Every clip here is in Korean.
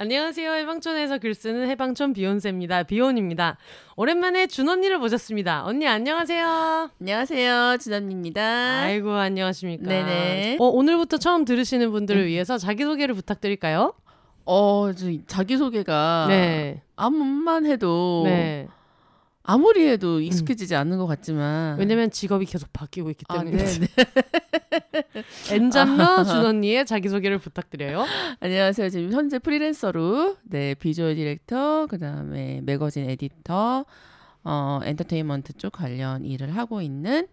안녕하세요. 해방촌에서 글쓰는 해방촌 비혼세입니다. 비혼입니다. 오랜만에 준언니를 모셨습니다. 언니 안녕하세요. 안녕하세요. 준언니입니다. 아이고 안녕하십니까. 네네. 오늘부터 처음 들으시는 분들을 위해서 자기소개를 부탁드릴까요? 자기소개가 네. 아무만 해도 네. 아무리 해도 익숙해지지 않는 것 같지만 왜냐면 직업이 계속 바뀌고 있기 때문에 엔잡러 준언니의 자기소개를 부탁드려요. 안녕하세요. 지금 현재 프리랜서로 네 비주얼 디렉터, 그 다음에 매거진 에디터, 엔터테인먼트 쪽 관련 일을 하고 있는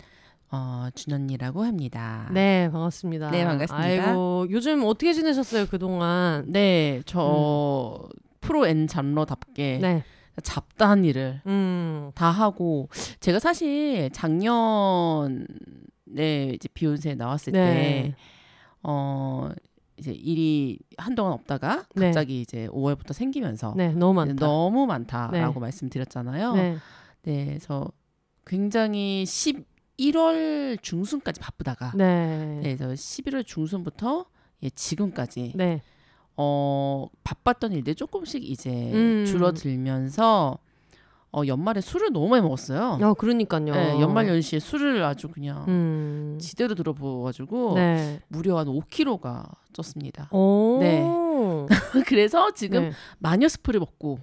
준언니라고 합니다. 네, 반갑습니다. 네, 반갑습니다. 아이고, 요즘 어떻게 지내셨어요 그동안? 네, 저 프로 엔잡러답게 네. 잡다한 일을 다 하고, 제가 사실 작년에 이제 비혼세에 나왔을 네. 때, 이제 일이 한동안 없다가 네. 갑자기 이제 5월부터 생기면서 네, 너무 많다라고 네. 말씀드렸잖아요. 네. 네, 그래서 굉장히 11월 중순까지 바쁘다가, 네. 네, 그래서 11월 중순부터 예, 지금까지. 네. 바빴던 일들이 조금씩 이제 줄어들면서 연말에 술을 너무 많이 먹었어요. 그러니까요. 네, 연말 연시에 술을 아주 그냥 지대로 들어부어가지고 네. 무려 한 5kg가 쪘습니다. 네. 그래서 지금 네. 마녀수프를 먹고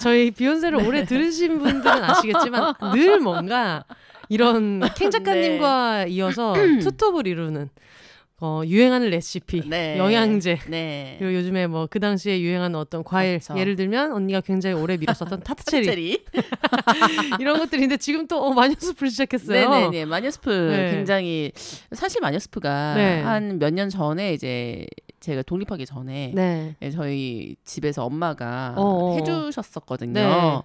저희 비혼세를 네. 오래 들으신 분들은 아시겠지만 늘 뭔가 이런 캥 작가님과 네. 이어서 투톱을 이루는 유행하는 레시피, 네. 영양제, 네. 그리고 요즘에 뭐 그 당시에 유행하는 어떤 과일, 그렇죠. 예를 들면 언니가 굉장히 오래 미뤘었던 타트체리 이런 것들인데 지금 또 마녀수프를 시작했어요. 네네네, 마녀수프 네. 굉장히 사실 마녀수프가 네. 한 몇 년 전에 이제 제가 독립하기 전에 네. 저희 집에서 엄마가 해주셨었거든요. 네.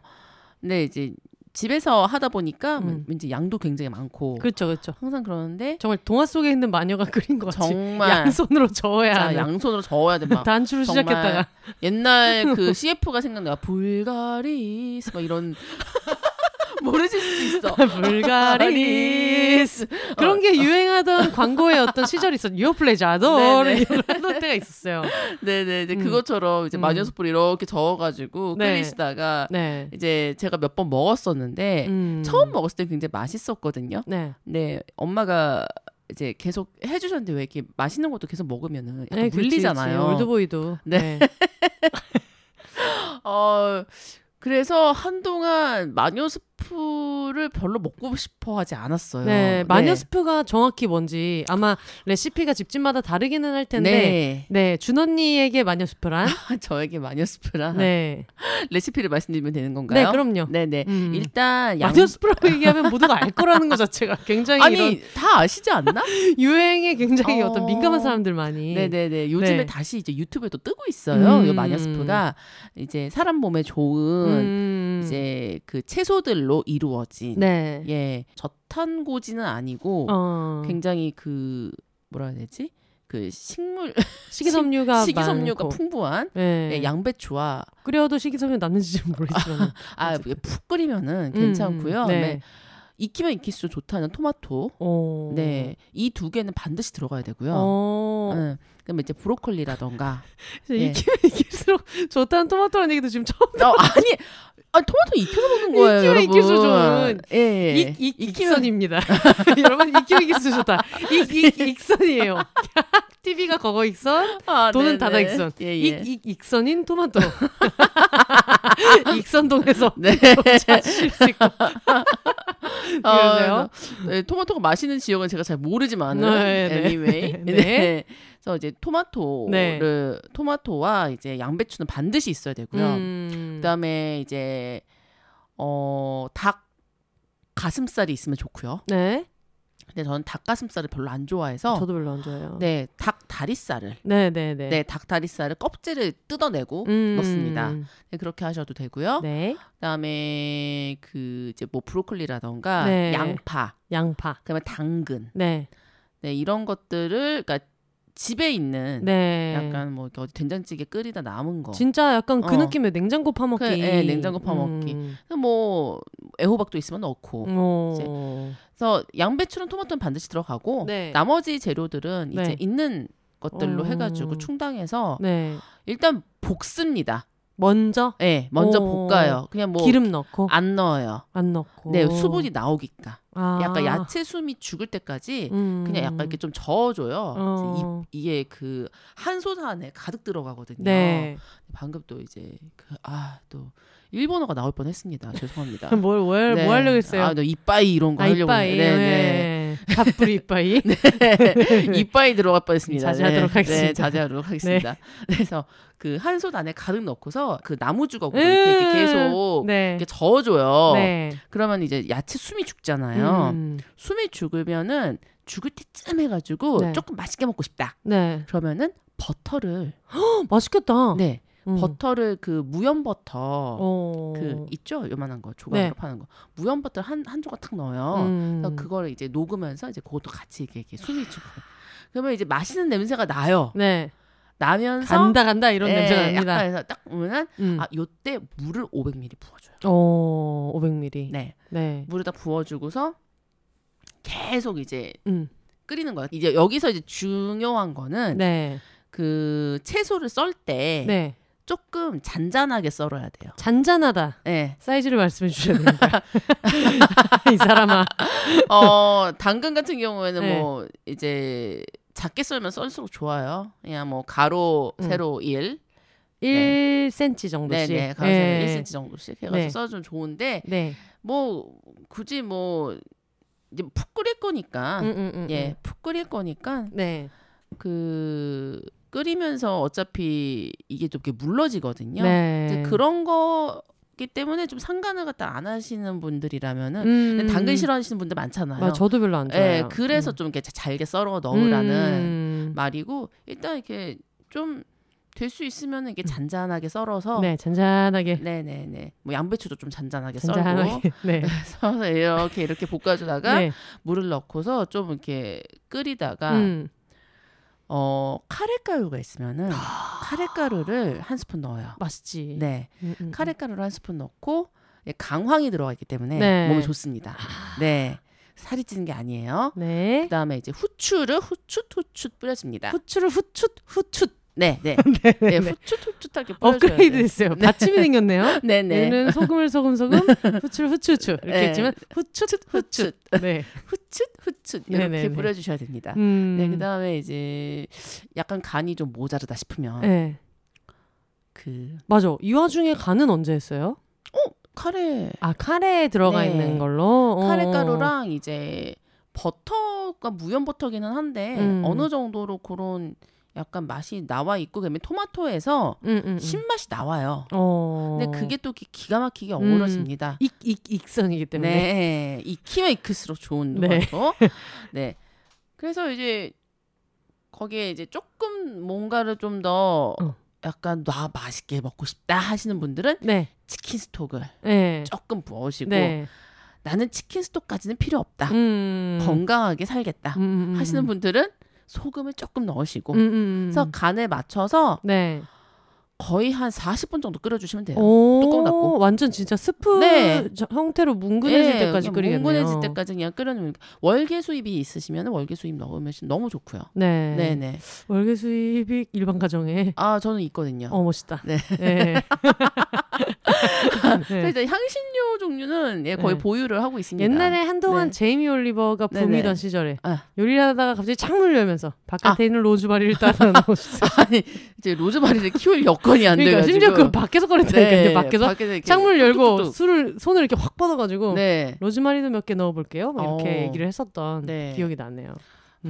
근데 이제 집에서 하다 보니까 왠지 양도 굉장히 많고 그렇죠, 그렇죠. 항상 그러는데 정말 동화 속에 있는 마녀가 그린 것 같이 양손으로 저어야 양손으로 저어야 돼 막 단추를 시작했다가 옛날 그 CF가 생각나. 불가리스 막 이런 모르실 수도 있어. 불가리스 그런 게 유행하던 광고의 어떤 시절이 있었죠. 유어플레자도를 하던 때가 있었어요. 네네 그것처럼 이제 마녀수프를 이렇게 저어가지고 네. 끓이시다가 네. 이제 제가 몇 번 먹었었는데 처음 먹었을 때 굉장히 맛있었거든요. 네, 네 엄마가 이제 계속 해주셨는데 왜 이렇게 맛있는 것도 계속 먹으면은 약간 네, 물리잖아요. 그렇지. 올드보이도. 네. 네. 그래서 한동안 마녀수프를 별로 먹고 싶어 하지 않았어요. 네, 마녀수프가 네. 정확히 뭔지 아마 레시피가 집집마다 다르기는 할 텐데 네, 네 준언니에게 마녀수프란? 저에게 마녀수프란? 네. 레시피를 말씀드리면 되는 건가요? 네, 그럼요. 네네. 일단 마녀수프라고 얘기하면 모두가 알 거라는 것 자체가 굉장히 아니, 이런 다 아시지 않나? 유행에 굉장히 어떤 민감한 사람들만이 네네네. 요즘에 네. 다시 이제 유튜브에도 뜨고 있어요. 이 마녀수프가 이제 사람 몸에 좋은 이제 그 채소들로 이루어진 네. 예 저탄고지는 아니고 굉장히 그 뭐라 해야 되지 그 식물 식이섬유가 많고. 풍부한 네. 예, 양배추와 끓여도 식이섬유 남는지 모르겠지만 푹 끓이면은 괜찮고요. 네. 익히면 익힐수록 좋다는 토마토. 네, 이 두 개는 반드시 들어가야 되고요. 그럼 이제 브로콜리라던가 예. 익히면 익힐수록 좋다는 토마토라는 얘기도 지금 처음 아니 토마토 익혀서 먹는 거예요. 익히면 익힐수록 좋은 예. 익선입니다. 여러분 익히면 익힐수록 좋다. 익선이에요. TV가 거거 익선, 돈은 다다 익선. 익선인 토마토. 익선동에서 네. 쉴 수 있고. 그러세요? 네, 토마토가 마시는 지역은 제가 잘 모르지만 anyway. 네. 네. 그래서 이제 토마토와 이제 양배추는 반드시 있어야 되고요. 그다음에 이제 닭 가슴살이 있으면 좋고요. 네. 근데 저는 닭가슴살을 별로 안 좋아해서 저도 별로 안 좋아해요. 네, 닭 다리살을 네네네 네, 닭 다리살을 껍질을 뜯어내고 넣습니다. 네, 그렇게 하셔도 되고요. 네. 그다음에 그 이제 뭐 브로콜리라던가 네. 양파, 그다음에 당근, 네, 네 이런 것들을 그러니까 집에 있는 네. 약간 뭐 된장찌개 끓이다 남은 거 진짜 약간 그 느낌의 냉장고 파먹기 그, 네, 냉장고 파먹기 뭐 애호박도 있으면 넣고 이제. 그래서 양배추랑 토마토는 반드시 들어가고 네. 나머지 재료들은 네. 이제 있는 것들로 해가지고 충당해서 네. 일단 볶습니다. 먼저? 네, 먼저 볶아요. 그냥 뭐 기름 넣고? 안 넣어요. 안 넣고. 네, 수분이 나오니까. 아. 약간 야채 숨이 죽을 때까지 그냥 약간 이렇게 좀 저어줘요. 이게 그 한 솥 안에 가득 들어가거든요. 네. 방금 또 이제 그 또 일본어가 나올 뻔했습니다. 죄송합니다. 네. 뭐 하려고 했어요? 아, 너 이빠이 이런 거 하려고 했는데. 네. 갑부리 이빠이. 네. 이빠이 들어갈 뻔했습니다. 자제하도록 하겠습니다. 네, 자제하도록 하겠습니다. 네. 그래서 그 한 솥 안에 가득 넣고서 그 나무 주걱으로 이렇게 계속 네. 이렇게 저어줘요. 네. 그러면 이제 야채 숨이 죽잖아요. 숨이 죽으면은 죽을 때쯤 해가지고 네. 조금 맛있게 먹고 싶다. 네. 그러면은 버터를. 맛있겠다. 네. 버터를 그 무염 버터 그 있죠 요만한 거 조각으로 네. 파는 거 무염 버터 한 조각 탁 넣어요. 그래서 그걸 이제 녹으면서 이제 그것도 같이 이게 숨이 죽고 그러면 이제 맛있는 냄새가 나요. 네. 나면서 간다 이런 네, 냄새가 납니다. 약간 해서 딱 보면은 아 요때 물을 500ml 부어줘요. 500ml. 네. 네. 물에다 부어주고서 계속 이제 끓이는 거야. 이제 여기서 이제 중요한 거는 네. 그 채소를 썰 때. 네. 조금 잔잔하게 썰어야 돼요. 잔잔하다. 네. 사이즈를 말씀해 주셔야 됩니다. 이 사람아. 당근 같은 경우에는 네. 뭐 이제 작게 썰면 썰수록 좋아요. 그냥 뭐 가로 세로 1cm 정도씩. 네, 가로 세로 1cm 정도씩 해가지고 네. 썰어주면 좋은데 네. 뭐 굳이 뭐 이제 푹 끓일 거니까 예, 푹 끓일 거니까 네. 그 끓이면서 어차피 이게 좀 이렇게 물러지거든요. 네. 이제 그런 거기 때문에 좀 상관을 갖다 안 하시는 분들이라면은 당근 싫어하시는 분들 많잖아요. 맞아, 저도 별로 안 좋아해요. 네, 그래서 좀 이렇게 잘게 썰어 넣으라는 말이고 일단 이렇게 좀 될 수 있으면 이게 잔잔하게 썰어서 네, 잔잔하게. 네네네. 뭐 양배추도 좀 잔잔하게 썰고 네. 썰어서 이렇게 볶아주다가 네. 물을 넣고서 좀 이렇게 끓이다가. 카레가루가 있으면은 카레가루를 한 스푼 넣어요. 맛있지. 네, 카레가루를 한 스푼 넣고 강황이 들어가 있기 때문에 네. 몸에 좋습니다. 네, 살이 찌는 게 아니에요. 네. 그다음에 이제 후추를 후춧 뿌려줍니다. 후추를 후춧. 네네. 네, 후춧하게 뿌려줘요. 업그레이드 됐어요. 네. 받침이 생겼네요. 네네. 얘는 소금을 후추를 이렇게 네. 했지만 후춧. 네. 후춧 이렇게 네네네. 뿌려주셔야 됩니다. 네, 그 다음에 이제 약간 간이 좀 모자르다 싶으면 네. 맞아. 이 와중에 간은 언제 했어요? 카레. 아, 카레에 들어가 네. 있는 걸로? 카레 가루랑 이제 버터가 무염 버터기는 한데 어느 정도로 그런 약간 맛이 나와 있고 그러면 토마토에서 신맛이 나와요. 근데 그게 또 기가 막히게 어우러집니다. 익선이기 때문에. 네. 익히면 익힐수록 좋은 토마토. 네. 네. 그래서 이제 거기에 이제 조금 뭔가를 좀 더 약간 맛있게 먹고 싶다 하시는 분들은 네. 치킨 스톡을 네. 조금 부으시고 네. 나는 치킨 스톡까지는 필요 없다. 건강하게 살겠다 하시는 분들은 소금을 조금 넣으시고 그래서 간에 맞춰서 네. 거의 한 40분 정도 끓여주시면 돼요. 뚜껑 닫고 완전 진짜 스프 네. 형태로 뭉근해질 네. 때까지 끓이겠네요. 뭉근해질 때까지 그냥 끓여놓으면 월계수잎이 있으시면 월계수잎 넣으면 너무 좋고요. 네. 네네. 월계수잎이 일반 가정에 저는 있거든요. 멋있다. 네. 네. 네. 이제 향신료 종류는 거의 네. 보유를 하고 있습니다. 옛날에 한동안 네. 제이미 올리버가 붐이던 시절에 요리를 하다가 갑자기 창문을 열면서 바깥에 있는 로즈마리를 따라 넣으셨어요. 아니 이제 로즈마리를 키울 여건이 안 돼가지고 심지어 그걸 밖에서 꺼냈다니까. 네. 밖에서 창문을 열고 손을 이렇게 확 뻗어가지고 네. 로즈마리도 몇 개 넣어볼게요 막 이렇게 얘기를 했었던 네. 기억이 나네요.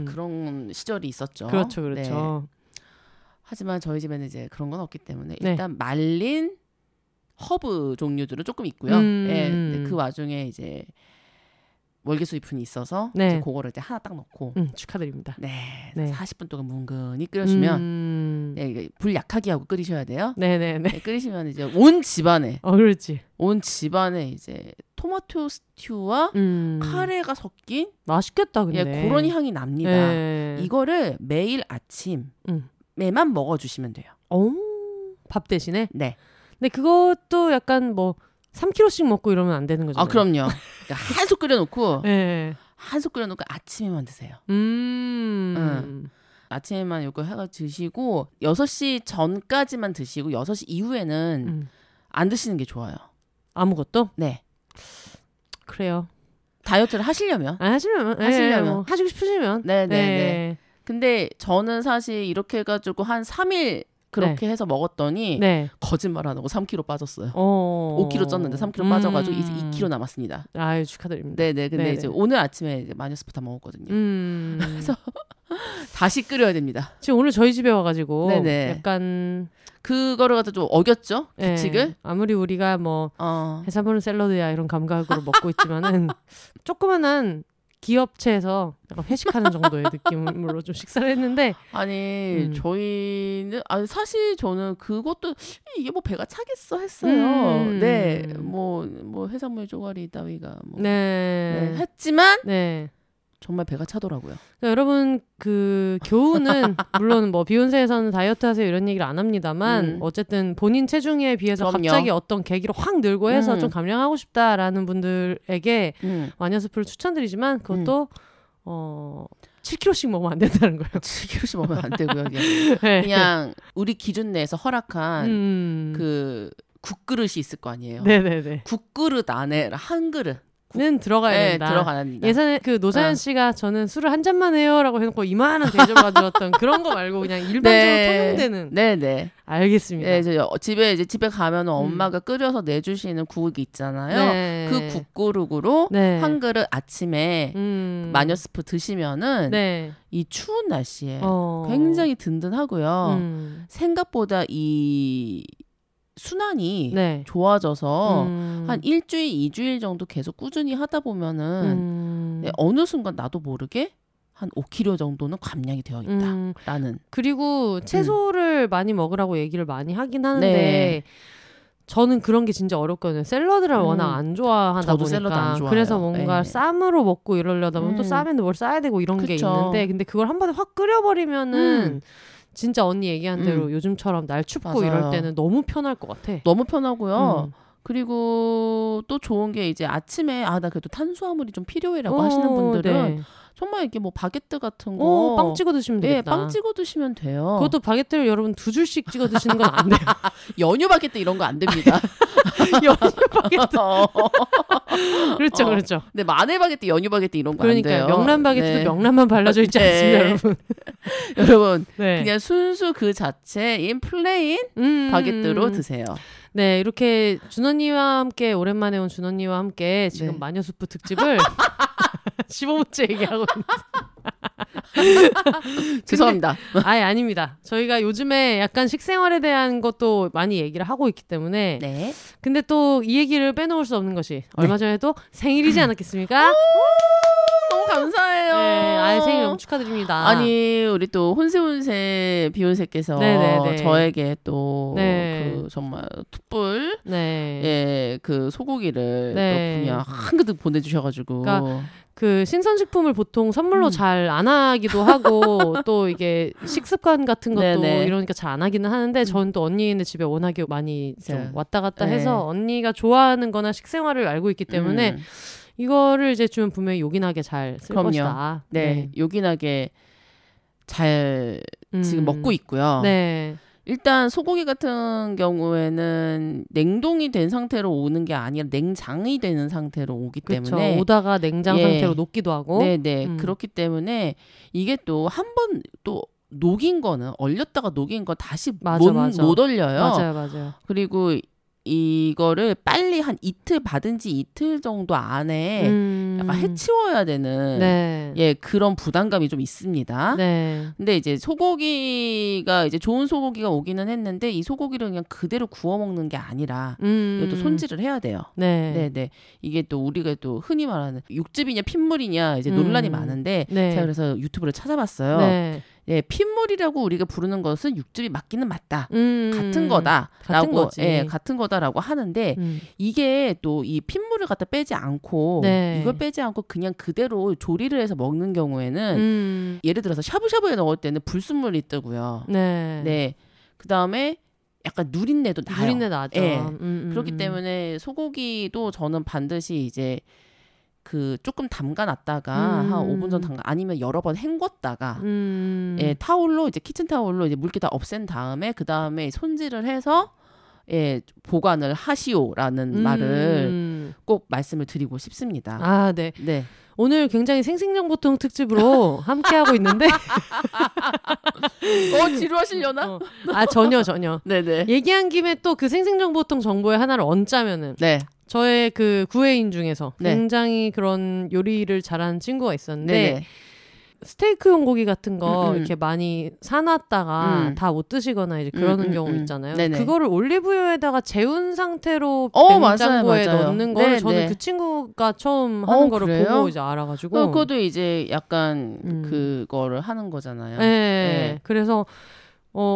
그런 시절이 있었죠. 그렇죠. 네. 하지만 저희 집에는 이제 그런 건 없기 때문에 일단 네. 말린 허브 종류들은 조금 있고요. 네, 근데 그 와중에 이제 월계수잎이 있어서 네. 이제 그거를 이제 하나 딱 넣고 축하드립니다. 네, 네. 40분 동안 뭉근히 끓여주면 네, 불 약하게 하고 끓이셔야 돼요. 네네네. 네, 끓이시면 이제 온 집안에 그렇지. 온 집안에 이제 토마토 스튜와 카레가 섞인 맛있겠다. 근데 예, 그런 향이 납니다. 네. 이거를 매일 아침 매만 먹어주시면 돼요. 밥 대신에? 네. 근데 그것도 약간 뭐 3kg씩 먹고 이러면 안 되는 거죠. 아, 그럼요. 그러니까 한솥 끓여놓고 네. 한솥 끓여놓고 아침에만 드세요. 아침에만 이거 해가 드시고 6시 전까지만 드시고 6시 이후에는 안 드시는 게 좋아요. 아무것도? 네. 그래요. 다이어트를 하시려면? 하시려면. 뭐 하시고 싶으시면. 네네네. 근데 저는 사실 이렇게 해가지고 한 3일 그렇게 네. 해서 먹었더니 네. 거짓말 안 하고 3kg 빠졌어요. 5kg 쪘는데 3kg 빠져가지고 이제 2kg 남았습니다. 아유, 축하드립니다. 네네. 근데 네네. 이제 오늘 아침에 이제 마녀수프 다 먹었거든요. 그래서 다시 끓여야 됩니다. 지금 오늘 저희 집에 와가지고 네네. 약간 그거를 갖다 좀 어겼죠? 규칙을? 네. 아무리 우리가 뭐 해산물은 샐러드야 이런 감각으로 먹고 있지만은 조그만한 기업체에서 약간 회식하는 정도의 느낌으로 좀 식사를 했는데 아니 저희는 아니 사실 저는 그것도 이게 뭐 배가 차겠어 했어요. 네, 뭐 해산물 조가리 따위가 뭐 네. 네, 했지만 네. 정말 배가 차더라고요. 그러니까 여러분 그 교훈은 물론 뭐 비혼세에서는 다이어트 하세요 이런 얘기를 안 합니다만 어쨌든 본인 체중에 비해서 그럼요. 갑자기 어떤 계기로 확 늘고 해서 좀 감량하고 싶다라는 분들에게 마녀수프를 추천드리지만 그것도 7kg씩 먹으면 안 된다는 거예요. 7kg씩 먹으면 안 되고요. 네. 그냥 우리 기준 내에서 허락한 그 국그릇이 있을 거 아니에요. 네네네. 국그릇 안에 한 그릇 는 들어가야 네, 된다. 들어가야 된다. 예전에 그 노사연 씨가 저는 술을 한 잔만 해요라고 해놓고 이만한 대접을 가져왔던 그런 거 말고 그냥 일반적으로 네. 통용되는. 네네. 알겠습니다. 네, 저 집에 이제 집에 가면 엄마가 끓여서 내주시는 국이 있잖아요. 네. 그 국그릇으로 네. 한 그릇 아침에 마녀수프 드시면은 네. 이 추운 날씨에 굉장히 든든하고요. 생각보다 이 순환이 네. 좋아져서 한 일주일, 2주일 정도 계속 꾸준히 하다 보면은 네, 어느 순간 나도 모르게 한 5kg 정도는 감량이 되어 있다. 나는. 그리고 채소를 많이 먹으라고 얘기를 많이 하긴 하는데 네. 저는 그런 게 진짜 어렵거든요. 샐러드를 워낙 안 좋아하다 저도 보니까 샐러드 안 좋아해요. 그래서 뭔가 네. 쌈으로 먹고 이러려다 보면 또 쌈에는 뭘 싸야 되고 이런 그쵸. 게 있는데 근데 그걸 한 번에 확 끓여버리면은 진짜 언니 얘기한 대로 요즘처럼 날 춥고 맞아요. 이럴 때는 너무 편할 것 같아. 너무 편하고요. 그리고 또 좋은 게 이제 아침에 나 그래도 탄수화물이 좀 필요해라고 하시는 분들은 네. 정말 이렇게 뭐 바게트 같은 거 빵 찍어 드시면 되겠다. 네, 빵 찍어 드시면 돼요. 그것도 바게트를 여러분 2줄씩 찍어 드시는 건 안 돼요. 연유 바게트 이런 거 안 됩니다. 연유 바게트. 그렇죠, 그렇죠. 근데 마늘 바게트, 연유 바게트 이런 거 안 돼요. 그러니까 명란 바게트도 네. 명란만 발라져 있지 않습니다, 네. 여러분. 여러분, 네. 그냥 순수 그 자체인 플레인 바게트로 드세요. 네, 이렇게 준언니와 함께 오랜만에 온 준언니와 함께 지금 네. 마녀수프 특집을 15분째 얘기하고 있는데 죄송합니다. 아예 아닙니다. 저희가 요즘에 약간 식생활에 대한 것도 많이 얘기를 하고 있기 때문에 네. 근데 또 이 얘기를 빼놓을 수 없는 것이 네. 얼마 전에도 생일이지 않았겠습니까? 너무 감사해요. 네, 아예 생일 너무 축하드립니다. 아니 우리 또 혼세혼세 비혼세께서 네네네. 저에게 또 네. 그 정말 툭불 네. 예, 그 소고기를 네. 또 그냥 한그득 보내주셔가지고 그러니까 그 신선식품을 보통 선물로 잘 안 하기도 하고 또 이게 식습관 같은 것도 네네. 이러니까 잘 안 하기는 하는데 저는 또 언니네 집에 워낙에 많이 좀 왔다 갔다 네. 해서 언니가 좋아하는 거나 식생활을 알고 있기 때문에 이거를 이제 주면 분명히 요긴하게 잘 쓸 것이다. 네, 네. 요긴하게 잘 지금 먹고 있고요. 네. 일단 소고기 같은 경우에는 냉동이 된 상태로 오는 게 아니라 냉장이 되는 상태로 오기 그쵸. 때문에 오다가 냉장 예. 상태로 녹기도 하고 네네 그렇기 때문에 이게 또 한 번 또 녹인 거는 얼렸다가 녹인 거 다시 맞아, 못 얼려요. 맞아요. 그리고 이거를 빨리 한 이틀 받은 지 이틀 정도 안에 약간 해치워야 되는 네. 예, 그런 부담감이 좀 있습니다. 네. 근데 이제 소고기가 이제 좋은 소고기가 오기는 했는데 이 소고기를 그냥 그대로 구워 먹는 게 아니라 이것도 손질을 해야 돼요. 네. 네네. 이게 또 우리가 또 흔히 말하는 육즙이냐 핏물이냐 이제 논란이 많은데 네. 제가 그래서 유튜브를 찾아봤어요. 네. 예, 핏물이라고 우리가 부르는 것은 육즙이 맞기는 맞다. 같은 거다라고 예, 같은 거다라고 하는데 이게 또 이 핏물을 갖다 빼지 않고 네. 이걸 빼지 않고 그냥 그대로 조리를 해서 먹는 경우에는 예를 들어서 샤브샤브에 넣을 때는 불순물이 뜨고요. 네. 네. 그다음에 약간 누린내도 나요. 누린내 나죠. 예. 그렇기 때문에 소고기도 저는 반드시 이제 그 조금 담가놨다가 한 5분 전 담가 아니면 여러 번 헹궜다가 예, 타올로 이제 키친 타올로 이제 물기 다 없앤 다음에 그 다음에 손질을 해서 예, 보관을 하시오라는 말을 꼭 말씀을 드리고 싶습니다. 아, 네. 네. 오늘 굉장히 생생정보통 특집으로 함께하고 있는데. 지루하시려나? 전혀. 네네. 얘기한 김에 또 그 생생정보통 정보의 하나를 얹자면은. 네. 저의 그 구애인 중에서 네. 굉장히 그런 요리를 잘하는 친구가 있었는데 네네. 스테이크용 고기 같은 거 이렇게 많이 사놨다가 다 못 드시거나 이제 그러는 경우 있잖아요. 네네. 그거를 올리브유에다가 재운 상태로 냉장고에 맞아요. 넣는 거를 네네. 저는 그 친구가 처음 하는 거를 그래요? 보고 이제 알아가지고 그것도 이제 약간 그거를 하는 거잖아요. 네. 네. 그래서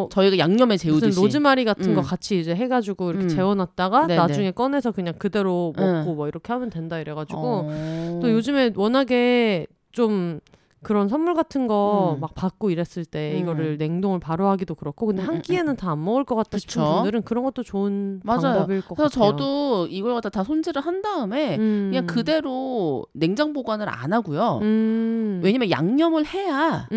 저희가 양념에 재우듯이 무슨 로즈마리 같은 거 같이 이제 해가지고 이렇게 재워놨다가 네네. 나중에 꺼내서 그냥 그대로 먹고 뭐 이렇게 하면 된다 이래가지고 또 요즘에 워낙에 좀 그런 선물 같은 거 막 받고 이랬을 때 이거를 냉동을 바로 하기도 그렇고 근데 한 끼에는 다 안 먹을 것 같다 싶은 분들은 그런 것도 좋은 맞아요. 방법일 것 그래서 같아요. 저도 이걸 갖다 다 손질을 한 다음에 그냥 그대로 냉장 보관을 안 하고요. 왜냐면 양념을 해야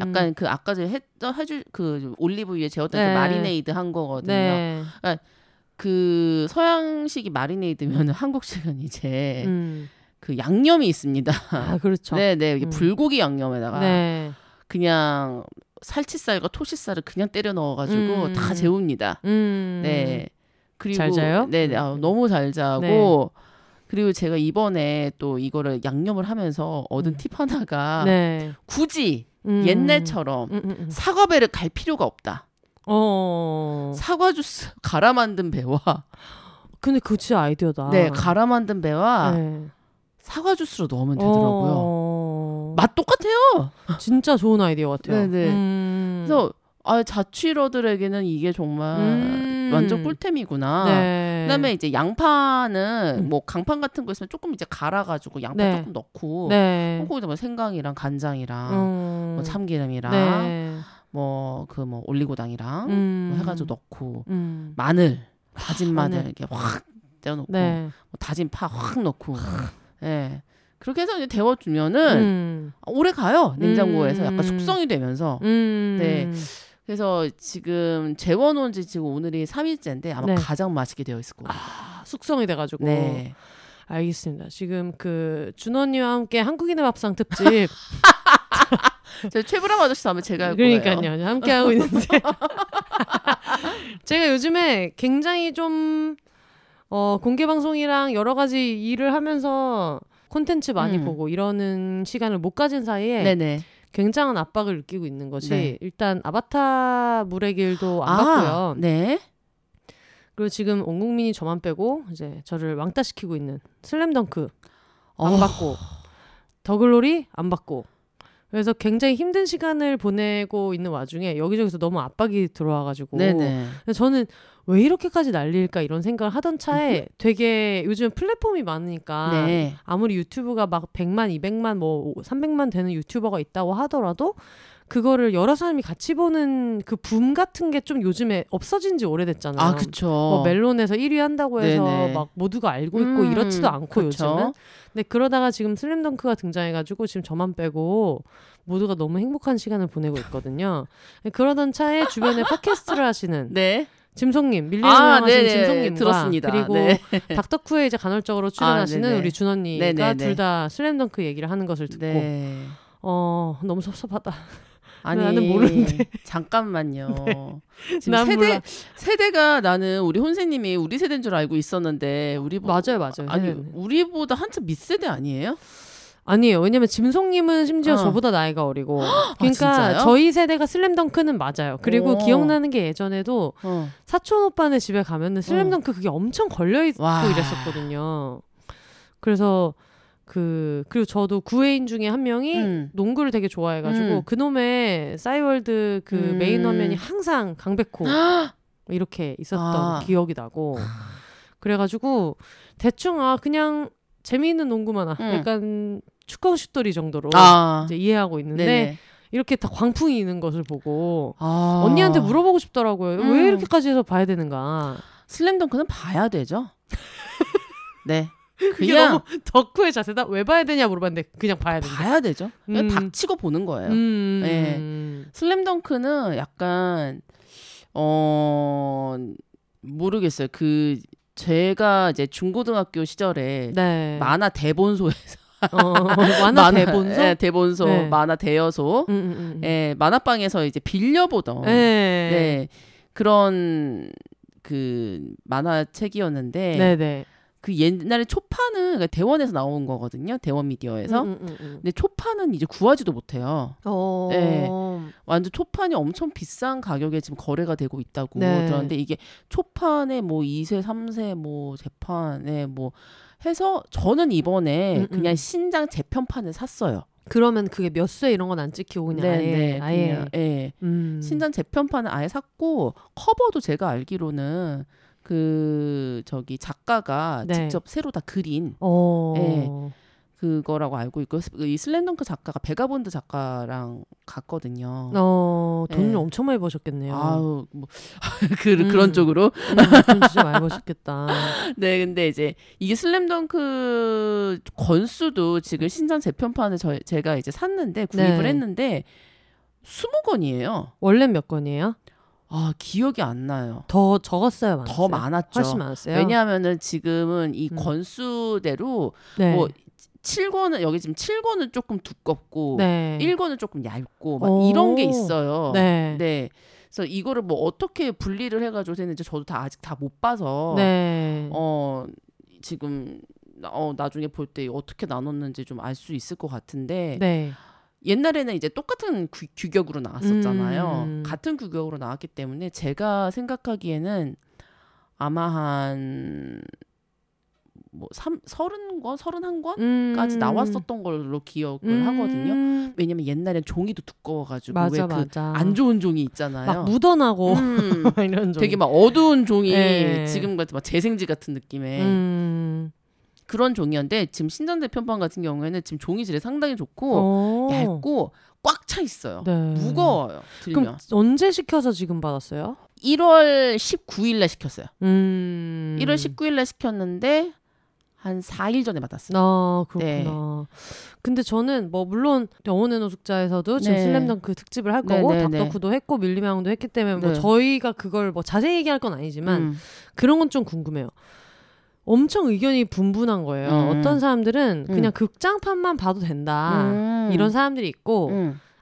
약간 그 아까 제가 해줄 그 올리브유에 재웠던 네. 그 마리네이드 한 거거든요. 네. 그러니까 그 서양식이 마리네이드면 한국식은 이제 그 양념이 있습니다. 아, 그렇죠. 네네. 이게 불고기 양념에다가 네. 그냥 살치살과 토시살을 그냥 때려 넣어가지고 다 재웁니다. 네. 그리고 잘 자요? 네네. 너무 잘 자고 네. 그리고 제가 이번에 또 이거를 양념을 하면서 얻은 팁 하나가 네. 굳이 옛날처럼 사과배를 갈 필요가 없다. 사과 주스 갈아 만든 배와 근데 그거 진짜 아이디어다. 네. 갈아 만든 배와 네. 사과 주스로 넣으면 되더라고요. 맛 똑같아요. 진짜 좋은 아이디어 같아요. 네네. 그래서 자취러들에게는 이게 정말 완전 꿀템이구나. 네. 그다음에 이제 양파는 뭐 강판 같은 거 있으면 조금 이제 갈아가지고 양파 네. 조금 넣고 네. 거기다 뭐 생강이랑 간장이랑 뭐 참기름이랑 네. 뭐 올리고당이랑 뭐 해가지고 넣고 마늘 다진 마늘 이렇게 확 떼어놓고 네. 뭐 다진 파 확 넣고. 예. 네. 그렇게 해서 이제 데워주면은 오래 가요. 냉장고에서 약간 숙성이 되면서. 네. 그래서 지금 재워놓은 지 지금 오늘이 3일째인데 아마 네. 가장 맛있게 되어 있을 거예요. 아, 숙성이 돼가지고. 네. 알겠습니다. 지금 그 준언니와 함께 한국인의 밥상 특집. 저 최불암 아저씨 다음에 제가 할 거예요. 그러니까요. 함께 하고 있는데. 제가 요즘에 굉장히 좀 공개 방송이랑 여러 가지 일을 하면서 콘텐츠 많이 보고 이러는 시간을 못 가진 사이에 네네. 굉장한 압박을 느끼고 있는 것이 네. 일단 아바타 물의 길도 안 봤고요. 네. 그리고 지금 온 국민이 저만 빼고 이제 저를 왕따시키고 있는 슬램덩크 안 봤고 더글로리 안 봤고 그래서 굉장히 힘든 시간을 보내고 있는 와중에 여기저기서 너무 압박이 들어와가지고 네네. 저는 왜 이렇게까지 난리일까 이런 생각을 하던 차에 되게 요즘 플랫폼이 많으니까 네. 아무리 유튜브가 막 100만, 200만, 뭐 300만 되는 유튜버가 있다고 하더라도 그거를 여러 사람이 같이 보는 그 붐 같은 게 좀 요즘에 없어진 지 오래됐잖아요. 아, 그쵸. 뭐 멜론에서 1위 한다고 해서 네네. 막 모두가 알고 있고 이렇지도 않고 그쵸? 요즘은. 근데 그러다가 지금 슬램덩크가 등장해가지고 지금 저만 빼고 모두가 너무 행복한 시간을 보내고 있거든요. 그러던 차에 주변에 팟캐스트를 하시는 네. 짐송님, 밀리언 하신 짐송님 들었습니다. 그리고 네. 닥터쿠에 이제 간헐적으로 출연하시는 우리 준언니가 둘 다 슬램덩크 얘기를 하는 것을 듣고 너무 섭섭하다. 아니, 나는 모르는데. 잠깐만요. 네. 지금 세대 몰라. 세대가 나는 우리 혼세님이 우리 세대인 줄 알고 있었는데 맞아요, 맞아요. 아니 세대는. 우리보다 한참 밑세대 아니에요? 아니에요. 왜냐면 짐송님은 심지어 저보다 나이가 어리고. 그러니까 저희 세대가 슬램덩크는 맞아요. 그리고 기억나는 게 예전에도 사촌 오빠네 집에 가면은 슬램덩크 그게 엄청 걸려있고 이랬었거든요. 그래서 그리고 저도 구회인 중에 한 명이 농구를 되게 좋아해가지고 그놈의 싸이월드 그 메인 화면이 항상 강백호 이렇게 있었던 기억이 나고. 그래가지고 대충 그냥 재미있는 농구만화 약간 축구슛돌이 정도로 이제 이해하고 있는데 네네. 이렇게 다 광풍이 있는 것을 보고 언니한테 물어보고 싶더라고요. 왜 이렇게까지 해서 봐야 되는가. 슬램덩크는 봐야 되죠. 네. 그냥 덕후의 자세다. 왜 봐야 되냐 물어봤는데 그냥 봐야 된다. 봐야 되죠. 그냥 닥치고 보는 거예요. 네. 슬램덩크는 약간 모르겠어요. 그 제가 이제 중고등학교 시절에 만화 대본소에서 만화 대본소? 예, 대본소, 네. 만화 대여소, 예, 만화방에서 이제 빌려보던 네, 그런 그 만화책이었는데 네네. 그 옛날에 초판은 그러니까 대원에서 나온 거거든요. 대원 미디어에서. 근데 초판은 이제 구하지도 못해요. 네. 완전 초판이 엄청 비싼 가격에 지금 거래가 되고 있다고 들었는데 이게 초판에 뭐 2세, 3세 뭐 재판에 뭐 해서 저는 이번에 그냥 신장 재편판을 샀어요. 그러면 그게 몇 쇄 이런 건 안 찍히고 그냥 아예. 네. 신장 재편판을 아예 샀고 커버도 제가 알기로는 그 저기 작가가 직접 새로 다 그린 그거라고 알고 있고 이 슬램덩크 작가가 베가본드 작가랑 같거든요. 돈을 엄청 많이 버셨겠네요. 아우 뭐 그런 쪽으로 돈 진짜 많이 버셨겠다. 네, 근데 이제 이게 슬램덩크 권수도 지금 신상 재편판을 제가 이제 샀는데 구입을 했는데 20권이에요. 원래 몇 권이에요? 기억이 안 나요. 더 적었어요, 많았어요? 더 많았죠. 훨씬 많았어요. 왜냐하면은 지금은 이 권수대로 뭐 7권은 여기 지금 7권은 조금 두껍고 1권은 조금 얇고 막 이런 게 있어요. 네. 그래서 이거를 뭐 어떻게 분리를 해가지고 되는지 저도 다 아직 다 못 봐서 지금 나중에 볼 때 어떻게 나눴는지 좀 알 수 있을 것 같은데. 네. 옛날에는 이제 똑같은 규격으로 나왔었잖아요. 같은 규격으로 나왔기 때문에 제가 생각하기에는 아마 한 뭐 30권, 31권까지 나왔었던 걸로 기억을 하거든요. 왜냐면 옛날엔 종이도 두꺼워가지고 왜 그 안 좋은 종이 있잖아요. 막 묻어나고 이런 종이. 되게 막 어두운 종이 지금 같은 막 재생지 같은 느낌의 그런 종이인데 지금 신전대 편판 같은 경우에는 지금 종이질이 상당히 좋고 얇고 꽉 차 있어요. 무거워요. 들면. 그럼 언제 시켜서 지금 받았어요? 1월 19일에 시켰어요. 1월 19일에 시켰는데 한 4일 전에 받았어요. 아, 그렇구나. 네. 근데 저는 뭐 물론 영혼의 노숙자에서도 지금 슬램덩크 특집을 할 거고 닥터쿠도 했고 밀림왕도 했기 때문에 뭐 저희가 그걸 뭐 자세히 얘기할 건 아니지만 그런 건 좀 궁금해요. 엄청 의견이 분분한 거예요. 어떤 사람들은 그냥 극장판만 봐도 된다. 이런 사람들이 있고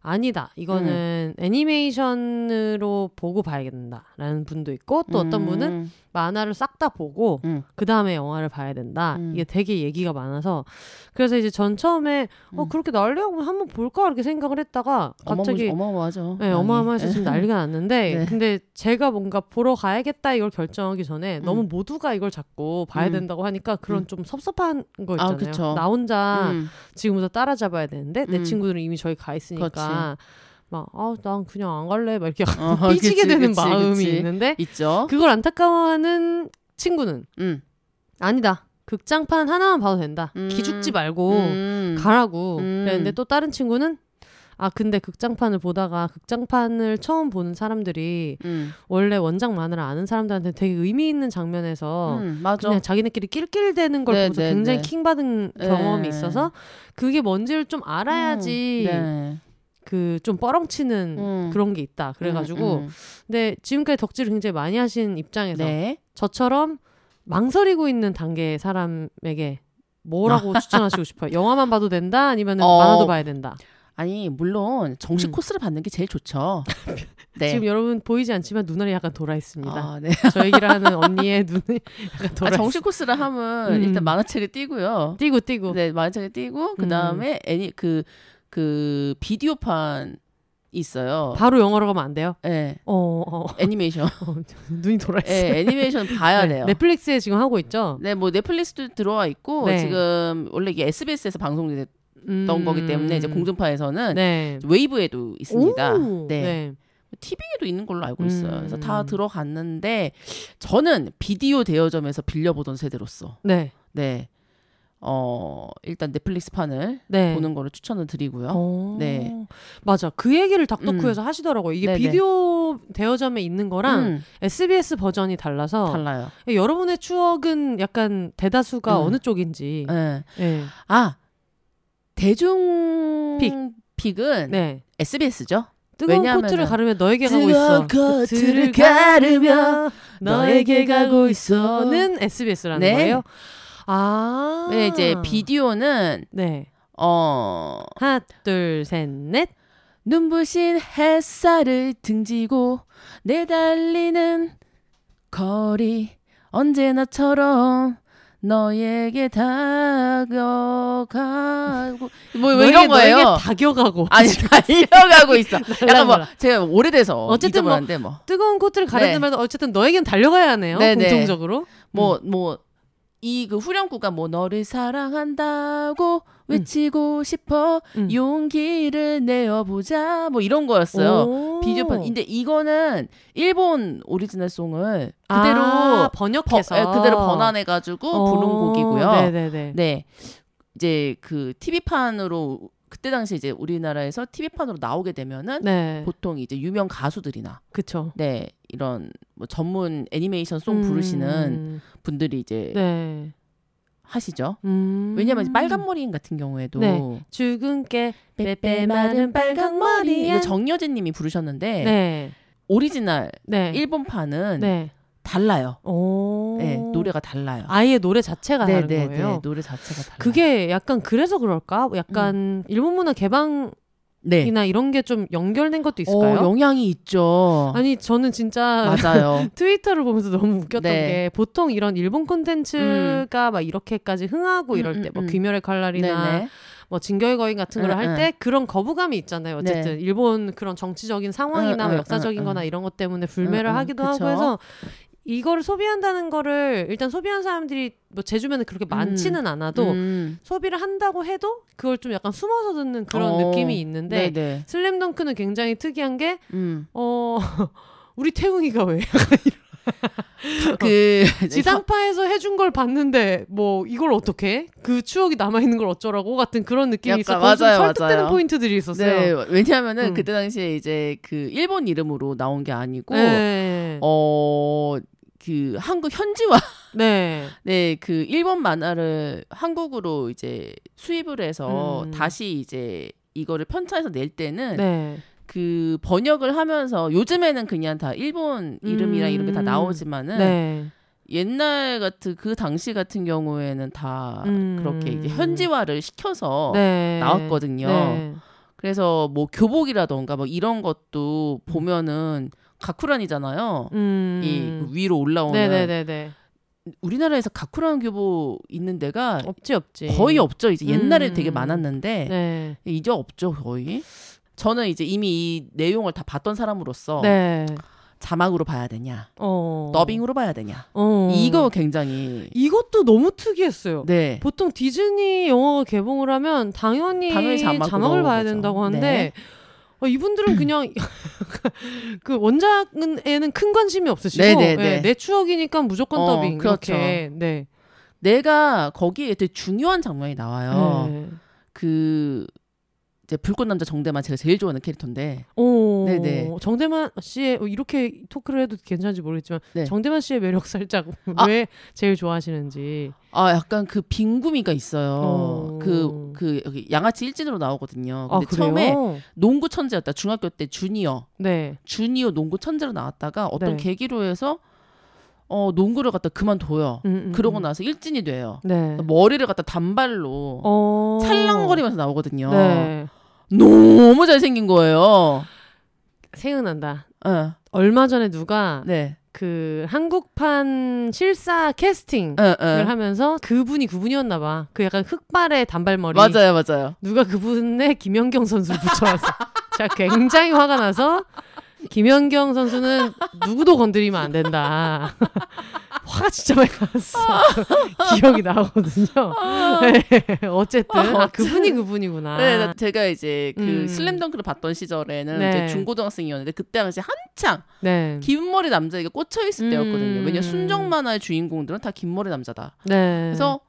아니다. 이거는 애니메이션으로 보고 봐야된다. 라는 분도 있고 또 어떤 분은 만화를 싹 다 보고 그 다음에 영화를 봐야 된다. 이게 되게 얘기가 많아서 그래서 이제 전 처음에 그렇게 난리하고 한번 볼까? 이렇게 생각을 했다가 갑자기 어마어마하죠. 네, 어마어마해서 지금 난리가 났는데 근데 제가 뭔가 보러 가야겠다 이걸 결정하기 전에 너무 모두가 이걸 자꾸 봐야 된다고 하니까 그런 좀 섭섭한 거 있잖아요. 나 혼자 지금부터 따라잡아야 되는데 내 친구들은 이미 저기 가 있으니까 막 난 그냥 안 갈래 막 이렇게 삐지게 되는 마음이 있는데 있죠. 그걸 안타까워하는 친구는 아니다 극장판 하나만 봐도 된다 기죽지 말고 가라고 그랬는데 또 다른 친구는 근데 극장판을 보다가 극장판을 처음 보는 사람들이 원래 원작 만화를 아는 사람들한테 되게 의미 있는 장면에서 그냥 자기네끼리 낄낄대는 걸 보면서 굉장히 킹받은 경험이 있어서 그게 뭔지를 좀 알아야지 그 좀 뻐렁치는 그런 게 있다. 그래가지고 근데 지금까지 덕질을 굉장히 많이 하신 입장에서 저처럼 망설이고 있는 단계의 사람에게 뭐라고 추천하시고 싶어요? 영화만 봐도 된다? 아니면 만화도 봐야 된다? 아니 물론 정식 코스를 받는 게 제일 좋죠. 네. 지금 여러분 보이지 않지만 눈알이 약간 돌아있습니다. 아, 네. 저 얘기를 하는 언니의 눈이 약간 돌아. 아, 정식 코스를 하면 일단 만화책을 띄고요. 띄고. 네, 만화책을 띄고 그 다음에 애니 그 비디오판 있어요. 바로 영어로 가면 안 돼요? 네. 애니메이션. 눈이 돌아있어요. 네, 애니메이션 봐야 네. 돼요. 넷플릭스에 지금 하고 있죠? 네, 뭐 넷플릭스도 들어와 있고 네. 지금 원래 이게 SBS에서 방송이 됐던 거기 때문에 이제 공중파에서는 네. 웨이브에도 있습니다. 오, 네. 네. TV에도 있는 걸로 알고 있어요. 그래서 다 들어갔는데 저는 비디오 대여점에서 빌려보던 세대로서 네. 일단 넷플릭스 판을 보는 거를 추천을 드리고요. 오. 네. 맞아. 그 얘기를 닥터쿠에서 하시더라고요. 이게 네네. 비디오 대여점에 있는 거랑 SBS 버전이 달라요. 여러분의 추억은 약간 대다수가 어느 쪽인지. 네. 네. 아, 대중픽은 SBS죠. 뜨거운 왜냐하면은, 코트를 가르며 너에게 가고 있어. 뜨거운 코트를 가르며 너에게 가고 있어는 SBS라는 네. 거예요. 아. 네, 이제 비디오는 하나, 둘, 셋, 넷. 눈부신 햇살을 등지고 내달리는 거리 언제나처럼 너에게 다가가고 뭐 이런 거예요. 너에게 다겨가고 달려가고 있어. 약간 뭐 제가 오래돼서 어쨌든 뭐 뜨거운 코트를 가르는 네. 말도 어쨌든 너에겐 달려가야 하네요. 네네. 공통적으로 이 그 후렴구가 뭐 너를 사랑한다고 외치고 싶어 용기를 내어보자 뭐 이런 거였어요. 비디오판. 근데 이거는 일본 오리지널 송을 그대로 번역해서 그대로 번안해가지고 부른 곡이고요. 네네네. 네, 이제 그 TV판으로 그때 당시 이제 우리나라에서 TV판으로 나오게 되면은 보통 이제 유명 가수들이나 그쵸. 네. 이런 뭐 전문 애니메이션 송 부르시는 분들이 이제 하시죠. 왜냐면 빨간 머리인 같은 경우에도 주근깨 빼빼 마른 빨간 머리 이거 정여진님이 부르셨는데 오리지널 일본판은 달라요. 노래가 달라요. 아예 노래 자체가 다른 거예요. 노래 자체가 달라요. 그게 약간 그래서 그럴까? 약간 일본 문화 개방 이나 이런 게 좀 연결된 것도 있을까요? 영향이 있죠. 아니 저는 진짜 맞아요. 트위터를 보면서 너무 웃겼던 게 보통 이런 일본 콘텐츠가 막 이렇게까지 흥하고 이럴 때 뭐 귀멸의 칼날이나 뭐 진격의 거인 같은 걸 할 때 그런 거부감이 있잖아요. 어쨌든 일본 그런 정치적인 상황이나 역사적인 거나 이런 것 때문에 불매를 하기도 하고 해서 이거를 소비한다는 거를 일단 소비한 사람들이 뭐 제 주변에 그렇게 많지는 않아도 소비를 한다고 해도 그걸 좀 약간 숨어서 듣는 그런 느낌이 있는데 슬램덩크는 굉장히 특이한 게 우리 태웅이가 왜 그 지상파에서 해준 걸 봤는데 뭐 이걸 어떻게 그 추억이 남아 있는 걸 어쩌라고 같은 그런 느낌이 있었고 좀 설득되는 포인트들이 있었어요. 네, 왜냐하면은 그때 당시에 이제 그 일본 이름으로 나온 게 아니고 그 한국 현지화 그 일본 만화를 한국으로 이제 수입을 해서 다시 이제 이거를 편차해서 낼 때는 그 번역을 하면서 요즘에는 그냥 다 일본 이름이랑 이런 게 다 나오지만은 옛날 같은 그 당시 같은 경우에는 다 그렇게 이제 현지화를 시켜서 나왔거든요. 그래서 뭐 교복이라던가 뭐 이런 것도 보면은 가쿠란이잖아요. 이 위로 올라오는. 우리나라에서 가쿠란 교복 있는 데가 없지. 거의 없죠. 이제 옛날에 되게 많았는데 이제 없죠 거의. 저는 이제 이미 이 내용을 다 봤던 사람으로서 자막으로 봐야 되냐, 더빙으로 봐야 되냐, 이거 굉장히 이것도 너무 특이했어요. 보통 디즈니 영화가 개봉을 하면 당연히 자막을 봐야 된다고 하는데. 이분들은 그냥 그 원작에는 큰 관심이 없으시고 내 추억이니까 무조건 더빙 이렇게. 내가 거기에 되게 중요한 장면이 나와요. 그 이제 불꽃 남자 정대만 제가 제일 좋아하는 캐릭터인데. 정대만 씨의 이렇게 토크를 해도 괜찮은지 모르겠지만 정대만 씨의 매력 살짝 왜 제일 좋아하시는지. 아 약간 그 빈구미가 있어요. 그 여기 양아치 일진으로 나오거든요. 근데 처음에 농구 천재였다. 중학교 때 주니어 농구 천재로 나왔다가 어떤 계기로 해서 농구를 갖다 그만둬요. 그러고 나서 일진이 돼요. 머리를 갖다 단발로 찰랑거리면서 나오거든요. 너무 잘생긴 거예요. 생각난다. 어. 얼마 전에 누가 네. 그 한국판 실사 캐스팅을 하면서 그분이었나 봐. 그 약간 흑발의 단발머리. 맞아요, 맞아요. 누가 그분의 김연경 선수를 붙여왔어. 제가 굉장히 화가 나서 김연경 선수는 누구도 건드리면 안 된다. 화가 진짜 많이 났어. 기억이 나거든요. 네, 어쨌든 아, 그분이구나. 네, 제가 이제 그 슬램덩크를 봤던 시절에는 네. 이제 중고등학생이었는데 그때 당시 한창 네. 긴 머리 남자에게 꽂혀 있을 때였거든요. 왜냐 순정 만화의 주인공들은 다 긴 머리 남자다. 네. 그래서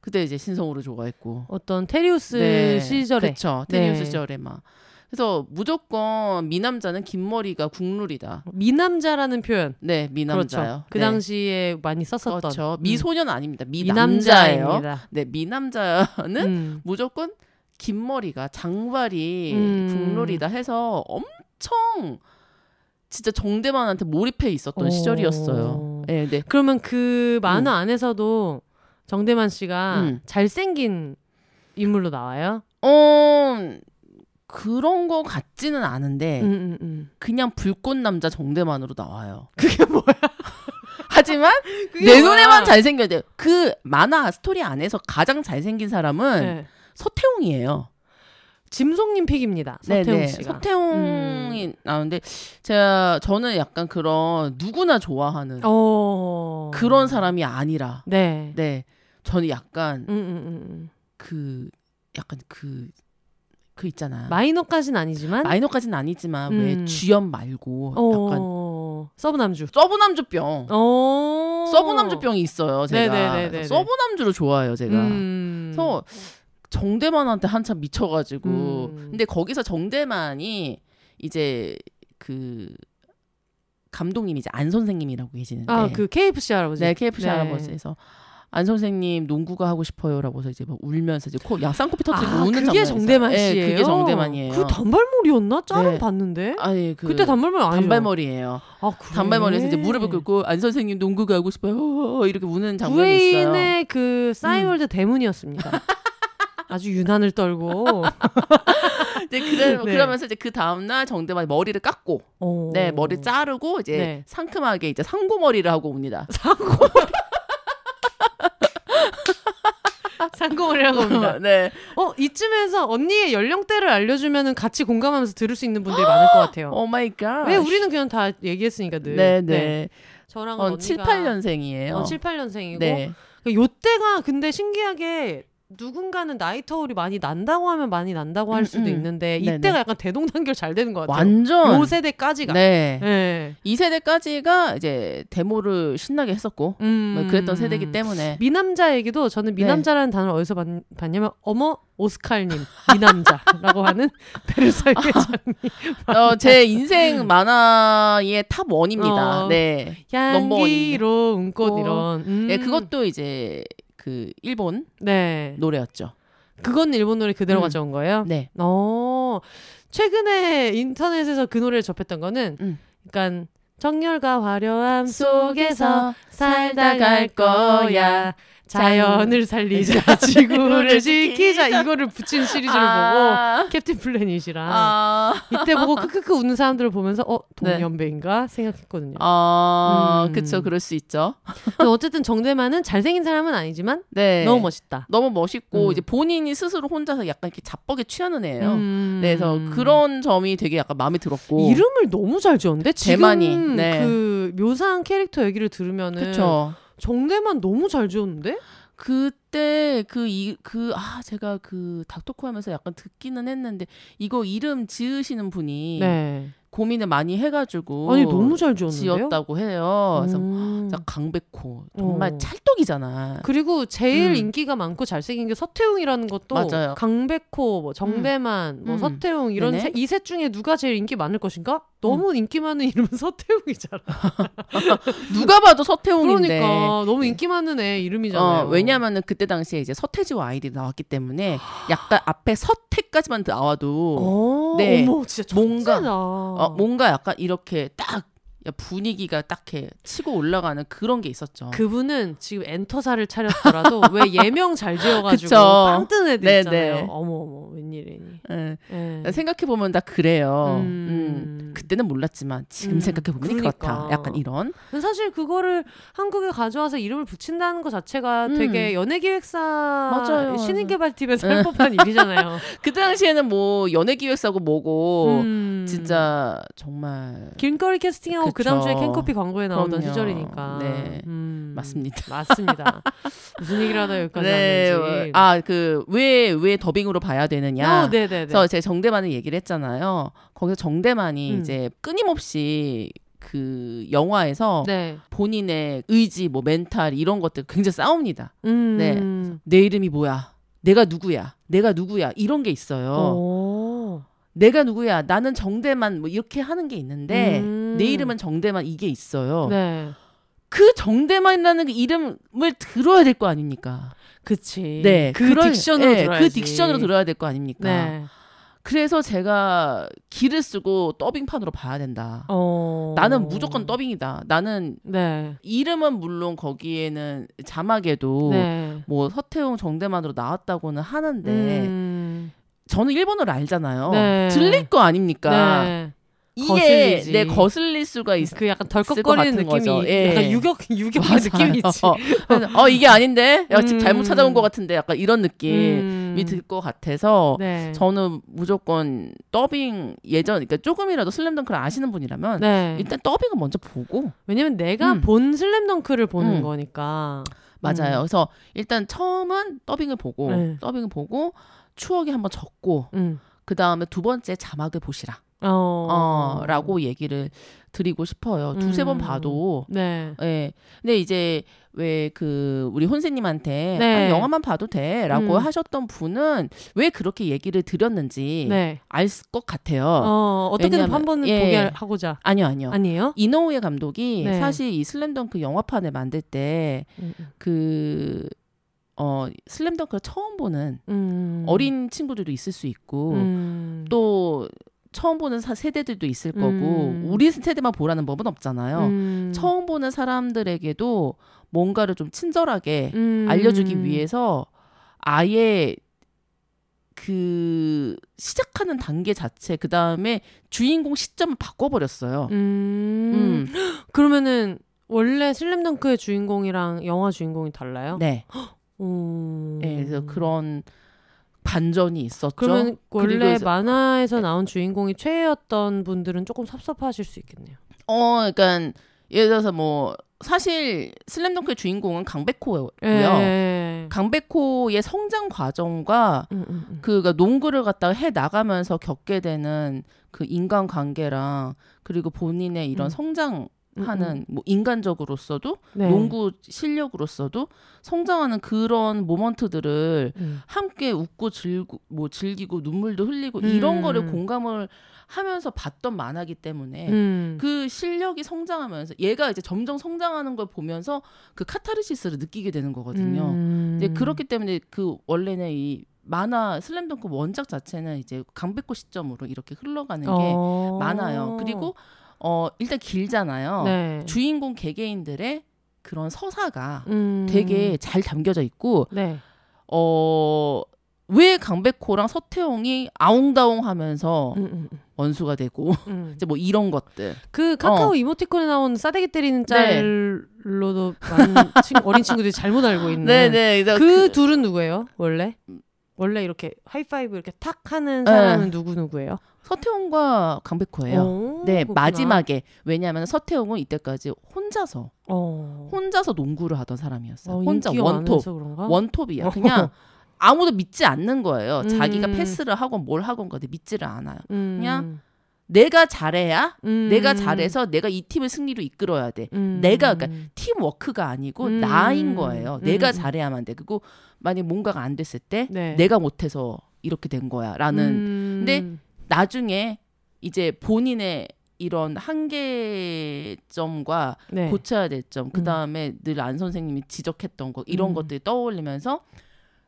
그때 이제 신성우를 좋아했고 어떤 테리우스 네. 시절에 그렇죠. 테리우스 네. 시절에 막. 그래서 무조건 미남자는 긴 머리가 국룰이다. 미남자라는 표현. 네, 미남자요. 그렇죠. 그 네. 당시에 많이 썼었던. 그렇죠. 미소년 아닙니다. 미남자예요. 네, 미남자는 무조건 긴 머리가 장발이 국룰이다 해서 엄청 진짜 정대만한테 몰입해 있었던 시절이었어요. 네, 네. 그러면 그 만화 안에서도 정대만 씨가 잘생긴 인물로 나와요? 그런 거 같지는 않은데 그냥 불꽃 남자 정대만으로 나와요. 그게 뭐야? 하지만 그게 내 눈에만 잘생겨야 돼요. 그 만화 스토리 안에서 가장 잘생긴 사람은 네. 서태웅이에요. 짐송님 픽입니다. 서태웅 씨가. 서태웅이 나오는데 저는 약간 그런 누구나 좋아하는 그런 사람이 아니라 네. 네. 저는 약간 그 있잖아. 마이너까진 아니지만 왜 주연 말고 약간 서브남주병. 서브남주병이 있어요. 제가 서브남주를 좋아해요. 제가. 그래서 정대만한테 한참 미쳐가지고 근데 거기서 정대만이 이제 그 감독님이 이제 안 선생님이라고 계시는데 그 KFC 할아버지. 네, KFC 할아버지에서. 안 선생님 농구가 하고 싶어요라고 해서 이제 막 울면서 이제 쌍코피 터뜨리고 우는 장면이 그게 정대만 씨예요? 네, 그게 정대만이에요. 그 단발머리였나? 짤은 네. 봤는데. 아니, 그때 단발머리 아니에요. 단발머리예요. 아, 그래? 단발머리에서 이제 무릎을 꿇고 안 선생님 농구가 하고 싶어요 이렇게 우는 장면이 있어요. 구혜인의 그 싸이월드 대문이었습니다. 아주 유난을 떨고. 이제 그러면서 이제 그 다음날 정대만이 머리를 깎고, 네 머리 자르고 이제 상큼하게 이제 상고머리를 하고 옵니다. 상고머리. 상고머리라고 합니다. 네. 이쯤에서 언니의 연령대를 알려주면은 같이 공감하면서 들을 수 있는 분들이 많을 것 같아요. 오 마이 갓. 왜 우리는 그냥 다 얘기했으니까 늘. 네네. 네. 저랑 언니가 78년생이에요. 78년생이고. 네. 요때가 근데 신기하게 누군가는 나이 터울이 많이 난다고 하면 많이 난다고 할 수도 있는데 이때가 네네. 약간 대동단결 잘 되는 것 같아요. 완전. 이 세대까지가. 네. 네. 이 세대까지가 이제 데모를 신나게 했었고 뭐 그랬던 세대이기 때문에. 미남자 얘기도 저는 미남자라는 네. 단어를 어디서 봤냐면 오스칼님 미남자라고 하는 베르사유의 장님. 제 인생 만화의 탑 원입니다. 네. 향기로운 꽃 이런. 네, 그것도 이제. 그 일본 네. 노래였죠. 그건 일본 노래 그대로 가져온 거예요? 네. 최근에 인터넷에서 그 노래를 접했던 거는 그러니까 정열과 화려함 속에서 살다 갈 거야. 자연을 살리자, 지구를 지키자 이거를 붙인 시리즈를 보고 캡틴 플래닛이랑 이때 보고 크크크 웃는 사람들을 보면서 동년배인가 네. 생각했거든요. 그쵸, 그럴 수 있죠. 어쨌든 정대만은 잘생긴 사람은 아니지만 네. 너무 멋있다. 너무 멋있고 이제 본인이 스스로 혼자서 약간 이렇게 자뻑에 취하는 애예요. 네, 그래서 그런 점이 되게 약간 마음에 들었고 이름을 너무 잘 지었는데 지금 네. 그 묘사한 캐릭터 얘기를 들으면은 그쵸. 정대만 너무 잘 지었는데? 그때 제가 그 닥터코 하면서 약간 듣기는 했는데 이거 이름 지으시는 분이 네. 고민을 많이 해가지고 아니 너무 잘 지었는데요? 지었다고 해요. 그래서 강백호 정말 찰떡이잖아. 그리고 제일 인기가 많고 잘생긴 게 서태웅이라는 것도 맞아요. 강백호, 정대만, 서태웅 이런 이 셋 중에 누가 제일 인기 많을 것인가? 너무 인기 많은 이름은 서태웅이잖아. 누가 봐도 서태웅인데. 그러니까 너무 인기 많은 애 이름이잖아요. 왜냐하면 그때 당시에 이제 서태지와 아이들이 나왔기 때문에 약간 앞에 서태까지만 나와도 네, 어머 진짜 뭔가 약간 이렇게 딱 분위기가 딱히 치고 올라가는 그런 게 있었죠. 그분은 지금 엔터사를 차렸더라도 왜 예명 잘 지어가지고 빵 뜨는 애들 네네. 있잖아요. 어머어머 웬일이니. 네. 네. 생각해보면 다 그래요. 그때는 몰랐지만 지금 생각해보면 그렇다. 약간 이런. 사실 그거를 한국에 가져와서 이름을 붙인다는 것 자체가 되게 연예기획사 맞아요. 신인개발팀에서 할 법한 일이잖아요. 그 당시에는 뭐 연예기획사고 뭐고 진짜 정말 길거리 캐스팅하고 그 다음 주에 캔커피 광고에 나오던 그럼요. 시절이니까. 네, 맞습니다. 맞습니다. 무슨 얘기를 하다 여기까지 네. 왔는지. 아, 그 왜 더빙으로 봐야 되느냐. 네네네. 그래서 제가 정대만을 얘기를 했잖아요. 거기서 정대만이 이제 끊임없이 그 영화에서 네. 본인의 의지, 뭐 멘탈 이런 것들 굉장히 싸웁니다. 네, 내 이름이 뭐야? 내가 누구야? 내가 누구야? 이런 게 있어요. 내가 누구야? 나는 정대만 뭐 이렇게 하는 게 있는데 내 이름은 정대만 이게 있어요. 네. 그 정대만이라는 그 이름을 들어야 될 거 아닙니까? 그치. 네. 그 딕션으로 네, 들어야지. 그 딕션으로 들어야 될 거 아닙니까? 네. 그래서 제가 기를 쓰고 더빙판으로 봐야 된다. 나는 무조건 더빙이다. 나는 네. 이름은 물론 거기에는 자막에도 네. 뭐 서태웅 정대만으로 나왔다고는 하는데 저는 일본어를 알잖아요. 네. 들릴 거 아닙니까? 네. 이게 내 거슬릴 수가 있을 그 약간 덜컥거리는 느낌이 거죠. 예. 약간 유격 느낌이 있지. 이게 아닌데 야, 지금 잘못 찾아온 것 같은데 약간 이런 느낌이 들 것 같아서 네. 저는 무조건 더빙 예전 그러니까 조금이라도 슬램덩크를 아시는 분이라면 네. 일단 더빙을 먼저 보고 왜냐면 내가 본 슬램덩크를 보는 거니까 맞아요. 그래서 일단 처음은 더빙을 보고 더빙을 보고 추억에 한번 적고 그 다음에 두 번째 자막을 보시라. 라고 얘기를 드리고 싶어요. 두세 번 봐도. 네. 예. 근데 이제 왜 그 우리 혼세님한테 네. 영화만 봐도 돼라고 하셨던 분은 왜 그렇게 얘기를 드렸는지 네. 알 것 같아요. 어떻게든 한 번은 예. 보게 하고자. 아니요. 아니에요? 이노우에 감독이 네. 사실 이 슬램덩크 영화판을 만들 때 그 슬램덩크를 처음 보는 어린 친구들도 있을 수 있고 또 처음 보는 세대들도 있을 거고 우리 세대만 보라는 법은 없잖아요. 처음 보는 사람들에게도 뭔가를 좀 친절하게 알려주기 위해서 아예 그 시작하는 단계 자체 그 다음에 주인공 시점을 바꿔버렸어요. 그러면은 원래 슬램덩크의 주인공이랑 영화 주인공이 달라요? 네. 네 그래서 그런 반전이 있었죠. 그러면 원래 만화에서 나온 주인공이 최애였던 분들은 조금 섭섭하실 수 있겠네요. 그러니까 예를 들어서 뭐 사실 슬램덩크의 주인공은 강백호고요. 강백호의 성장 과정과 그가 농구를 갖다가 해 나가면서 겪게 되는 그 인간관계랑 그리고 본인의 이런 성장 하는 뭐 인간적으로서도 네. 농구 실력으로서도 성장하는 그런 모먼트들을 함께 웃고 즐기고 눈물도 흘리고 이런 거를 공감을 하면서 봤던 만화기 때문에 그 실력이 성장하면서 얘가 이제 점점 성장하는 걸 보면서 그 카타르시스를 느끼게 되는 거거든요. 이제 그렇기 때문에 그 원래는 이 만화 슬램덩크 원작 자체는 이제 강백호 시점으로 이렇게 흘러가는 게 많아요. 그리고 일단 길잖아요. 네. 주인공 개개인들의 그런 서사가 되게 잘 담겨져 있고 네. 왜 강백호랑 서태웅이 아웅다웅하면서 원수가 되고 이제 뭐 이런 것들 그 카카오 이모티콘에 나온 싸대기 때리는 짤로도 네. 많은 어린 친구들이 잘못 알고 있는 네네, 그 둘은 누구예요? 원래 이렇게 하이파이브 이렇게 탁 하는 사람은 네. 누구예요? 서태웅과 강백호예요. 네, 그렇구나. 마지막에 왜냐하면 서태웅은 이때까지 혼자서 농구를 하던 사람이었어요. 혼자 원톱이야. 그냥 아무도 믿지 않는 거예요. 자기가 패스를 하건 뭘 하건 근데 믿지를 않아요. 그냥 내가 잘해야 내가 잘해서 내가 이 팀을 승리로 이끌어야 돼. 내가 그러니까 팀워크가 아니고 나인 거예요. 내가 잘해야만 돼. 그리고 만약 뭔가가 안 됐을 때 네. 내가 못해서 이렇게 된 거야. 라는 근데 나중에 이제 본인의 이런 한계점과 네. 고쳐야 될 점, 그 다음에 늘 안 선생님이 지적했던 것 이런 것들이 떠올리면서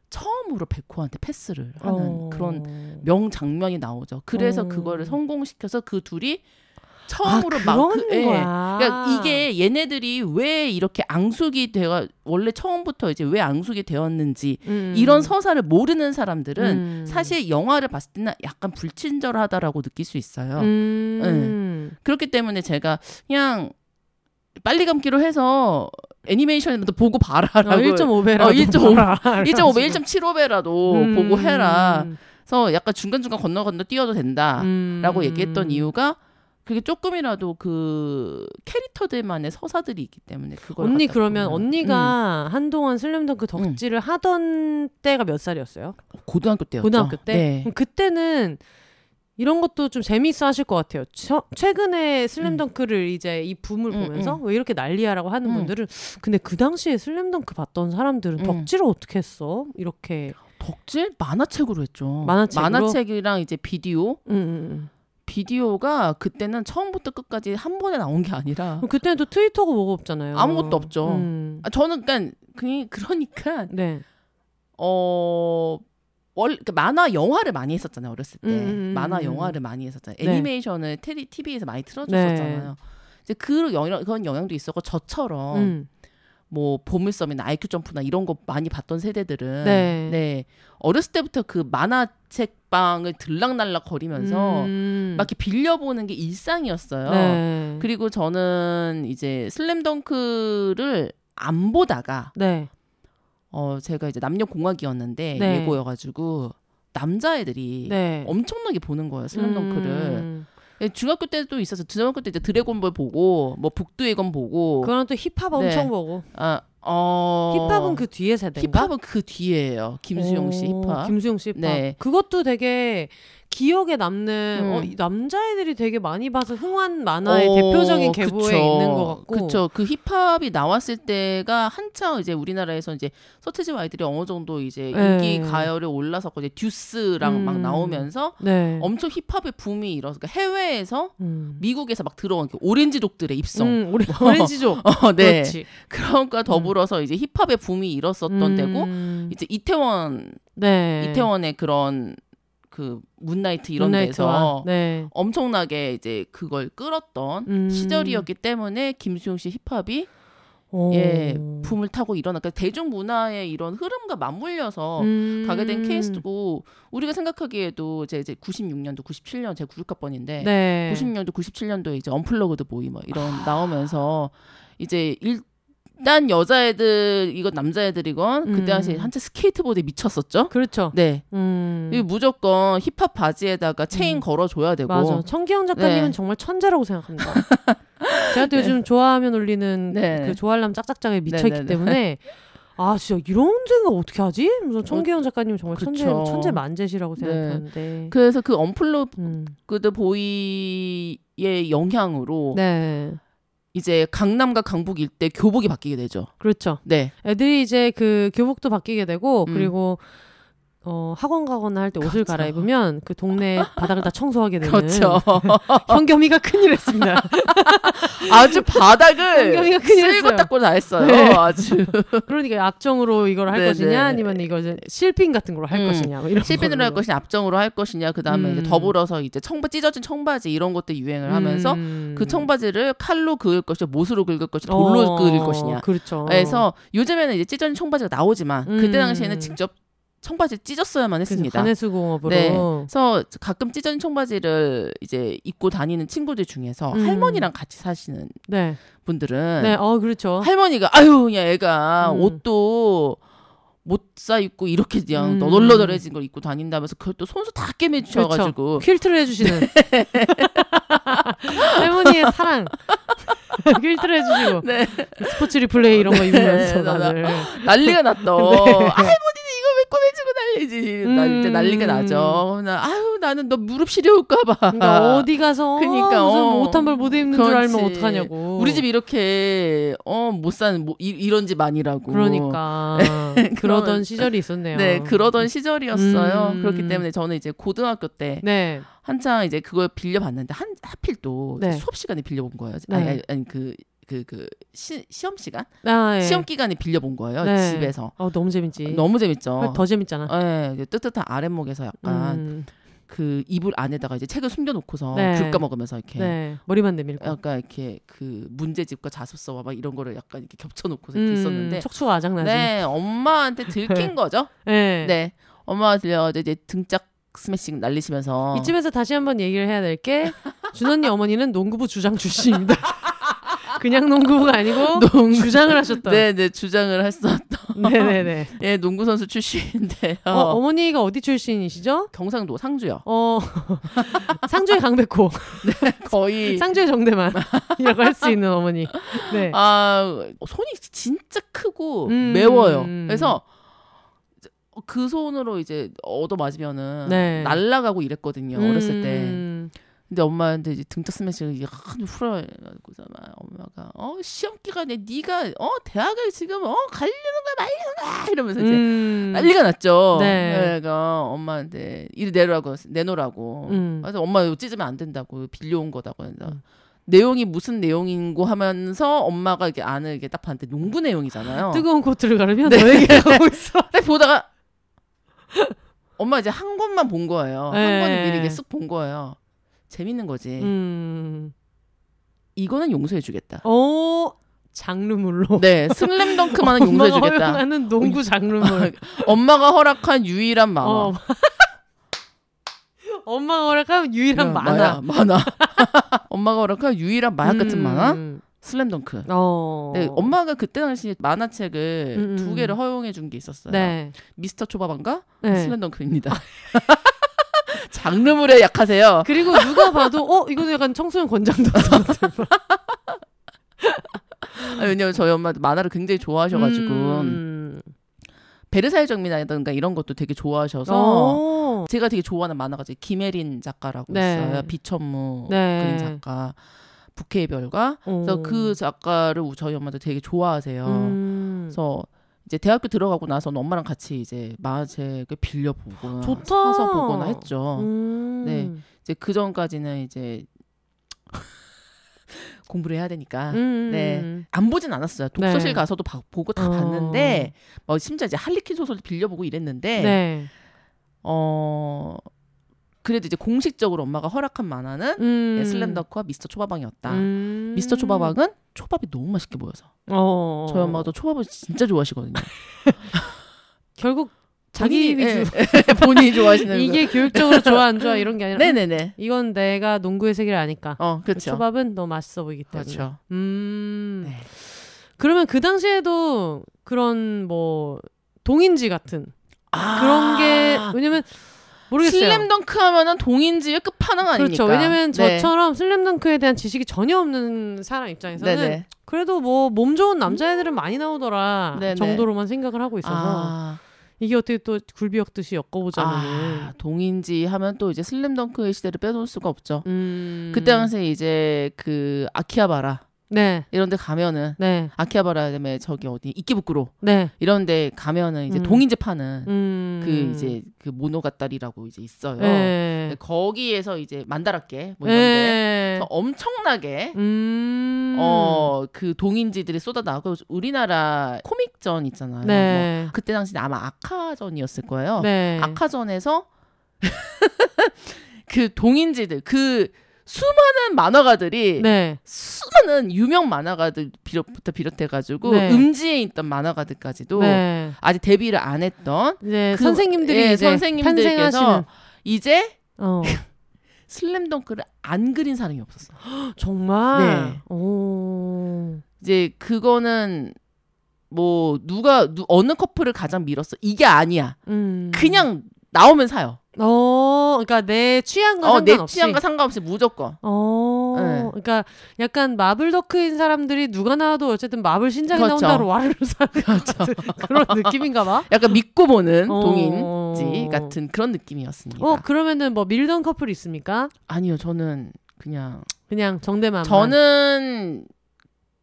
처음으로 백호한테 패스를 하는 그런 명장면이 나오죠. 그래서 그거를 성공시켜서 그 둘이 처음으로 거야. 그러니까 이게 얘네들이 왜 이렇게 앙숙이 되어 원래 처음부터 이제 왜 앙숙이 되었는지 이런 서사를 모르는 사람들은 사실 영화를 봤을 때는 약간 불친절하다라고 느낄 수 있어요. 네. 그렇기 때문에 제가 그냥 빨리 감기로 해서 애니메이션이라도 보고 봐라라고 1.5배라도 1.5배, 1.75배라도 보고 해라. 그래서 약간 중간중간 건너 뛰어도 된다라고 얘기했던 이유가 그게 조금이라도 그 캐릭터들만의 서사들이 있기 때문에 그걸 언니 그러면 보면. 언니가 한동안 슬램덩크 덕질을 하던 때가 몇 살이었어요? 고등학교 때였죠. 고등학교 때? 네. 그럼 그때는 이런 것도 좀 재미있어 하실 것 같아요. 최근에 슬램덩크를 이제 이 붐을 보면서 왜 이렇게 난리야라고 하는 분들은 근데 그 당시에 슬램덩크 봤던 사람들은 덕질을 어떻게 했어? 이렇게 덕질? 만화책으로 했죠. 만화책이랑 이제 비디오 비디오가 그때는 처음부터 끝까지 한 번에 나온 게 아니라 그때는 또 트위터가 뭐가 없잖아요. 아무것도 없죠. 저는 그러니까 네. 만화 영화를 많이 했었잖아요. 어렸을 때 만화 영화를 많이 했었잖아요. 애니메이션을 TV에서 많이 틀어줬었잖아요. 네. 이제 그런 영향도 있었고 저처럼 뭐 보물섬이나 IQ 점프나 이런 거 많이 봤던 세대들은 네. 어렸을 때부터 그 만화책방을 들락날락 거리면서 막 이렇게 빌려보는 게 일상이었어요. 네. 그리고 저는 이제 슬램덩크를 안 보다가 제가 이제 남녀공학이었는데 예고여가지고 남자애들이 엄청나게 보는 거예요. 슬램덩크를. 중학교 때도 있어서 중학교 때 이제 드래곤볼 보고 뭐 북두의검 보고 그거는 또 힙합 엄청 보고 힙합은 그 뒤에 세대인가? 힙합은 그 뒤에예요. 김수용 씨 힙합. 네. 그것도 되게 기억에 남는 남자애들이 되게 많이 봐서 흥한 만화의 대표적인 계보에 있는 것 같고 그쵸. 그 힙합이 나왔을 때가 한창 이제 우리나라에서 이제 서태지 아이들이 어느 정도 이제 인기 가열에 올라섰고 이제 듀스랑 막 나오면서 엄청 힙합의 붐이 일어서 그러니까 해외에서 미국에서 막 들어온 오렌지족들의 입성 오렌지족 그렇지. 그런 거 더불어서 이제 힙합의 붐이 일었었던 때고 이제 이태원의 그런 그 문나이트 이런 데서 엄청나게 이제 그걸 끌었던 시절이었기 때문에 김수용 씨 힙합이 붐을 타고 일어났고 대중문화의 이런 흐름과 맞물려서 가게 된 케이스고 우리가 생각하기에도 이제 96년도 97년 제 96학번인데 96년도 97년도에 이제 언플러그드 보이 뭐 이런 나오면서 이제 일단 여자애들 이건 남자애들이건 그때 당시 한참 스케이트보드에 미쳤었죠. 그렇죠. 네. 무조건 힙합 바지에다가 체인 걸어줘야 되고. 맞아. 청기영 작가님은 정말 천재라고 생각합니다. 제가 또 요즘 좋아하면 올리는 그 좋아할람 짝짝짝에 미쳐있기 때문에 아 진짜 이런 생각 어떻게 하지? 청기영 작가님은 정말 천재 만재시라고 생각하는데. 그래서 그 언플러그드 보이의 영향으로 이제 강남과 강북 일대 교복이 바뀌게 되죠. 그렇죠. 네. 애들이 이제 그 교복도 바뀌게 되고 그리고 학원 가거나 할 때 옷을 갈아입으면 그 동네 바닥을 다 청소하게 되는. 그렇죠. 현겸이가 큰일 했습니다. 아주 바닥을 쓸고 닦고 다 했어요. 네. 아주. 그러니까 악정으로 이걸 할 것이냐 아니면 이걸 실핀 같은 걸로 할 것이냐. 뭐 이런 실핀으로 할 것이냐 악정으로 할 것이냐. 그다음에 이제 더불어서 이제 찢어진 청바지 이런 것도 유행을 하면서 그 청바지를 칼로 긁을 것이냐 못으로 긁을 것이냐 돌로 긁을 것이냐. 그렇죠. 그래서 요즘에는 이제 찢어진 청바지가 나오지만 그때 당시에는 직접 청바지를 찢었어야만 했습니다. 가내수공업으로. 네. 그래서 가끔 찢어진 청바지를 이제 입고 다니는 친구들 중에서 할머니랑 같이 사시는 분들은 그렇죠. 할머니가 아유 그냥 애가 옷도 못 사 입고 이렇게 그냥 너덜너덜해진 걸 입고 다닌다면서 그걸 또 손수 다 꿰매 주셔가지고 퀼트를 해주시는 할머니의 사랑 퀼트를 해주시고 스포츠 리플레이 이런 거 입으면서 다들 난리가 났던 할머니 꼬매지고 난리지. 이제 난리가 나죠. 아유 나는 너 무릎 시려울까봐. 그러니까 어디 가서 무슨 옷 한 벌 못 입는 줄 알면 어떡하냐고. 우리 집 이렇게 못 사는 이런 집 아니라고. 그러니까 그러던 시절이 있었네요. 네 그러던 시절이었어요. 그렇기 때문에 저는 이제 고등학교 때 한창 이제 그걸 빌려봤는데 하필 또 수업 시간에 빌려본 거예요. 아니 시험 시간? 시험 기간에 빌려본 거예요. 집에서. 너무 재밌지. 너무 재밌죠. 더 재밌잖아. 네, 뜨뜻한 아랫목에서 약간 그 이불 안에다가 이제 책을 숨겨놓고서 네. 귤 까먹으면서 이렇게 네. 머리만 내밀고 약간 이렇게 그 문제집과 자습서와 막 이런 거를 약간 이렇게 겹쳐놓고서 이렇게 있었는데 척추가 아작나지. 네, 엄마한테 들킨 거죠. 네. 네, 엄마가 들려서 이제 등짝 스매싱 날리시면서 이쯤에서 다시 한번 얘기를 해야 될 게 준언니 어머니는 농구부 주장 출신입니다. 그냥 농구부가 아니고 주장을 하셨던. 네네 주장을 했었던. 네네네. 예 농구 선수 출신인데요. 어머니가 어디 출신이시죠? 경상도 상주요. 상주의 강백호. 네 거의 상주의 정대만이라고 할 수 있는 어머니. 네. 아 손이 진짜 크고 매워요. 그래서. 그 손으로 이제 얻어 맞으면은 네. 날아가고 이랬거든요 어렸을 때. 근데 엄마한테 이제 등짝 스매싱을 이게 아주 후려가지고잖아. 엄마가 시험 기간에 네가 대학을 지금 갈리는 거야 말리는 거야 이러면서 이제 난리가 났죠. 네. 내가 엄마한테 이리 내놓으라고 내놓으라고. 그래서 엄마 이거 찢으면 안 된다고 빌려온 거다고 한다. 내용이 무슨 내용인고 하면서 엄마가 이게 안을 이렇게 딱 봤는데 농구 내용이잖아요. 뜨거운 코트를 가르면 네. 너에게 하고 있어. 딱 보다가. 엄마 이제 한 권만 본 거예요. 네. 한 권을 미리 쓱 본 거예요. 재밌는 거지. 이거는 용서해주겠다. 장르물로. 네, 슬램덩크만은 용서해주겠다. 엄마가 허락하는 농구 장르물. 엄마가 허락한 유일한 만화. 엄마가 허락한 유일한 만화. 만화. 엄마가 허락한 유일한 마약 같은 만화. 슬램덩크. 네, 엄마가 그때 당시 만화책을 두 개를 허용해 준 게 있었어요. 네. 미스터 초밥왕과 네. 슬램덩크입니다. 장르물에 약하세요. 그리고 누가 봐도 이건 약간 청소년 권장도. 왜냐면 저희 엄마 만화를 굉장히 좋아하셔가지고 베르사유 정민이라든가 이런 것도 되게 좋아하셔서 제가 되게 좋아하는 만화가 김혜린 작가라고 네. 있어요. 비천무 네. 그린 작가. 부캐의 별과 그래서 그 작가를 저희 엄마도 되게 좋아하세요. 그래서 이제 대학교 들어가고 나서는 엄마랑 같이 이제 만화책을 빌려보거나 사서 보거나 했죠. 네, 이제 그 전까지는 이제 공부를 해야 되니까 네, 안 보진 않았어요. 독서실 네. 가서도 보고 다 봤는데 뭐 심지어 이제 할리퀸 소설도 빌려보고 이랬는데 네. 그래도 이제 공식적으로 엄마가 허락한 만화는 예, 슬램덩크와 미스터 초밥왕이었다. 미스터 초밥왕은 초밥이 너무 맛있게 보여서 저희 엄마도 초밥을 진짜 좋아하시거든요. 결국 자기 본인이 좋아하시는 이게 거. 교육적으로 좋아 안 좋아 이런 게 아니라 네네네. 이건 내가 농구의 세계를 아니까 그렇죠. 그 초밥은 너무 맛있어 보이기 때문에 그렇죠. 네. 그러면 그 당시에도 그런 뭐 동인지 같은 그런 게 왜냐면 모르겠어요. 슬램덩크 하면은 동인지의 끝판왕 아닙니까? 그렇죠. 왜냐면 저처럼 네. 슬램덩크에 대한 지식이 전혀 없는 사람 입장에서는 네네. 그래도 뭐 몸 좋은 남자애들은 많이 나오더라 네네. 정도로만 생각을 하고 있어서 이게 어떻게 또 굴비역듯이 엮어보자면은 동인지 하면 또 이제 슬램덩크의 시대를 빼놓을 수가 없죠. 그때 당시에 이제 그 아키하바라 네. 이런 데 가면은 네. 아키하바라 때문에 저기 어디 이끼부꾸로 네. 이런 데 가면은 이제 동인지 파는 그 이제 그 모노가따리라고 이제 있어요. 네. 거기에서 이제 만다라께 뭐 이런 데 엄청나게 그 동인지들이 쏟아나오고 우리나라 코믹전 있잖아요. 네. 뭐 그때 당시는 아마 아카전이었을 거예요. 네. 아카전에서 그 동인지들 그 수많은 만화가들이 네. 수많은 유명 만화가들 비롯해가지고 네. 음지에 있던 만화가들까지도 네. 아직 데뷔를 안 했던 네, 그 선생님들이 예, 이제 탄생하시는 이제 슬램덩크를 안 그린 사람이 없었어. 정말? 네. 오. 이제 그거는 뭐 누가 어느 커플을 가장 밀었어? 이게 아니야. 그냥 나오면 사요. 그러니까 내 취향과 상관없이. 내 취향과 상관없이 무조건. 네. 그러니까 약간 마블 덕후인 사람들이 누가 나와도 어쨌든 마블 신작이 그렇죠. 나온다고 와르르 사는 그렇죠. 그런 느낌인가 봐. 약간 믿고 보는 동인지 같은 그런 느낌이었습니다. 그러면은 뭐 밀던 커플 있습니까? 아니요, 저는 그냥 정대만.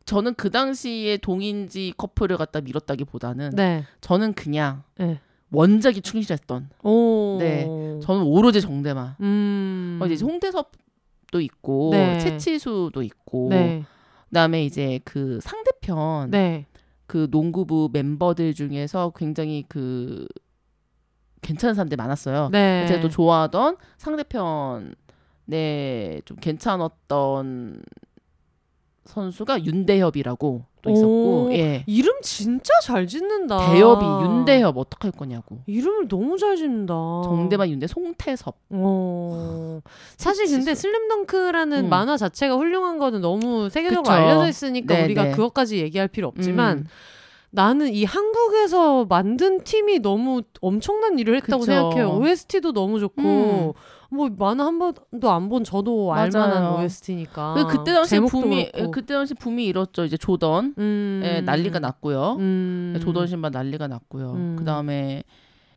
저는 그 당시에 동인지 커플을 갖다 밀었다기보다는 네. 저는 그냥. 네. 원작이 충실했던. 네, 저는 오로지 정대만. 이제 홍대섭도 있고 네. 채치수도 있고 네. 그다음에 이제 그 상대편 네. 그 농구부 멤버들 중에서 굉장히 그 괜찮은 사람들이 많았어요. 네. 제가 또 좋아하던 상대편에 좀 괜찮았던 선수가 윤대협이라고 또 있었고, 예. 이름 진짜 잘 짓는다. 대협이 윤대협 어떡할 거냐고. 이름을 너무 잘 짓는다. 정대만, 윤대, 송태섭. 사실 근데 슬램덩크라는 만화 자체가 훌륭한 거는 너무 세계적으로 그쵸. 알려져 있으니까 네네. 우리가 그것까지 얘기할 필요 없지만 나는 이 한국에서 만든 팀이 너무 엄청난 일을 했다고 그쵸. 생각해요. OST도 너무 좋고 뭐 만화 한 번도 안 본 저도 맞아요. 알만한 OST니까. 그때 당시 붐이 일었죠. 이제 조던에 난리가 났고요. 조던 신발 난리가 났고요. 그 다음에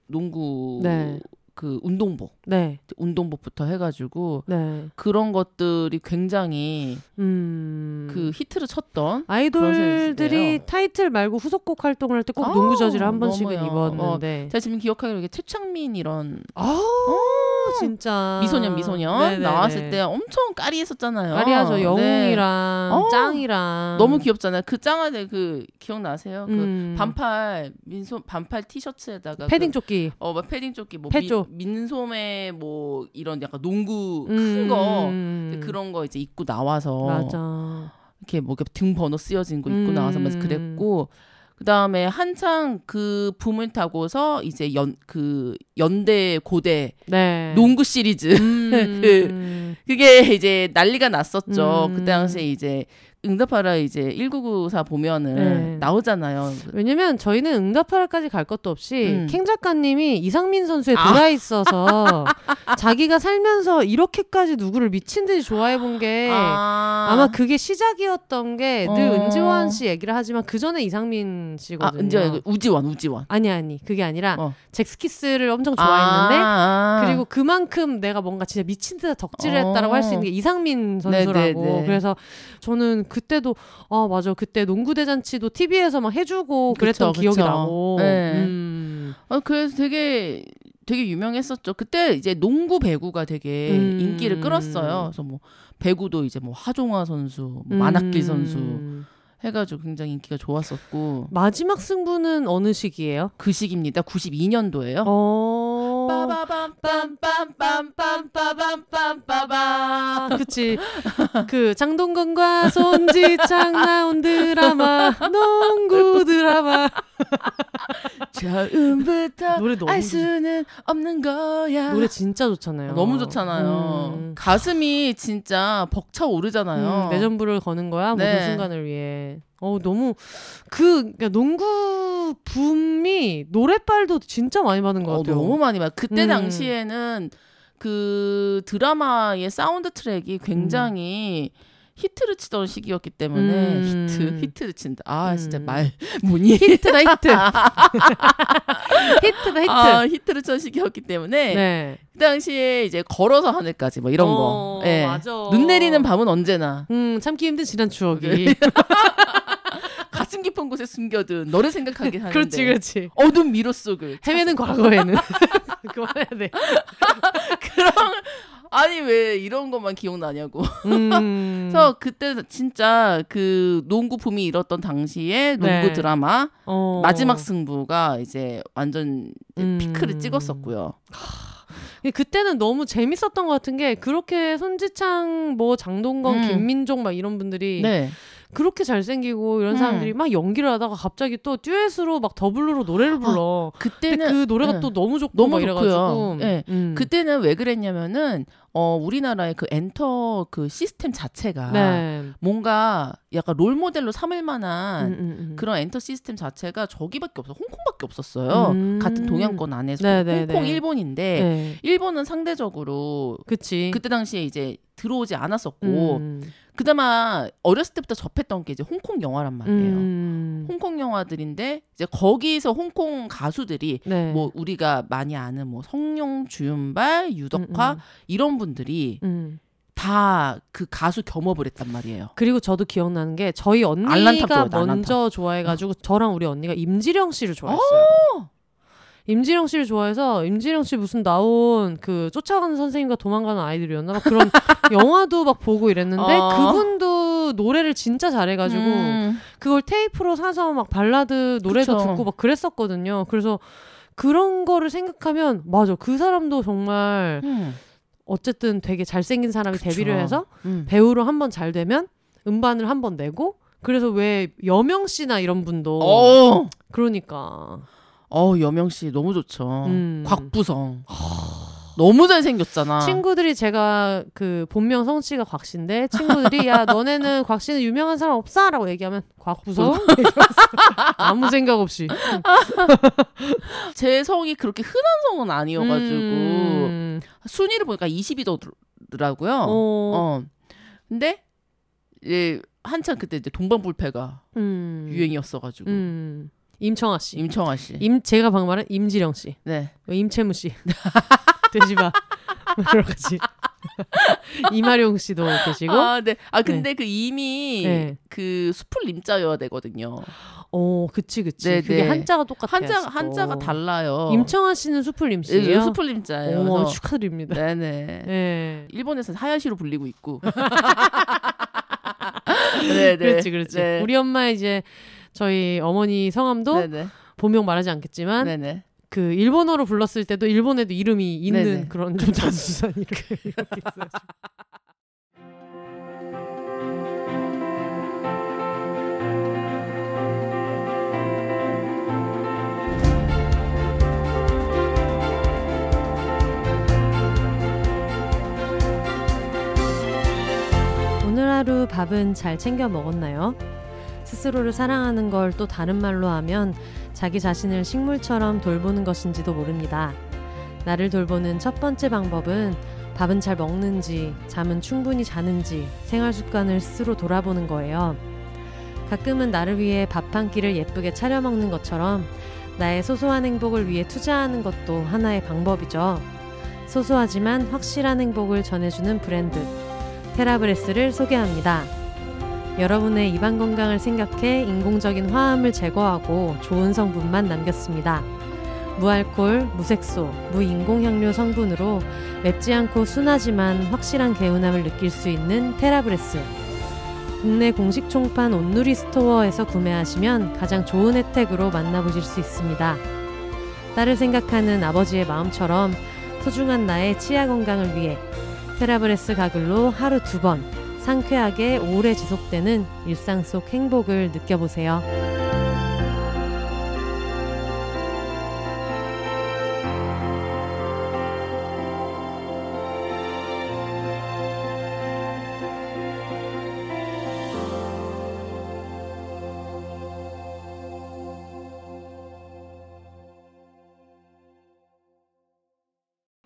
농구 네. 그 운동복, 네. 운동복부터 해가지고 네. 그런 것들이 굉장히 그 히트를 쳤던 아이돌들이 타이틀 말고 후속곡 활동을 할 때 꼭 농구 저지를 한 번씩은 입었는데 제가 지금 기억하기로 이게 최창민 이런 진짜 미소년 네네네. 나왔을 때 엄청 까리했었잖아요. 까리하죠. 영웅이랑 네. 짱이랑 너무 귀엽잖아요. 그 짱한테 그 기억나세요? 그 반팔 티셔츠에다가 패딩 조끼 패딩 조끼 뭐 민소매 뭐 이런 약간 농구 큰 거 그런 거 이제 입고 나와서 맞아. 이렇게 뭐 등 번호 쓰여진 거 입고 나와서 막 그랬고. 그 다음에 한창 그 붐을 타고서 이제 연대, 고대, 네. 농구 시리즈. 그게 이제 난리가 났었죠. 그 당시에 이제 응답하라 이제 1994 보면은 네. 나오잖아요. 왜냐면 저희는 응답하라까지 갈 것도 없이 캥 작가님이 이상민 선수에 돌아있어서 자기가 살면서 이렇게까지 누구를 미친 듯이 좋아해본 게 아마 그게 시작이었던 게 늘 은지원 씨 얘기를 하지만 그 전에 이상민 씨거든요. 우지원. 아니 그게 아니라 잭스키스를 엄청 좋아했는데 그리고 그만큼 내가 뭔가 진짜 미친 듯이 덕질을 했다라고 할 수 있는 게 이상민 선수라고. 네네네. 그래서 저는 그때도 맞아 그때 농구대잔치도 TV에서 막 해주고 그랬던 그쵸, 기억이 그쵸. 나고 네. 그래서 되게 유명했었죠. 그때 이제 농구 배구가 되게 인기를 끌었어요. 그래서 뭐 배구도 이제 뭐 화종화 선수, 만학길 선수 해가지고 굉장히 인기가 좋았었고. 마지막 승부는 어느 시기예요? 그 시기입니다. 92년도예요. 빰빰빰빰빰빰빰빰빰빰빰 그치. 그 장동건과 손지창 나온 드라마 농구 드라마 처음부터 노래 너무 알 수는 없는 거야. 노래 진짜 좋잖아요. 너무 좋잖아요. 가슴이 진짜 벅차 오르잖아요. 내 전부를 거는 거야 모든 네. 순간을 위해. 너무 그러니까 농구 붐이 노랫발도 진짜 많이 받은 것 같아요. 너무 많이 받. 그때 당시에는 그 드라마의 사운드 트랙이 굉장히 히트를 치던 시기였기 때문에 히트를 친다. 진짜 말 뭐니? 히트다 히트. 히트를 친 시기였기 때문에 네. 그 당시에 이제 걸어서 하늘까지 뭐 이런 거. 예. 맞아. 눈 내리는 밤은 언제나. 참기 힘든 지난 추억이. 가슴 깊은 곳에 숨겨둔 너를 생각하게 하는데. 그렇지. 어둠 미로 속을. 헤매는 과거에는. 그만해야 돼. 그럼 아니 왜 이런 것만 기억나냐고. 그래서 그때 진짜 그 농구 붐이 일었던 당시에 농구 네. 드라마 마지막 승부가 이제 완전 피크를 찍었었고요. 그때는 너무 재밌었던 것 같은 게 그렇게 손지창, 뭐 장동건, 김민종 막 이런 분들이 네. 그렇게 잘생기고 이런 사람들이 막 연기를 하다가 갑자기 또 듀엣으로 막 더블로로 노래를 불러. 그때는 그 노래가 또 너무 좋고 너무 막 이래가지고. 네. 그때는 왜 그랬냐면은 우리나라의 그 엔터 그 시스템 자체가 네. 뭔가 약간 롤 모델로 삼을 만한 그런 엔터 시스템 자체가 저기밖에 없어. 홍콩밖에 없었어요. 같은 동양권 안에서 네네네. 홍콩, 일본인데 네. 일본은 상대적으로 그치. 그때 당시에 이제 들어오지 않았었고 그나마 어렸을 때부터 접했던 게 이제 홍콩 영화란 말이에요. 홍콩 영화들인데 이제 거기서 홍콩 가수들이 네. 뭐 우리가 많이 아는 뭐 성룡, 주윤발, 유덕화 이런 분들이 다 그 가수 겸업을 했단 말이에요. 그리고 저도 기억나는 게 저희 언니가 먼저 좋아해가지고 저랑 우리 언니가 임지령 씨를 좋아했어요. 임지령 씨를 좋아해서 임지령 씨 무슨 나온 그 쫓아가는 선생님과 도망가는 아이들이었나 막 그런 영화도 막 보고 이랬는데 그분도 노래를 진짜 잘해가지고 그걸 테이프로 사서 막 발라드 노래도 그쵸. 듣고 막 그랬었거든요. 그래서 그런 거를 생각하면 맞아. 그 사람도 정말 어쨌든 되게 잘생긴 사람이 그쵸. 데뷔를 해서 배우로 한번 잘 되면 음반을 한번 내고 그래서 왜 여명 씨나 이런 분도 오! 그러니까 여명 씨 너무 좋죠. 곽부성 너무 잘생겼잖아. 친구들이 제가 그 본명 성씨가 곽씨인데 친구들이 야 너네는 곽씨는 유명한 사람 없어? 라고 얘기하면 곽부성? 아무 생각 없이. 제 성이 그렇게 흔한 성은 아니어가지고 순위를 보니까 20위더라고요. 근데 예, 한참 그때 이제 동방불패가 유행이었어가지고 임청아 씨. 임청아 씨. 제가 방금 말한 임지령 씨. 네. 임채무 씨. 되지마. 여러 가지. 이마룡 씨도 계시고. 아, 네. 아, 근데 네. 그 이미 네. 그 수풀 님자여야 되거든요. 그치. 네, 그게 네. 한자가 똑같아요. 한자가 달라요. 임청아 씨는 수풀림 씨예요? 네, 수풀림 자예요. 축하드립니다. 네네. 네. 일본에서 하야시로 불리고 있고. 네네. 그렇지. 네. 우리 엄마 이제 저희 어머니 성함도 네네. 본명 말하지 않겠지만 네네. 그 일본어로 불렀을 때도 일본에도 이름이 있는 네네. 그런 좀 단순한 이렇게 있어요. 오늘 하루 밥은 잘 챙겨 먹었나요? 스스로를 사랑하는 걸 또 다른 말로 하면 자기 자신을 식물처럼 돌보는 것인지도 모릅니다. 나를 돌보는 첫 번째 방법은 밥은 잘 먹는지, 잠은 충분히 자는지, 생활 습관을 스스로 돌아보는 거예요. 가끔은 나를 위해 밥 한 끼를 예쁘게 차려 먹는 것처럼 나의 소소한 행복을 위해 투자하는 것도 하나의 방법이죠. 소소하지만 확실한 행복을 전해주는 브랜드, 테라브레스를 소개합니다. 여러분의 입안 건강을 생각해 인공적인 화합을 제거하고 좋은 성분만 남겼습니다. 무알콜, 무색소, 무인공향료 성분으로 맵지 않고 순하지만 확실한 개운함을 느낄 수 있는 테라브레스. 국내 공식 총판 온누리 스토어에서 구매하시면 가장 좋은 혜택으로 만나보실 수 있습니다. 딸을 생각하는 아버지의 마음처럼 소중한 나의 치아 건강을 위해 테라브레스 가글로 하루 2번 상쾌하게 오래 지속되는 일상 속 행복을 느껴보세요.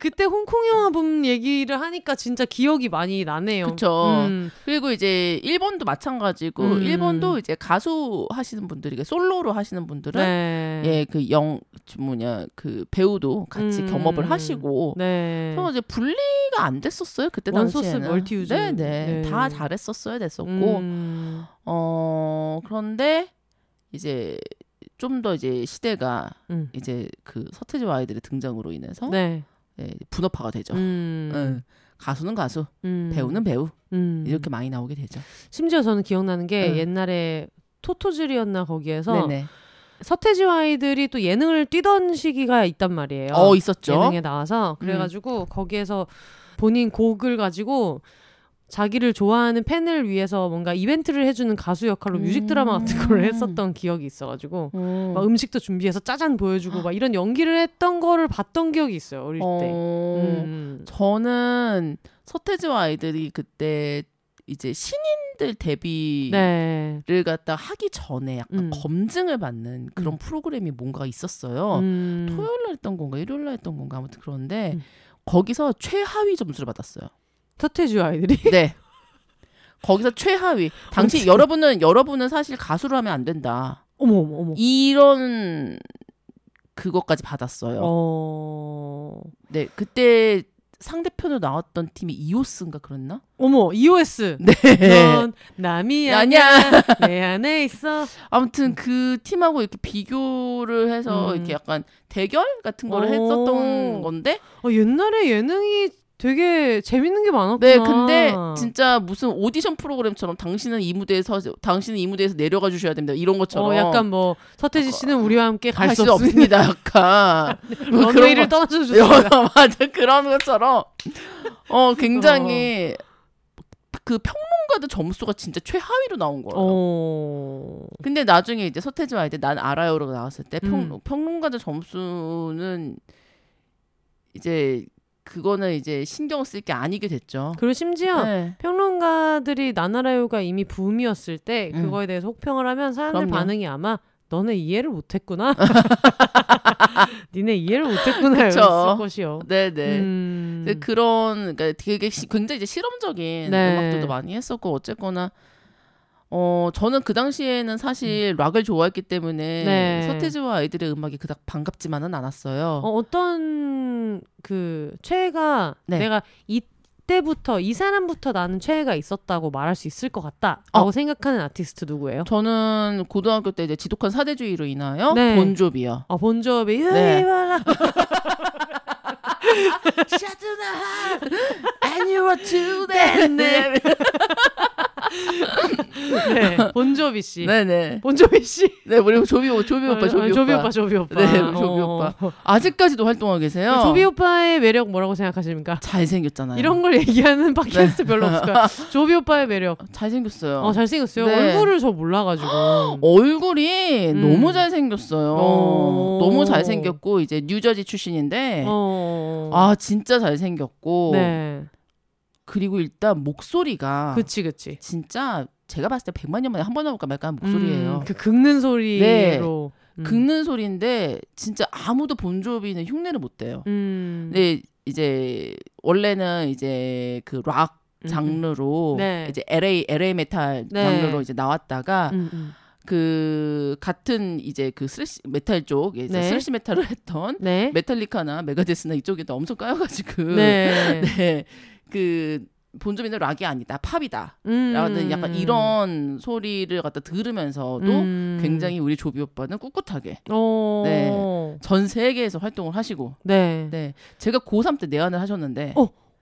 그때 홍콩 영화분 얘기를 하니까 진짜 기억이 많이 나네요. 그렇죠. 그리고 이제 일본도 마찬가지고 일본도 이제 가수 하시는 분들이 솔로로 하시는 분들은 네. 예, 그 배우도 같이 겸업을 하시고 그래서 이제 분리가 안 됐었어요. 그때 원소스 당시에는. 멀티 유즈. 네. 다 잘했었어야 됐었고 그런데 이제 좀 더 이제 시대가 이제 그 서태지와 아이들의 등장으로 인해서 네. 네, 분업화가 되죠. 가수는 가수, 배우는 배우 이렇게 많이 나오게 되죠. 심지어 저는 기억나는 게 옛날에 토토즐이었나 거기에서 네네. 서태지와 아이들이 또 예능을 뛰던 시기가 있단 말이에요. 있었죠. 예능에 나와서 그래가지고 거기에서 본인 곡을 가지고 자기를 좋아하는 팬을 위해서 뭔가 이벤트를 해주는 가수 역할로 뮤직 드라마 같은 걸 했었던 기억이 있어가지고 막 음식도 준비해서 짜잔 보여주고 막 이런 연기를 했던 거를 봤던 기억이 있어요. 어릴 때. 저는 서태지와 아이들이 그때 이제 신인들 데뷔를 갖다 하기 전에 약간 검증을 받는 그런 프로그램이 뭔가 있었어요. 토요일날 했던 건가 일요일날 했던 건가 아무튼 그런데 거기서 최하위 점수를 받았어요. 서태지와 아이들이? 네. 거기서 최하위. 당시 여러분은 사실 가수로 하면 안 된다. 어머. 이런 그것까지 받았어요. 네, 그때 상대편으로 나왔던 팀이 이오스인가 그랬나? 어머, 이오스. 네. 넌 남이 아니야. 내 안에 있어. 아무튼 그 팀하고 이렇게 비교를 해서 이렇게 약간 대결 같은 걸 했었던 건데. 옛날에 예능이 되게 재밌는 게 많았구나. 네, 근데 진짜 무슨 오디션 프로그램처럼 당신은 이 무대에서, 당신은 이 무대에서 내려가 주셔야 됩니다. 이런 것처럼. 약간 뭐 서태지 씨는 우리와 함께 갈 수 없습니다. 약간 런웨이를 떠나서 주셨어요. 맞아, 그런 것처럼. 굉장히 그 평론가들 점수가 진짜 최하위로 나온 거예요. 근데 나중에 이제 서태지 와야 돼. 난 알아요로 나왔을 때 평론가들 점수는 이제 그거는 이제 신경 쓸 게 아니게 됐죠. 그리고 심지어 평론가들이 난 알아요가 이미 붐이었을 때 그거에 대해서 혹평을 하면 사람들 그럼요. 반응이 아마 너네 이해를 못했구나. 니네 이해를 못했구나. 이랬을 것이요. 네네. 그런, 그러니까 되게 굉장히 이제 실험적인 음악들도 많이 했었고, 어쨌거나 저는 그 당시에는 사실 락을 좋아했기 때문에 서태지와 아이들의 음악이 그닥 반갑지만은 않았어요. 어떤 그 최애가 내가 이때부터 이 사람부터 나는 최애가 있었다고 말할 수 있을 것 같다라고 생각하는 아티스트 누구예요? 저는 고등학교 때 이제 지독한 사대주의로 인하여 본조비요. 본조비. 네. Shut the heart and you are too dead. 네, 본조비 씨. 네네. 본조비 씨. 네, 그리고 조비 오빠. 네, 조비 오빠. 아직까지도 활동하고 계세요. 조비 오빠의 매력 뭐라고 생각하십니까? 잘생겼잖아요. 이런 걸 얘기하는 팟캐스트 별로 없을까요? 조비 오빠의 매력. 잘생겼어요. 잘생겼어요. 네. 얼굴을 저 몰라가지고. 얼굴이 너무 잘생겼어요. 너무 잘생겼고, 이제 뉴저지 출신인데, 진짜 잘생겼고. 네. 그리고 일단 목소리가 그치 진짜 제가 봤을 때 100만 년 만에 한 번 나올까 말까 하는 목소리예요. 그 긁는 소리로 긁는 소리인데 진짜 아무도 본조비는 흉내를 못 대요. 근데 이제 원래는 이제 그 락 장르로 이제 LA 메탈 장르로 이제 나왔다가 그 같은 이제 그 스래시 메탈 쪽 이제 스래시 메탈을 했던 메탈리카나 메가데스나 이쪽에도 엄청 까여가지고 그 본조비는 락이 아니다 팝이다 라는 약간 이런 소리를 갖다 들으면서도 굉장히 우리 조비 오빠는 꿋꿋하게 전 세계에서 활동을 하시고 제가 고3 때 내한을 하셨는데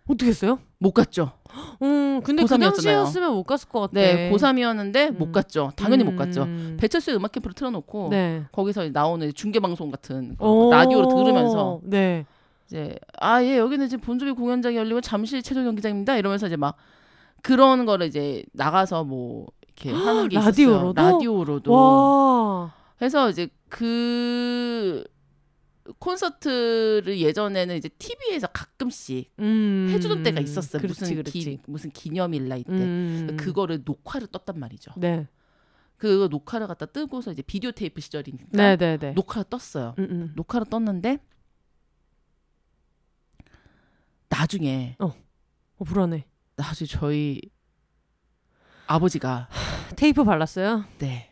어떻게 했어요? 못 갔죠. 근데 그 당시였으면 못 갔을 것 같아. 네, 고3이었는데 못 갔죠. 당연히 못 갔죠. 배철수의 음악 캠프를 틀어놓고 거기서 나오는 중계방송 같은 라디오로 들으면서 이제 여기는 지금 본조비 공연장이 열리고 잠실 체조 경기장입니다. 이러면서 이제 막 그런 거를 이제 나가서 뭐 이렇게 하는 게 있었어요. 라디오로도. 와. 그래서 이제 그 콘서트를 예전에는 이제 TV에서 가끔씩 해주던 때가 있었어요. 무슨 기념일 날 이때 그거를 녹화를 떴단 말이죠. 네. 그 녹화를 갖다 뜨고서 이제 비디오 테이프 시절이니까 녹화를 떴어요. 녹화를 떴는데. 나중에 불안해. 나중에 저희 아버지가 테이프 발랐어요? 네.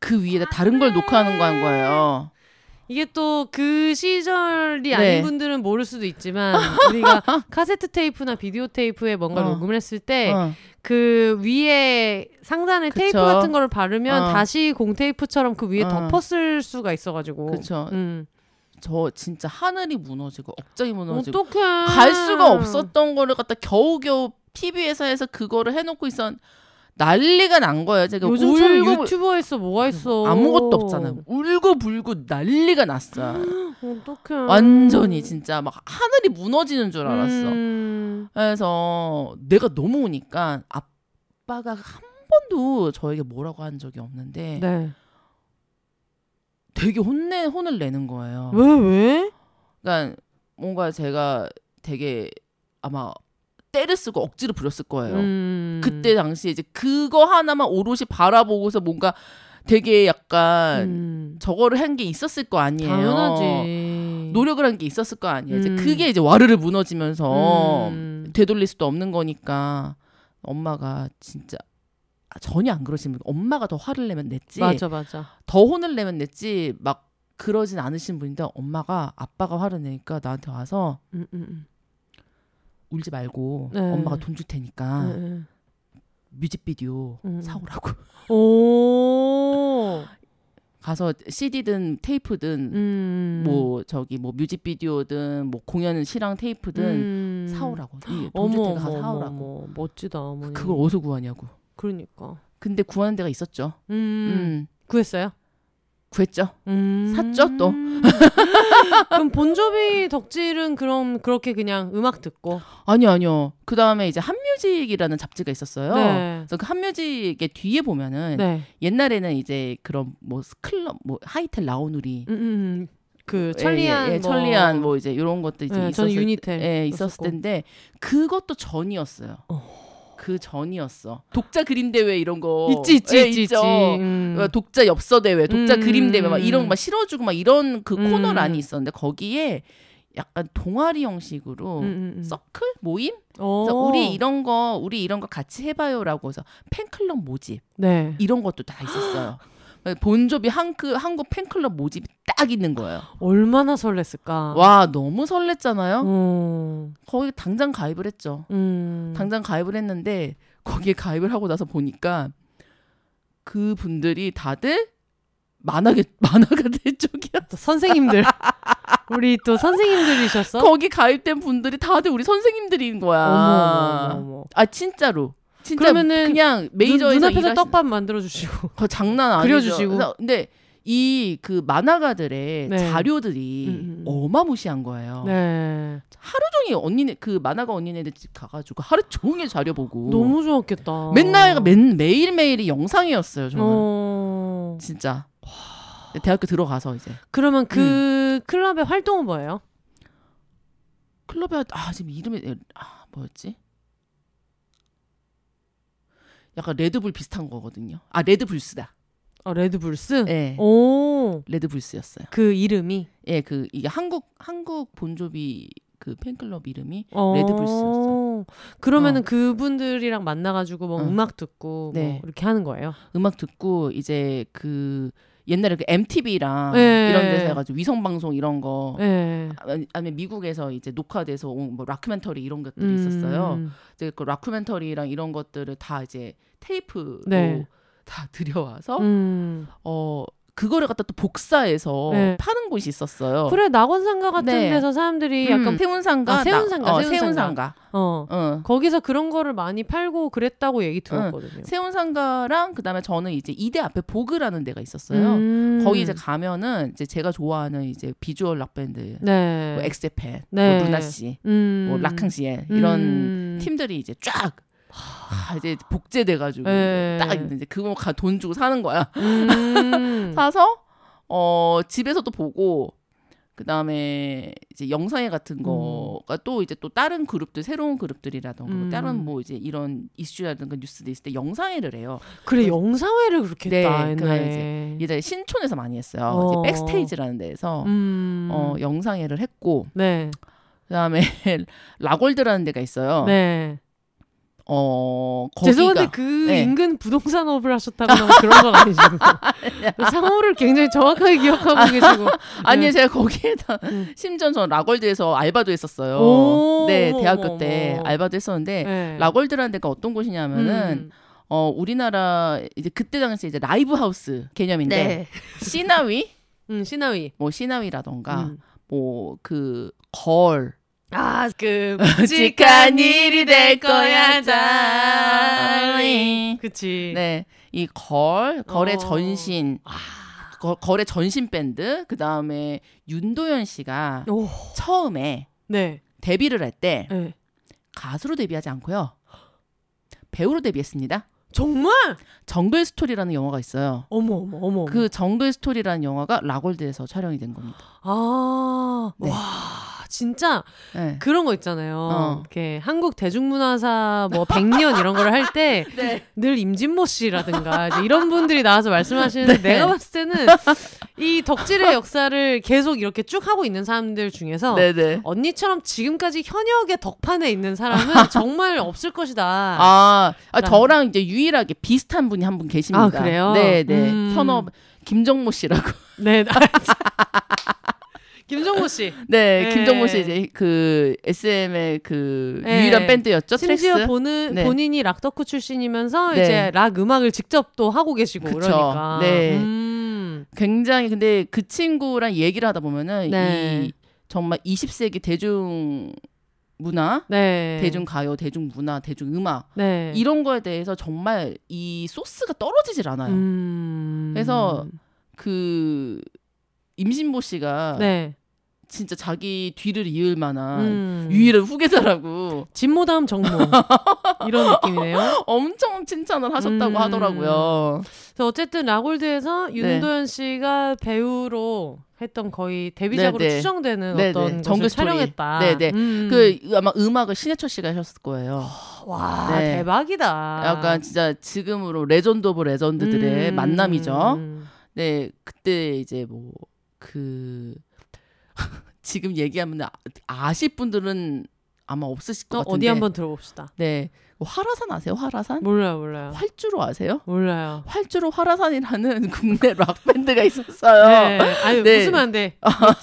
그 위에다 다른 걸 녹화하는 거 한 거예요. 이게 또 그 시절이 아닌 분들은 모를 수도 있지만 우리가 카세트 테이프나 비디오 테이프에 뭔가 녹음을 했을 때 그 위에 상단에 테이프 같은 걸 바르면 다시 공테이프처럼 그 위에 덮었을 수가 있어가지고 그쵸. 저 진짜 하늘이 무너지고 억장이 무너지고 어떡해. 갈 수가 없었던 거를 갖다 겨우겨우 TV 회사에서 그거를 해놓고 있었 난리가 난 거예요. 제가 요즘 유튜버에서 뭐가 있어. 아무것도 없잖아요. 울고불고 난리가 났어. 어떡해. 완전히 진짜 막 하늘이 무너지는 줄 알았어. 그래서 내가 너무 우니까 아빠가 한 번도 저에게 뭐라고 한 적이 없는데 되게 혼을 내는 거예요. 왜? 그러니까 뭔가 제가 되게 아마 때를 쓰고 억지로 부렸을 거예요. 그때 당시에 이제 그거 하나만 오롯이 바라보고서 뭔가 되게 약간 저거를 한 게 있었을 거 아니에요. 당연하지. 노력을 한 게 있었을 거 아니에요. 이제 그게 이제 와르르 무너지면서 되돌릴 수도 없는 거니까 엄마가 진짜 전혀 안 그러시는 분이 엄마가 더 화를 내면 냈지 맞아 더 혼을 내면 냈지 막 그러진 않으신 분인데 엄마가 아빠가 화를 내니까 나한테 와서 울지 말고 엄마가 돈 줄 테니까 뮤직비디오 사오라고. 오 가서 CD든 테이프든 뭐 저기 뭐 뮤직비디오든 뭐 공연 실황 테이프든 사오라고. 어머, 가서 사오라고. 어머, 멋지다 어머니. 그걸 어디서 구하냐고. 그러니까. 근데 구하는 데가 있었죠. 구했어요? 구했죠. 샀죠 또. 그럼 본조비 덕질은 그럼 그렇게 그냥 음악 듣고? 아니요. 그 다음에 이제 한뮤직이라는 잡지가 있었어요. 네. 그래서 그 한뮤직의 뒤에 보면은 네. 옛날에는 이제 그런 뭐 클럽, 뭐 하이텔 라오누리, 그 천리안, 예, 천리안 뭐 이제 이런 것도 이제 네, 있었을, 저는 유니텔 예, 있었을 텐데 그것도 전이었어요. 그 전이었어. 독자 그림 대회 이런 거 있지. 독자 엽서 대회, 독자 그림 대회 막 이런 거 막 실어주고 막 이런 그 코너란이 있었는데 거기에 약간 동아리 형식으로 서클 모임? 그래서 우리 이런 거 같이 해봐요라고 해서 팬클럽 모집 네. 이런 것도 다 있었어요. 본조비 한국 팬클럽 모집이 딱 있는 거예요. 얼마나 설렜을까? 와, 너무 설렜잖아요. 거기 당장 가입을 했죠. 당장 가입을 했는데 거기에 가입을 하고 나서 보니까 그 분들이 다들 만화가 된 쪽이야. 선생님들. 우리 또 선생님들이셨어? 거기 가입된 분들이 다들 우리 선생님들인 거야. 어머. 아, 진짜로. 진짜 그러면은 그냥 메이저에서 눈앞에서 떡밥 만들어주시고 장난 아니죠. 그려주시고. 근데 이 그 만화가들의 네. 자료들이 어마무시한 거예요. 네. 하루 종일 언니네 그 만화가 언니네들 집 가가지고 하루 종일 자료 보고. 너무 좋았겠다. 매일매일이 영상이었어요. 저는 진짜 대학교 들어가서 이제. 그러면 그 클럽의 활동은 뭐예요? 클럽의 지금 이름이 뭐였지? 약간 레드불 비슷한 거거든요. 레드불스다. 레드불스? 네. 오. 레드불스였어요. 그 이름이? 예, 그 이게 한국 본조비 그 팬클럽 이름이 레드불스였어요. 그러면은 그분들이랑 만나가지고 뭐 음악 듣고 네. 뭐 이렇게 하는 거예요? 음악 듣고 이제 그 옛날에 그 MTV랑 예. 이런 데서 해가지고 위성방송 이런 거 예. 아니면 미국에서 이제 녹화돼서 온 뭐 라큐멘터리 이런 것들이 있었어요. 이제 그 라큐멘터리랑 이런 것들을 다 이제 테이프로 네. 다 들여와서 그거를 갖다 또 복사해서 네. 파는 곳이 있었어요. 그래, 낙원상가 같은 네. 데서 사람들이 약간 세운상가. 거기서 그런 거를 많이 팔고 그랬다고 얘기 들었거든요. 세운상가랑 그다음에 저는 이제 이대 앞에 보그라는 데가 있었어요. 거기 이제 가면은 이제 제가 좋아하는 이제 비주얼 락 밴드, 네. 뭐 엑스제팬, 네. 뭐 루나 씨, 뭐 라캉시엘 이런 팀들이 이제 쫙. 이제 복제돼가지고 딱 이제 그거 돈 주고 사는 거야. 사서 집에서도 보고 그 다음에 이제 영상회 같은 거가 또 이제 또 다른 그룹들 새로운 그룹들이라던가 다른 뭐 이제 이런 이슈라든가 뉴스도 있을 때 영상회를 해요. 그래 영상회를 그렇게 했다. 네, 그날 이제 예전에 신촌에서 많이 했어요. 이제 백스테이지라는 데에서 영상회를 했고 네. 그 다음에 락월드라는 데가 있어요. 네. 거기가 죄송한데 그 네. 인근 부동산업을 하셨다고 하면 그런 건 아니시고 상호를 굉장히 정확하게 기억하고 계시고 아니요 제가 거기에다 심지어 전 락월드에서 알바도 했었어요. 네 대학교 때 알바도 했었는데 네. 락월드라는 데가 어떤 곳이냐면은 우리나라 이제 그때 당시 이제 라이브 하우스 개념인데 네. 시나위라던가 뭐 그 걸 끔찍한 일이 될 거야, darling. 그치. 네. 이 걸의 전신. 걸의 전신 밴드. 그 다음에 윤도현 씨가 처음에 네. 데뷔를 할 때 네. 가수로 데뷔하지 않고요. 배우로 데뷔했습니다. 정말? 정글 스토리라는 영화가 있어요. 어머. 그 정글 스토리라는 영화가 락월드에서 촬영이 된 겁니다. 네. 와. 진짜 네. 그런 거 있잖아요. 이렇게 한국 대중문화사 뭐 100년 이런 걸 할 때 늘 네. 임진모 씨라든가 이제 이런 분들이 나와서 말씀하시는데 네. 내가 봤을 때는 이 덕질의 역사를 계속 이렇게 쭉 하고 있는 사람들 중에서 네네. 언니처럼 지금까지 현역의 덕판에 있는 사람은 정말 없을 것이다. 저랑 이제 유일하게 비슷한 분이 한 분 계십니다. 그래요? 네네. 현업 김정모 씨라고. 네. 김정모 씨. 네, 김정모 씨 이제 그 SM의 그 유일한 밴드였죠. 심지어 트랙스. 본인이 락 덕후 출신이면서 이제 락 음악을 직접 또 하고 계시고 그쵸. 그러니까. 네. 굉장히 근데 그 친구랑 얘기를 하다 보면은 네. 이 정말 20세기 대중 문화, 네. 대중 가요, 대중 문화, 대중 음악 네. 이런 거에 대해서 정말 이 소스가 떨어지질 않아요. 그래서 그 임신보 씨가 네. 진짜 자기 뒤를 이을 만한 유일한 후계자라고 진모다음 정모 이런 느낌이네요. 엄청 칭찬을 하셨다고 하더라고요. 그래서 어쨌든 라골드에서 윤도현 네. 씨가 배우로 했던 거의 데뷔작으로 네네. 추정되는 네네. 어떤 정글 촬영했다. 네네. 그 아마 음악을 신해철 씨가 하셨을 거예요. 와 네. 대박이다. 약간 진짜 지금으로 레전드 오브 레전드들의 만남이죠. 네 그때 이제 뭐 그 지금 얘기하면 아실 분들은 아마 없으실 것 같은데 어디 한번 들어봅시다. 네, 화라산 아세요? 화라산? 몰라요. 활주로 아세요? 몰라요. 활주로 화라산이라는 국내 락 밴드가 있었어요. 네, 아니 네. 웃으면 안 돼.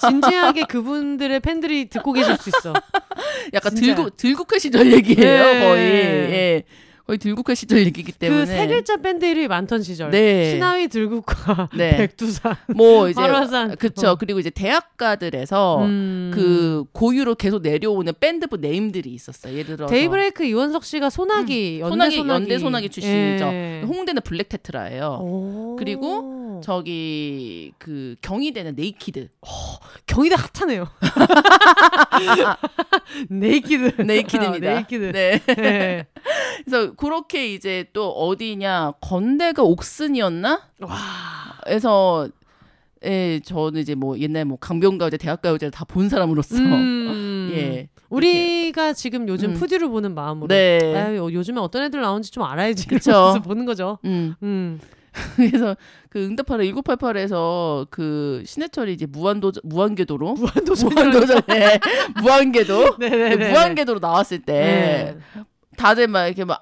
진지하게 그분들의 팬들이 듣고 계실 수 있어. 약간 들국회 시절 얘기예요, 네. 거의. 예. 거의 들국화 시절 얘기이기 때문에 그 세 글자 밴드 이름이 많던 시절 네. 신하위 들국화 네. 백두산 뭐 이제 화라산 그쵸 그리고 이제 대학가들에서 그 고유로 계속 내려오는 밴드부 네임들이 있었어요. 예를 들어서 데이브레이크 이원석 씨가 소나기 연대 소나기 출신이죠. 예. 홍대는 블랙테트라예요. 오. 그리고 저기 그 경희대는 네이키드. 경희대 핫하네요. 네이키드입니다. 네이키드. 네. 네. 그래서 그렇게 이제 또 어디냐 건대가 옥슨이었나? 와. 그래서 예, 저는 이제 뭐 옛날 뭐 강변가요제, 대학가요제를 다 본 사람으로서 예. 우리가 이렇게. 지금 요즘 푸디를 보는 마음으로 네. 아유, 요즘에 어떤 애들 나오는지 좀 알아야지. 그래서 보는 거죠. 그래서 그 응답하라 1988에서 그 신해철이 이제 무한궤도로 무한궤도로 나왔을 때 네. 다들 막 이렇게 막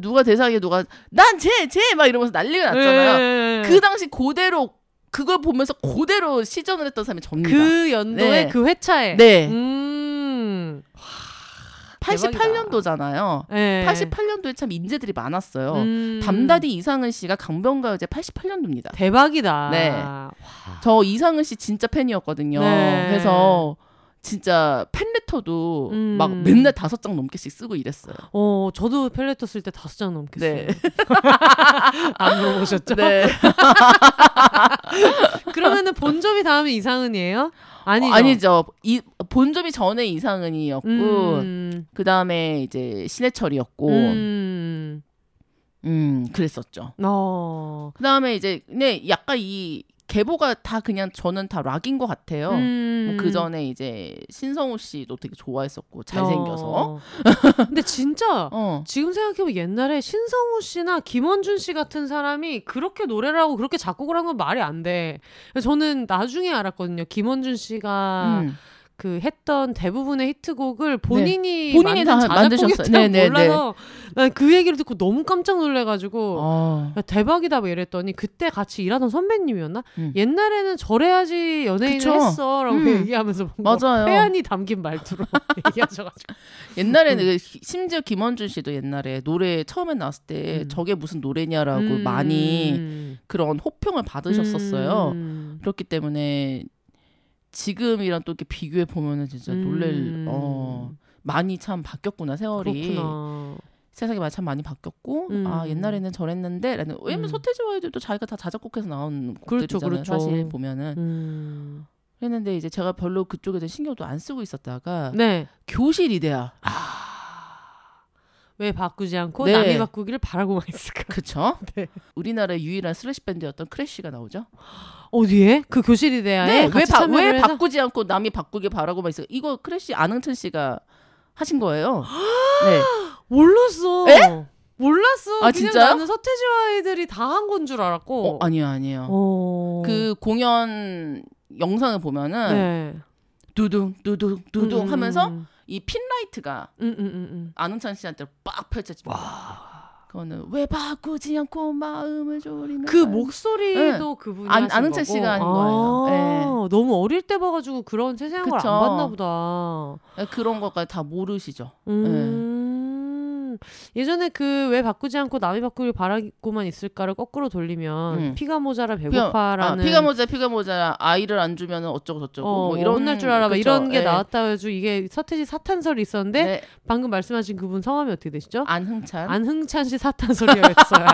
누가 대상이야 누가 난 쟤 막 이러면서 난리가 났잖아요. 네. 그 당시 그대로 그걸 보면서 그대로 시전을 했던 사람이 접니다. 그 연도에 네. 그 회차에. 네. 88년도잖아요. 네. 88년도에 참 인재들이 많았어요. 담다디 이상은 씨가 강변가요제 88년도입니다. 대박이다. 네. 와. 저 이상은 씨 진짜 팬이었거든요. 네. 그래서 진짜 팬레터도 막 맨날 5장 넘게씩 쓰고 이랬어요. 저도 팬레터 쓸 때 5장 넘게 써요. 네. 안 물어보셨죠? 네. 그러면은 본조비 다음에 이상은이에요? 아니죠. 본조비 전에 이상은이었고 그 다음에 이제 신해철이었고 그랬었죠. 그 다음에 이제 네 약간 이 계보가 다 그냥 저는 다 락인 것 같아요. 그 전에 이제 신성우 씨도 되게 좋아했었고 잘생겨서. 근데 진짜 지금 생각해보면 옛날에 신성우 씨나 김원준 씨 같은 사람이 그렇게 노래를 하고 그렇게 작곡을 한 건 말이 안 돼. 저는 나중에 알았거든요. 김원준 씨가 그 했던 대부분의 히트곡을 본인이 만드셨어요. 네네네. 몰라서 난 그 얘기를 듣고 너무 깜짝 놀래가지고 야, 대박이다 뭐 이랬더니 그때 같이 일하던 선배님이었나? 옛날에는 저래야지 연예인을 그쵸? 했어라고 얘기하면서 뭔가 회한이 담긴 말투로 얘기하셔가지고 옛날에는 심지어 김원준 씨도 옛날에 노래 처음에 나왔을 때 저게 무슨 노래냐라고 많이 그런 호평을 받으셨었어요. 그렇기 때문에 지금이랑 또 이렇게 비교해 보면은 진짜 놀랄 많이 참 바뀌었구나. 세월이 그렇구나. 세상이 참 많이 바뀌었고 아 옛날에는 저랬는데 라는 왜냐면 서태지와 아이들도 자기가 다 자작곡해서 나온 곡들이잖아요. 그렇죠. 사실 보면은 그랬는데 이제 제가 별로 그쪽에 대해 신경도 안 쓰고 있었다가 네. 교실이 돼야 왜 바꾸지 않고 네. 남이 바꾸기를 바라고만 있을까? 그렇죠. 네. 우리나라의 유일한 슬래시 밴드였던 크래쉬가 나오죠. 어디에? 그 교실이 대하에? 네. 왜 바꾸지 않고 남이 바꾸길 바라고만 있을까? 이거 크래쉬 안흥찬 씨가 하신 거예요. 네. 몰랐어. 에? 몰랐어. 아, 진짜요? 나는 서태지와 아이들이 다 한 건 줄 알았고. 아니에요. 그 공연 영상을 보면은 네. 두둥 하면서 이 핀라이트가 안흥찬 씨한테 빡 펼쳐집니다. 그거는 왜 바꾸지 않고 마음을 졸이면 그 목소리도 네. 그분이 하신 거고 안흥찬 씨가 한 거예요. 네. 너무 어릴 때 봐가지고 그런 세세한 걸 안 봤나 보다. 그런 것까지 다 모르시죠. 예전에 그 왜 바꾸지 않고 남이 바꾸길 바라고만 있을까를 거꾸로 돌리면 피가 모자라 배고파라는 피가 모자라 아이를 안 주면 어쩌고 저쩌고 뭐 이런 혼날 줄 알아. 그쵸, 이런 게 나왔다 해서 이게 서태지 사탄설이 있었는데 네. 방금 말씀하신 그분 성함이 어떻게 되시죠? 안흥찬. 안흥찬 씨 사탄설이었어요.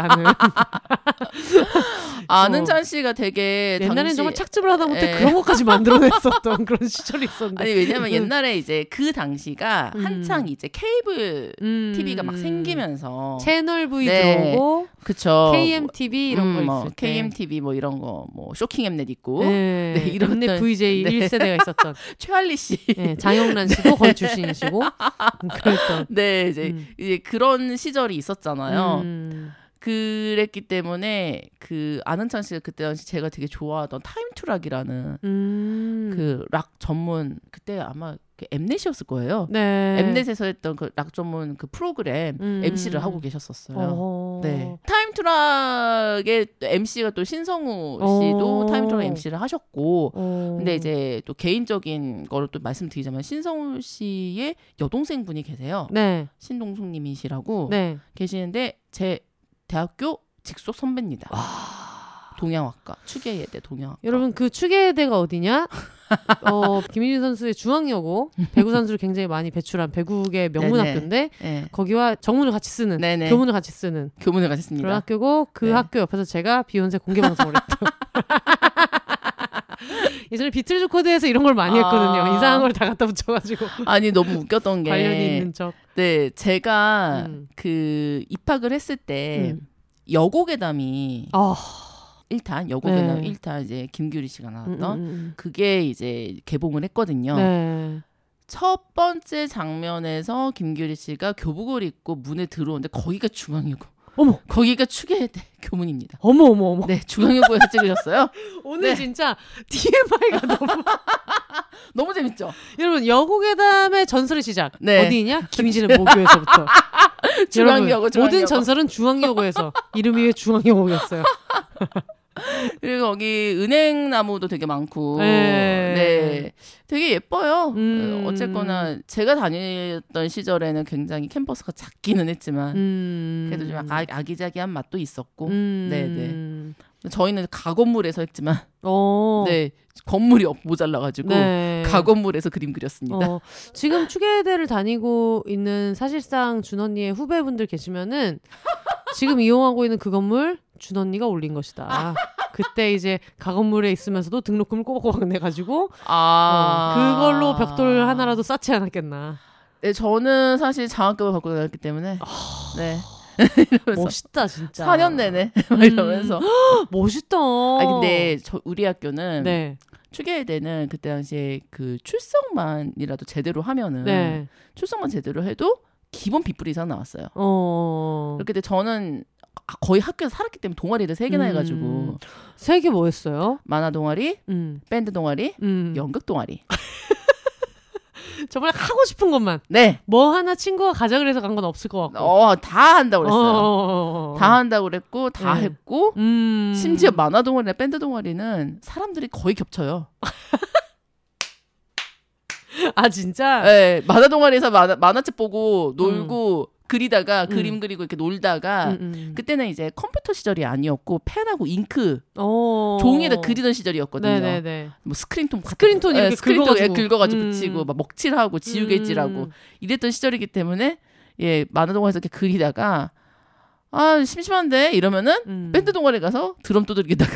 안흥찬 씨가 되게 옛날에는 정말 착즙을 하다 못해 그런 것까지 만들어냈었던 그런 시절이 있었는데 아니 왜냐면 옛날에 이제 그 당시가 한창 이제 케이블 TV가 막 생기면서 채널 V 들어오고 그쵸 KMTV 이런 거 있을 때 KMTV 뭐 이런 거 뭐 쇼킹엠넷 있고 네, 이런 VJ 1세대가 있었던 최할리 씨 네, 장영란 씨도 거의 출신이시고 그랬던 네 이제 그런 시절이 있었잖아요. 그랬기 때문에 그 안흥찬 씨가 그때 당시 제가 되게 좋아하던 타임투락이라는 그 락 전문 그때 아마 엠넷이었을 거예요. 네. 엠넷에서 했던 그 락 전문 그 프로그램 MC를 하고 계셨었어요. 네. 타임투락의 MC가 또 신성우 씨도 타임투락 MC를 하셨고 근데 이제 또 개인적인 거를 또 말씀드리자면 신성우 씨의 여동생분이 계세요. 네. 신동숙님이시라고 네. 계시는데 제 대학교 직속 선배입니다. 동양학과 추계예대 동양학과. 여러분 그 추계예대가 어디냐? 김윤희 선수의 중앙여고 배구 선수를 굉장히 많이 배출한 배구의 명문 네네. 학교인데 네. 거기와 정문을 같이 쓰는 네네. 교문을 같이 쓰는 교문을 같이 씁니다. 그런 학교고 그 네. 학교 옆에서 제가 비혼세 공개 방송을 했던 예전에 비틀즈 코드에서 이런 걸 많이 했거든요. 이상한 걸 다 갖다 붙여가지고 아니 너무 웃겼던 게 관련이 있는 척. 네, 제가 그 입학을 했을 때 여고괴담이 1탄 여고괴담 네. 1탄 이제 김규리 씨가 나왔던 그게 이제 개봉을 했거든요. 네. 첫 번째 장면에서 김규리 씨가 교복을 입고 문에 들어오는데 거기가 중앙이고 어머, 거기가 추계대 교문입니다. 어머. 네, 중앙여고에서 찍으셨어요. 오늘 네. 진짜 TMI가 너무 재밌죠. 여러분 여고괴담의 전설의 시작 네. 어디냐? 김희진의 모교에서부터. 중앙여고. 모든 전설은 중앙여고에서 이름이 왜 중앙여고였어요? 그리고 거기 은행나무도 되게 많고 네, 되게 예뻐요. 어쨌거나 제가 다녔던 시절에는 굉장히 캠퍼스가 작기는 했지만 그래도 좀 아기자기한 맛도 있었고 네네. 저희는 가건물에서 했지만 네 건물이 모자라가지고 네. 가건물에서 그림 그렸습니다. 지금 추계대를 다니고 있는 사실상 준언니의 후배분들 계시면은 지금 이용하고 있는 그 건물 준언니가 올린 것이다. 그때 이제 가건물에 있으면서도 등록금을 꼬박꼬박 내가지고 그걸로 벽돌 하나라도 쌓지 않았겠나. 네, 저는 사실 장학금을 받고 다녔기 때문에 네. 멋있다 진짜. 4년 내내 막 이러면서 멋있다. 아 근데 우리 학교는 네. 추계대는 그때 당시에 그 출석만이라도 제대로 하면은 네. 출석만 제대로 해도 기본 빗불 이상 나왔어요. 그런데 저는 거의 학교에서 살았기 때문에 동아리를 3개나 해가지고 3개 뭐 했어요? 만화 동아리, 밴드 동아리, 연극 동아리. 저번에 하고 싶은 것만 네. 뭐 하나 친구가 가자 그래서 간 건 없을 것 같고 다 한다고 그랬어요. 다 한다고 그랬고 다 했고 심지어 만화 동아리나 밴드 동아리는 사람들이 거의 겹쳐요. 아 진짜? 네, 만화 동아리에서 만화책 보고 놀고 그리다가 그림 그리고 이렇게 놀다가 그때는 이제 컴퓨터 시절이 아니었고 펜하고 잉크 종이에다 그리던 시절이었거든요. 네네네. 뭐 스크린톤 이렇게 긁어가지고 붙이고 막 먹칠하고 지우개질하고 이랬던 시절이기 때문에 예 만화 동아리에서 이렇게 그리다가 아 심심한데 이러면은 밴드 동아리 가서 드럼 두들기다가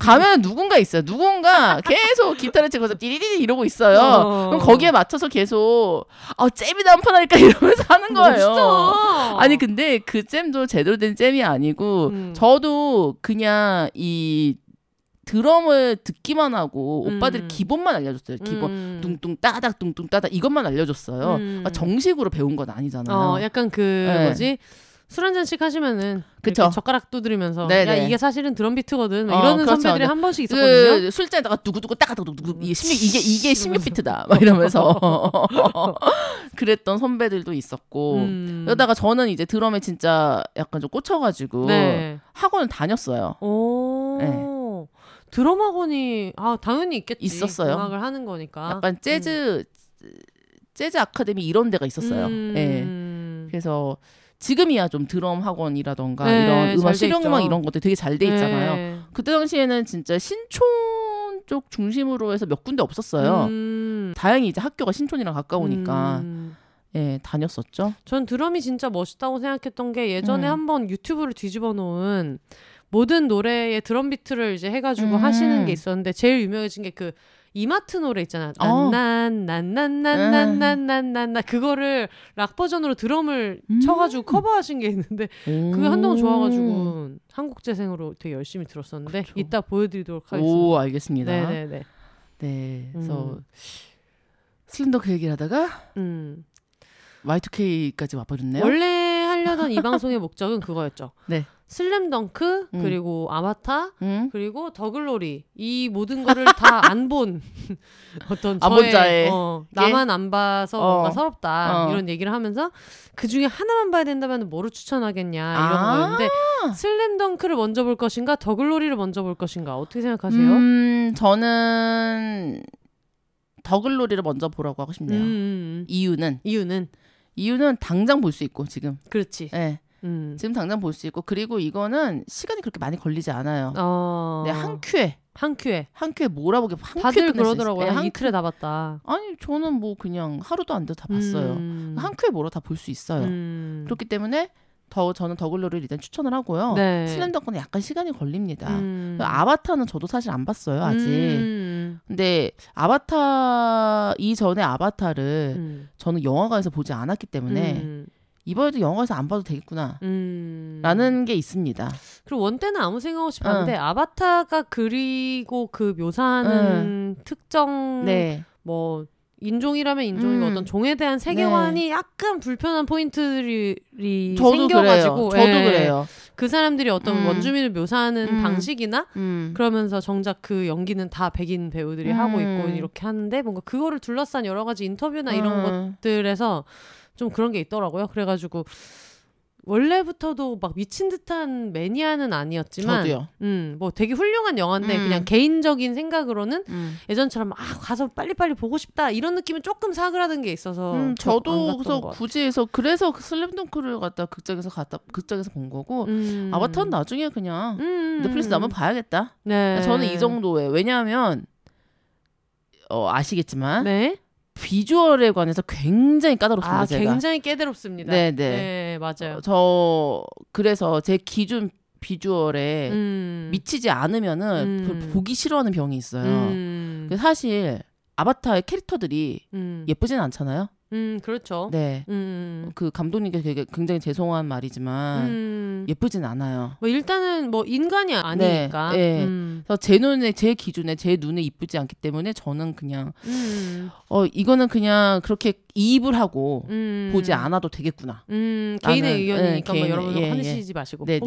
가면 누군가 있어요. 누군가 계속 기타를 치고서 띠리리리 이러고 있어요. 그럼 거기에 맞춰서 계속 잼이다 한판 할까 이러면서 하는 거예요. 멋있어. 아니 근데 그 잼도 제대로 된 잼이 아니고 저도 그냥 이 드럼을 듣기만 하고 오빠들이 기본만 알려줬어요. 기본 뚱뚱 따닥 이것만 알려줬어요. 그러니까 정식으로 배운 건 아니잖아요. 약간 그 네. 뭐지? 술 한잔씩 하시면은 그쵸? 젓가락 두드리면서 네네. 야 이게 사실은 드럼 비트거든 막 이러는 그렇죠. 선배들이 한 번씩 있었거든요. 그 술잔에다가 두구두구 따가두구 이게 16비트다 막 이러면서 그랬던 선배들도 있었고 그러다가 저는 이제 드럼에 진짜 약간 좀 꽂혀가지고 네. 학원을 다녔어요. 드럼 학원이 당연히 있겠지. 있었어요. 음악을 하는 거니까. 약간 재즈 아카데미 이런 데가 있었어요. 예. 그래서 지금이야 좀 드럼 학원이라던가 네, 이런 음악 실용음악 이런 것들 되게 잘 돼 있잖아요. 네. 그때 당시에는 진짜 신촌 쪽 중심으로 해서 몇 군데 없었어요. 다행히 이제 학교가 신촌이랑 가까우니까 예, 다녔었죠. 전 드럼이 진짜 멋있다고 생각했던 게 예전에 한번 유튜브를 뒤집어 놓은 모든 노래의 드럼 비트를 이제 해가지고 하시는 게 있었는데 제일 유명해진 게 그 이마트 노래 있잖아. 난난난난난난난난난 그거를 락 버전으로 드럼을 쳐가지고 커버하신 게 있는데 그게 한동안 좋아가지고 한국재생으로 되게 열심히 들었었는데 그렇죠. 이따 보여드리도록 하겠습니다. 오 알겠습니다. 네네네. 네. 그래서 슬램덩크 얘기를 하다가 Y2K까지 와버렸네요. 원래 하려던 이 방송의 목적은 그거였죠. 네. 슬램덩크 그리고 아바타 그리고 더글로리 이 모든 거를 다 안 본 어떤 저의 나만 안 봐서 뭔가 서럽다 이런 얘기를 하면서 그중에 하나만 봐야 된다면 뭐를 추천하겠냐 이런 거였는데 슬램덩크를 먼저 볼 것인가 더글로리를 먼저 볼 것인가 어떻게 생각하세요? 저는 더글로리를 먼저 보라고 하고 싶네요. 이유는 당장 볼 수 있고 지금 그렇지 네. 지금 당장 볼 수 있고 그리고 이거는 시간이 그렇게 많이 걸리지 않아요. 네, 한 큐에 몰아보게 다들 그러더라고요. 네, 이틀에 다 봤다. 아니 저는 뭐 그냥 하루도 안 돼도 다 봤어요. 한 큐에 몰아 다 볼 수 있어요. 그렇기 때문에 저는 더글로리를 일단 추천을 하고요. 네. 슬램덩크는 약간 시간이 걸립니다. 아바타는 저도 사실 안 봤어요 아직. 근데 아바타 이전에 아바타를 저는 영화관에서 보지 않았기 때문에 이번에도 영화에서 안 봐도 되겠구나 라는 게 있습니다. 그리고 원때는 아무 생각 없이 봤는데 아바타가 그리고 그 묘사하는 특정 네. 뭐 인종이라면 인종이고 어떤 종에 대한 세계관이 네. 약간 불편한 포인트들이 생겨가지고 저도 그래요. 그 사람들이 어떤 원주민을 묘사하는 방식이나 그러면서 정작 그 연기는 다 백인 배우들이 하고 있고 이렇게 하는데 뭔가 그거를 둘러싼 여러 가지 인터뷰나 이런 것들에서 좀 그런 게 있더라고요. 그래가지고 원래부터도 막 미친 듯한 매니아는 아니었지만 저도요. 뭐 되게 훌륭한 영화인데 그냥 개인적인 생각으로는 예전처럼 가서 빨리빨리 보고 싶다 이런 느낌은 조금 사그라든 게 있어서 저도 그래서 굳이 해서 그래서 그 슬램덩크를 갖다 극장에서 본 거고 아바타는 나중에 그냥 넷플릭스 나면 봐야겠다. 네. 저는 이 정도예요. 왜냐하면 아시겠지만 네. 비주얼에 관해서 굉장히 까다롭습니다. 제가. 굉장히 깨달롭습니다. 네네. 네, 맞아요. 저 그래서 제 기준 비주얼에 미치지 않으면은 보기 싫어하는 병이 있어요. 사실 아바타의 캐릭터들이 예쁘진 않잖아요. 그렇죠. 네. 그 감독님께 되게 굉장히 죄송한 말이지만 예쁘진 않아요. 뭐 일단은 뭐 인간이 아니니까. 네. 네. 그래서 제 눈에 제 기준에 제 눈에 이쁘지 않기 때문에 저는 그냥 이거는 그냥 그렇게 이입을 하고 보지 않아도 되겠구나. 개인의 나는, 의견이니까 뭐 여러분 화내시지 마시고. 네,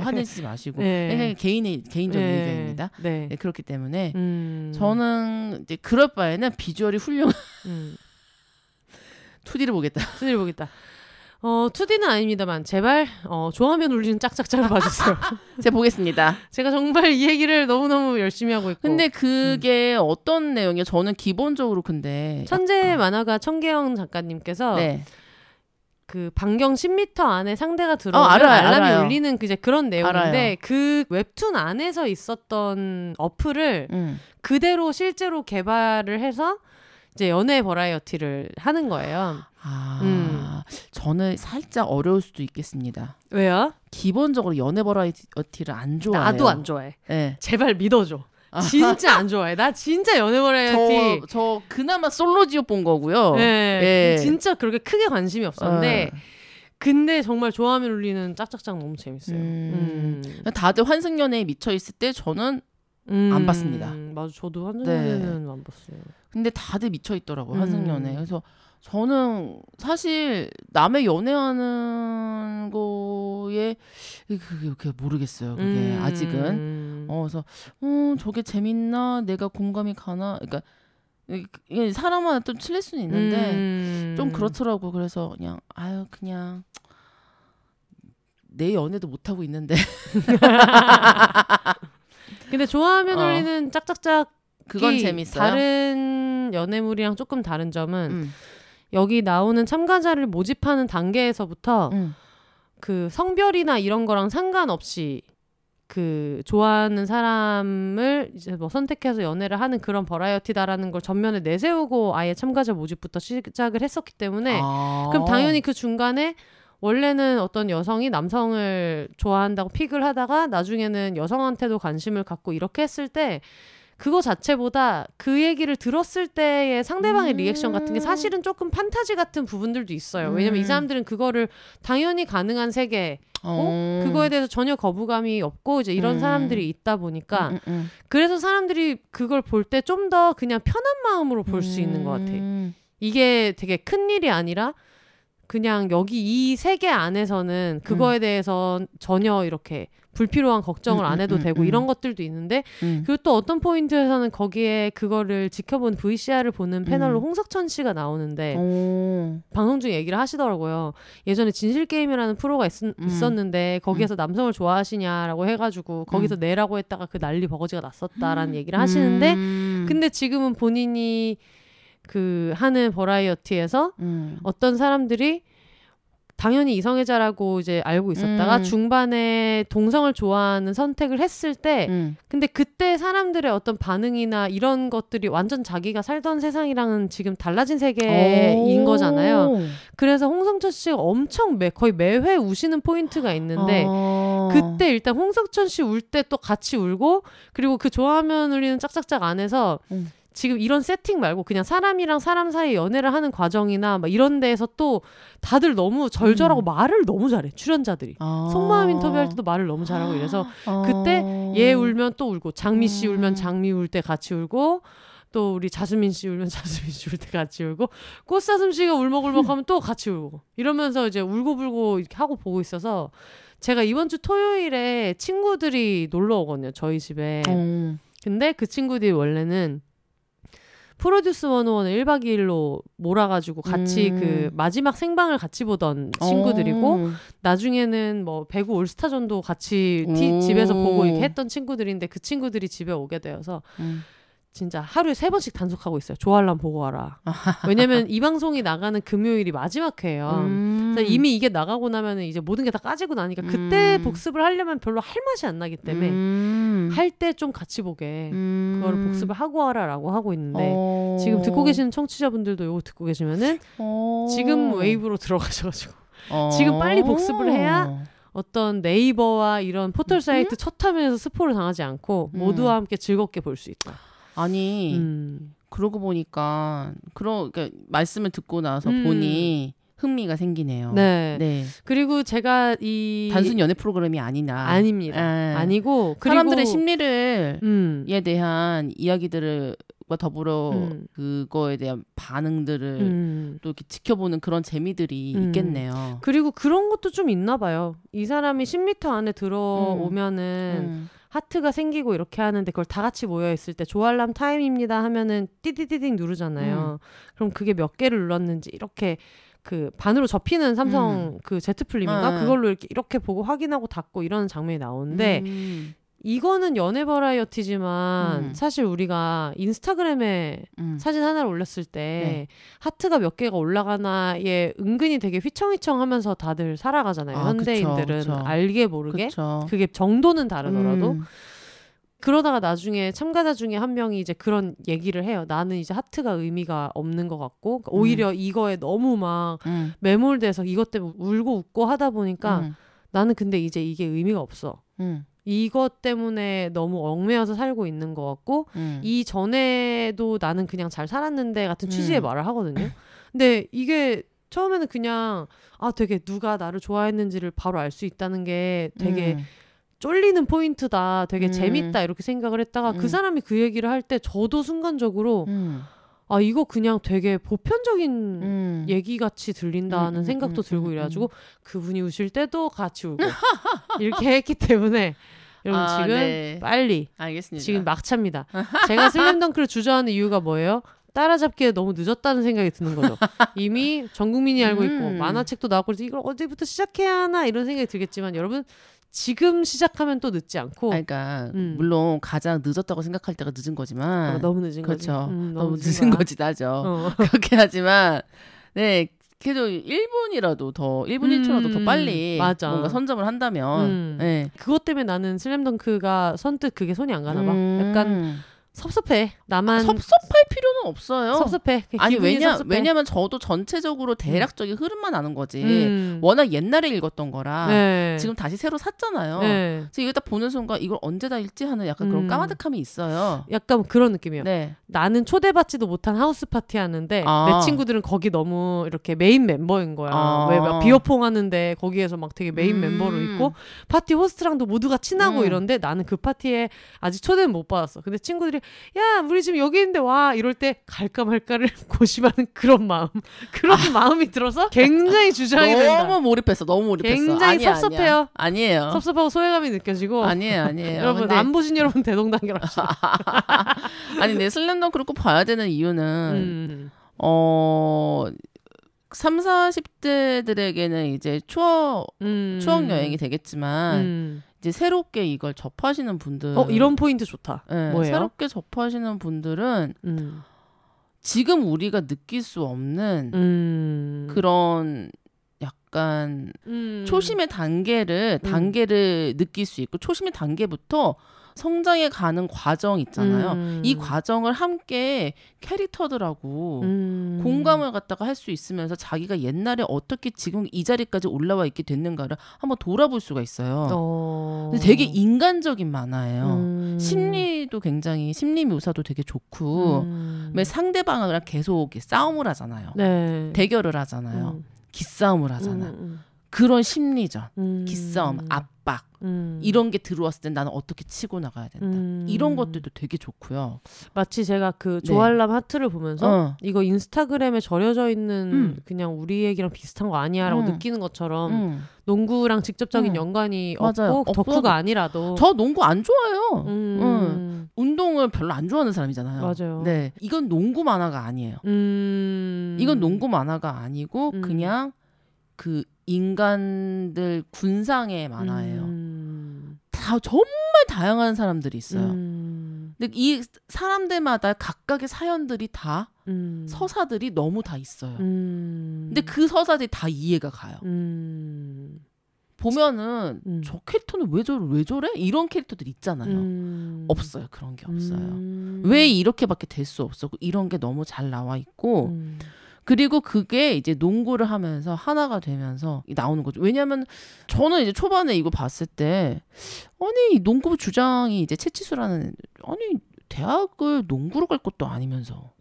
화내시지 마시고. 그냥 개인적인 의견입니다. 네. 네, 그렇기 때문에 저는 이제 그럴 바에는 비주얼이 훌륭한. 2D를 보겠다. 2D는 아닙니다만 제발 좋아하면 울리는 짝짝짝을 봐주세요. 제가 보겠습니다. 제가 정말 이 얘기를 너무너무 열심히 하고 있고. 근데 그게 어떤 내용이에요? 저는 기본적으로 근데 천재 만화가 청계영 작가님께서 네. 그 반경 10m 안에 상대가 들어오면 알람이 울리는 그런 내용인데 알아요. 그 웹툰 안에서 있었던 어플을 그대로 실제로 개발을 해서 이제 연애 버라이어티를 하는 거예요. 저는 살짝 어려울 수도 있겠습니다. 왜요? 기본적으로 연애 버라이어티를 안 좋아해요. 나도 안 좋아해. 네. 제발 믿어줘. 진짜 안 좋아해. 나 진짜 연애 버라이어티. 저 그나마 솔로지옥 본 거고요. 네. 네. 진짜 그렇게 크게 관심이 없었는데 근데 정말 좋아하면 울리는 짝짝짝 너무 재밌어요. 다들 환승연애에 미쳐있을 때 저는 안 봤습니다. 맞아, 저도 환승연애는 네. 안 봤어요. 근데 다들 미쳐있더라고요. 환승연애. 그래서 저는 사실 남의 연애하는 거에 그게 모르겠어요. 그게 아직은. 그래서 저게 재밌나? 내가 공감이 가나? 그러니까 사람마다 좀 틀릴 수는 있는데 좀 그렇더라고. 그래서 그냥 내 연애도 못하고 있는데. 근데 좋아하면 울리는 짝짝짝 그건 재밌어요. 다른 연애물이랑 조금 다른 점은 여기 나오는 참가자를 모집하는 단계에서부터 그 성별이나 이런 거랑 상관없이 그 좋아하는 사람을 이제 뭐 선택해서 연애를 하는 그런 버라이어티다라는 걸 전면에 내세우고 아예 참가자 모집부터 시작을 했었기 때문에 아~ 그럼 당연히 그 중간에 원래는 어떤 여성이 남성을 좋아한다고 픽을 하다가 나중에는 여성한테도 관심을 갖고 이렇게 했을 때 그거 자체보다 그 얘기를 들었을 때의 상대방의 리액션 같은 게 사실은 조금 판타지 같은 부분들도 있어요. 왜냐면 이 사람들은 그거를 당연히 가능한 세계고 그거에 대해서 전혀 거부감이 없고 이제 이런 사람들이 있다 보니까 그래서 사람들이 그걸 볼 때 좀 더 그냥 편한 마음으로 볼 수 있는 것 같아요. 이게 되게 큰 일이 아니라 그냥 여기 이 세계 안에서는 그거에 대해서 전혀 이렇게 불필요한 걱정을 안 해도 되고 이런 것들도 있는데 그리고 또 어떤 포인트에서는 거기에 그거를 지켜본 VCR을 보는 패널로 홍석천 씨가 나오는데 방송 중에 얘기를 하시더라고요. 예전에 진실게임이라는 프로가 있었는데 거기에서 남성을 좋아하시냐라고 해가지고 거기서 내라고 했다가 그 난리 버거지가 났었다라는 얘기를 하시는데 근데 지금은 본인이 그 하는 버라이어티에서 어떤 사람들이 당연히 이성애자라고 이제 알고 있었다가 중반에 동성을 좋아하는 선택을 했을 때 근데 그때 사람들의 어떤 반응이나 이런 것들이 완전 자기가 살던 세상이랑은 지금 달라진 세계인 거잖아요. 그래서 홍성철 씨가 엄청 거의 매회 우시는 포인트가 있는데 그때 일단 홍성철 씨 울 때 또 같이 울고 그리고 그 좋아하면 울리는 짝짝짝 안에서 지금 이런 세팅 말고 그냥 사람이랑 사람 사이 연애를 하는 과정이나 막 이런 데에서 또 다들 너무 절절하고 말을 너무 잘해. 출연자들이. 속마음 인터뷰할 때도 말을 너무 잘하고 이래서 그때 얘 울면 또 울고 장미 씨 울면 장미 울 때 같이 울고 또 우리 자스민 씨 울면 자스민 씨 울 때 같이 울고 꽃사슴 씨가 울먹울먹하면 또 같이 울고 이러면서 이제 울고불고 이렇게 하고 보고 있어서 제가 이번 주 토요일에 친구들이 놀러 오거든요. 저희 집에. 근데 그 친구들이 원래는 프로듀스 101을 1박 2일로 몰아가지고 같이 그 마지막 생방을 같이 보던 친구들이고 나중에는 뭐 배구 올스타전도 같이 집에서 보고 이렇게 했던 친구들인데 그 친구들이 집에 오게 되어서 진짜 하루에 3번씩 단속하고 있어요. 좋아하려면 보고 와라. 왜냐면 이 방송이 나가는 금요일이 마지막 회예요. 이미 이게 나가고 나면 이제 모든 게 다 까지고 나니까 그때 복습을 하려면 별로 할 맛이 안 나기 때문에 할 때 좀 같이 보게 그거를 복습을 하고 와라라고 하고 있는데 지금 듣고 계시는 청취자분들도 이거 듣고 계시면은 지금 웨이브로 들어가셔가지고 지금 빨리 복습을 해야 어떤 네이버와 이런 포털 사이트 첫 화면에서 스포를 당하지 않고 모두와 함께 즐겁게 볼 수 있다. 아니 그러고 보니까 그러니까 말씀을 듣고 나서 보니 흥미가 생기네요. 네. 네. 그리고 제가 이 단순 연애 프로그램이 아니나 아닙니다. 에. 아니고 그리고 사람들의 심리를 에 대한 이야기들을 과 더불어 그거에 대한 반응들을 또 이렇게 지켜보는 그런 재미들이 있겠네요. 그리고 그런 것도 좀 있나 봐요. 이 사람이 10m 안에 들어오면은 하트가 생기고 이렇게 하는데 그걸 다 같이 모여있을 때 좋아할람 타임입니다 하면은 띠디디딩 누르잖아요. 그럼 그게 몇 개를 눌렀는지 이렇게 그 반으로 접히는 삼성 그 Z플립인가? 그걸로 이렇게 보고 확인하고 닫고 이런 장면이 나오는데 이거는 연애 버라이어티지만 사실 우리가 인스타그램에 사진 하나를 올렸을 때 네. 하트가 몇 개가 올라가나에 은근히 되게 휘청휘청 하면서 다들 살아가잖아요. 현대인들은 그쵸. 알게 모르게 그쵸. 그게 정도는 다르더라도 그러다가 나중에 참가자 중에 한 명이 이제 그런 얘기를 해요. 나는 이제 하트가 의미가 없는 것 같고 오히려 이거에 너무 막 매몰돼서 이것 때문에 울고 웃고 하다 보니까 나는 근데 이제 이게 의미가 없어. 이것 때문에 너무 얽매여서 살고 있는 것 같고 이전에도 나는 그냥 잘 살았는데 같은 취지의 말을 하거든요. 근데 이게 처음에는 그냥 아 되게 누가 나를 좋아했는지를 바로 알 수 있다는 게 되게 쫄리는 포인트다. 되게 재밌다 이렇게 생각을 했다가 그 사람이 그 얘기를 할 때 저도 순간적으로 아 이거 그냥 되게 보편적인 얘기같이 들린다는 생각도 들고 이래가지고 그분이 우실 때도 같이 울고 이렇게 했기 때문에 여러분 지금 네. 빨리 알겠습니다. 지금 막차입니다. 제가 슬램덩크를 주저하는 이유가 뭐예요? 따라잡기에 너무 늦었다는 생각이 드는 거죠. 이미 전 국민이 알고 있고 만화책도 나왔고 그래서 이걸 어디부터 시작해야 하나 이런 생각이 들겠지만 여러분 지금 시작하면 또 늦지 않고 그러니까 물론 가장 늦었다고 생각할 때가 늦은 거지만 너무 늦은 거지. 그렇죠. 너무 늦은 거지 나죠. 그렇긴 하지만 네. 그래도 1분이라도 더 1분 1초라도 더 빨리 맞아. 뭔가 선점을 한다면 네. 그것 때문에 나는 슬램덩크가 선뜻 그게 손이 안 가나 봐. 약간 섭섭해. 나만 섭섭할 필요는 없어요. 섭섭해. 아니 왜냐면 저도 전체적으로 대략적인 흐름만 아는 거지. 워낙 옛날에 읽었던 거라 네. 지금 다시 새로 샀잖아요. 네. 그래서 이거 딱 보는 순간 이걸 언제 다 읽지 하는 약간 그런 까마득함이 있어요. 약간 그런 느낌이에요. 네. 나는 초대받지도 못한 하우스 파티 하는데 아. 내 친구들은 거기 너무 이렇게 메인 멤버인 거야. 아. 왜 막 비어퐁 하는데 거기에서 막 되게 메인 멤버로 있고 파티 호스트랑도 모두가 친하고 이런데 나는 그 파티에 아직 초대는 못 받았어. 근데 친구들이 야 우리 지금 여기 있는데 와 이럴 때 갈까 말까를 고심하는 그런 마음 그런 마음이 들어서 굉장히 주저하게 된다. 너무 몰입했어. 굉장히 섭섭해요. 아니에요. 섭섭하고 소외감이 느껴지고 아니에요. 여러분 근데... 안 보신 여러분 대동단결합시다. 아니 내 슬램덩크를 꼭 봐야 되는 이유는 30-40대들에게는 이제 추억 여행이 되겠지만 이제 새롭게 이걸 접하시는 분들 이런 포인트 좋다. 네, 뭐예요? 새롭게 접하시는 분들은 지금 우리가 느낄 수 없는 그런 약간 초심의 단계를 느낄 수 있고 초심의 단계부터 성장해 가는 과정 있잖아요. 이 과정을 함께 캐릭터들하고 공감을 갖다가 할 수 있으면서 자기가 옛날에 어떻게 지금 이 자리까지 올라와 있게 됐는가를 한번 돌아볼 수가 있어요. 근데 되게 인간적인 만화예요. 심리도 굉장히 심리 묘사도 되게 좋고 상대방이랑 계속 싸움을 하잖아요. 네. 대결을 하잖아요. 기싸움을 하잖아요. 그런 심리전, 기싸움, 압박 이런 게 들어왔을 때 나는 어떻게 치고 나가야 된다. 이런 것들도 되게 좋고요. 마치 제가 그 조알람 네. 하트를 보면서 이거 인스타그램에 절여져 있는 그냥 우리 얘기랑 비슷한 거 아니야 라고 느끼는 것처럼 농구랑 직접적인 연관이 없고 덕후가 아니라도 저 농구 안 좋아해요. 운동을 별로 안 좋아하는 사람이잖아요. 맞아요. 네, 이건 농구 만화가 아니에요. 이건 농구 만화가 아니고 그냥 그 인간들 군상의 만화예요. 다 정말 다양한 사람들이 있어요. 근데 이 사람들마다 각각의 사연들이 다 서사들이 너무 다 있어요. 근데 그 서사들이 다 이해가 가요. 보면은 저 캐릭터는 왜 저래? 이런 캐릭터들 있잖아요. 없어요. 그런 게 없어요. 왜 이렇게밖에 될 수 없어? 이런 게 너무 잘 나와 있고 그리고 그게 이제 농구를 하면서 하나가 되면서 나오는 거죠. 왜냐하면 저는 이제 초반에 이거 봤을 때 아니 농구 주장이 이제 채치수라는 아니 대학을 농구로 갈 것도 아니면서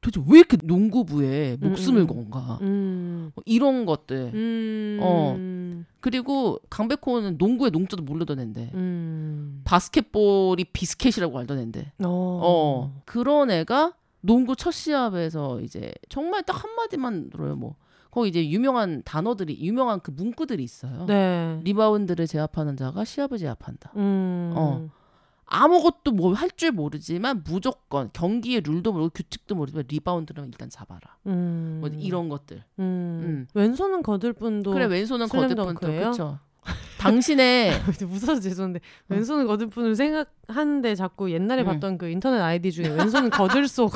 도대체 왜 이렇게 농구부에 목숨을 건가 이런 것들 그리고 강백호는 농구에 농자도 모르던 앤데 바스켓볼이 비스켓이라고 알던 앤데 그런 애가 농구 첫 시합에서 이제 정말 딱 한마디만 들어요. 뭐 거기 이제 유명한 단어들이 유명한 그 문구들이 있어요. 네. 리바운드를 제압하는 자가 시합을 제압한다. 아무것도 뭐 할 줄 모르지만 무조건 경기의 룰도 모르고 규칙도 모르지만 리바운드는 일단 잡아라. 뭐 이런 것들. 왼손은 거들 뿐도. 그래 왼손은 거들 뿐도. 그렇죠. 당신의 웃어서 죄송한데 왼손은 거들 뿐을 생각하는데 자꾸 옛날에 봤던 그 인터넷 아이디 중에 왼손은 거들 속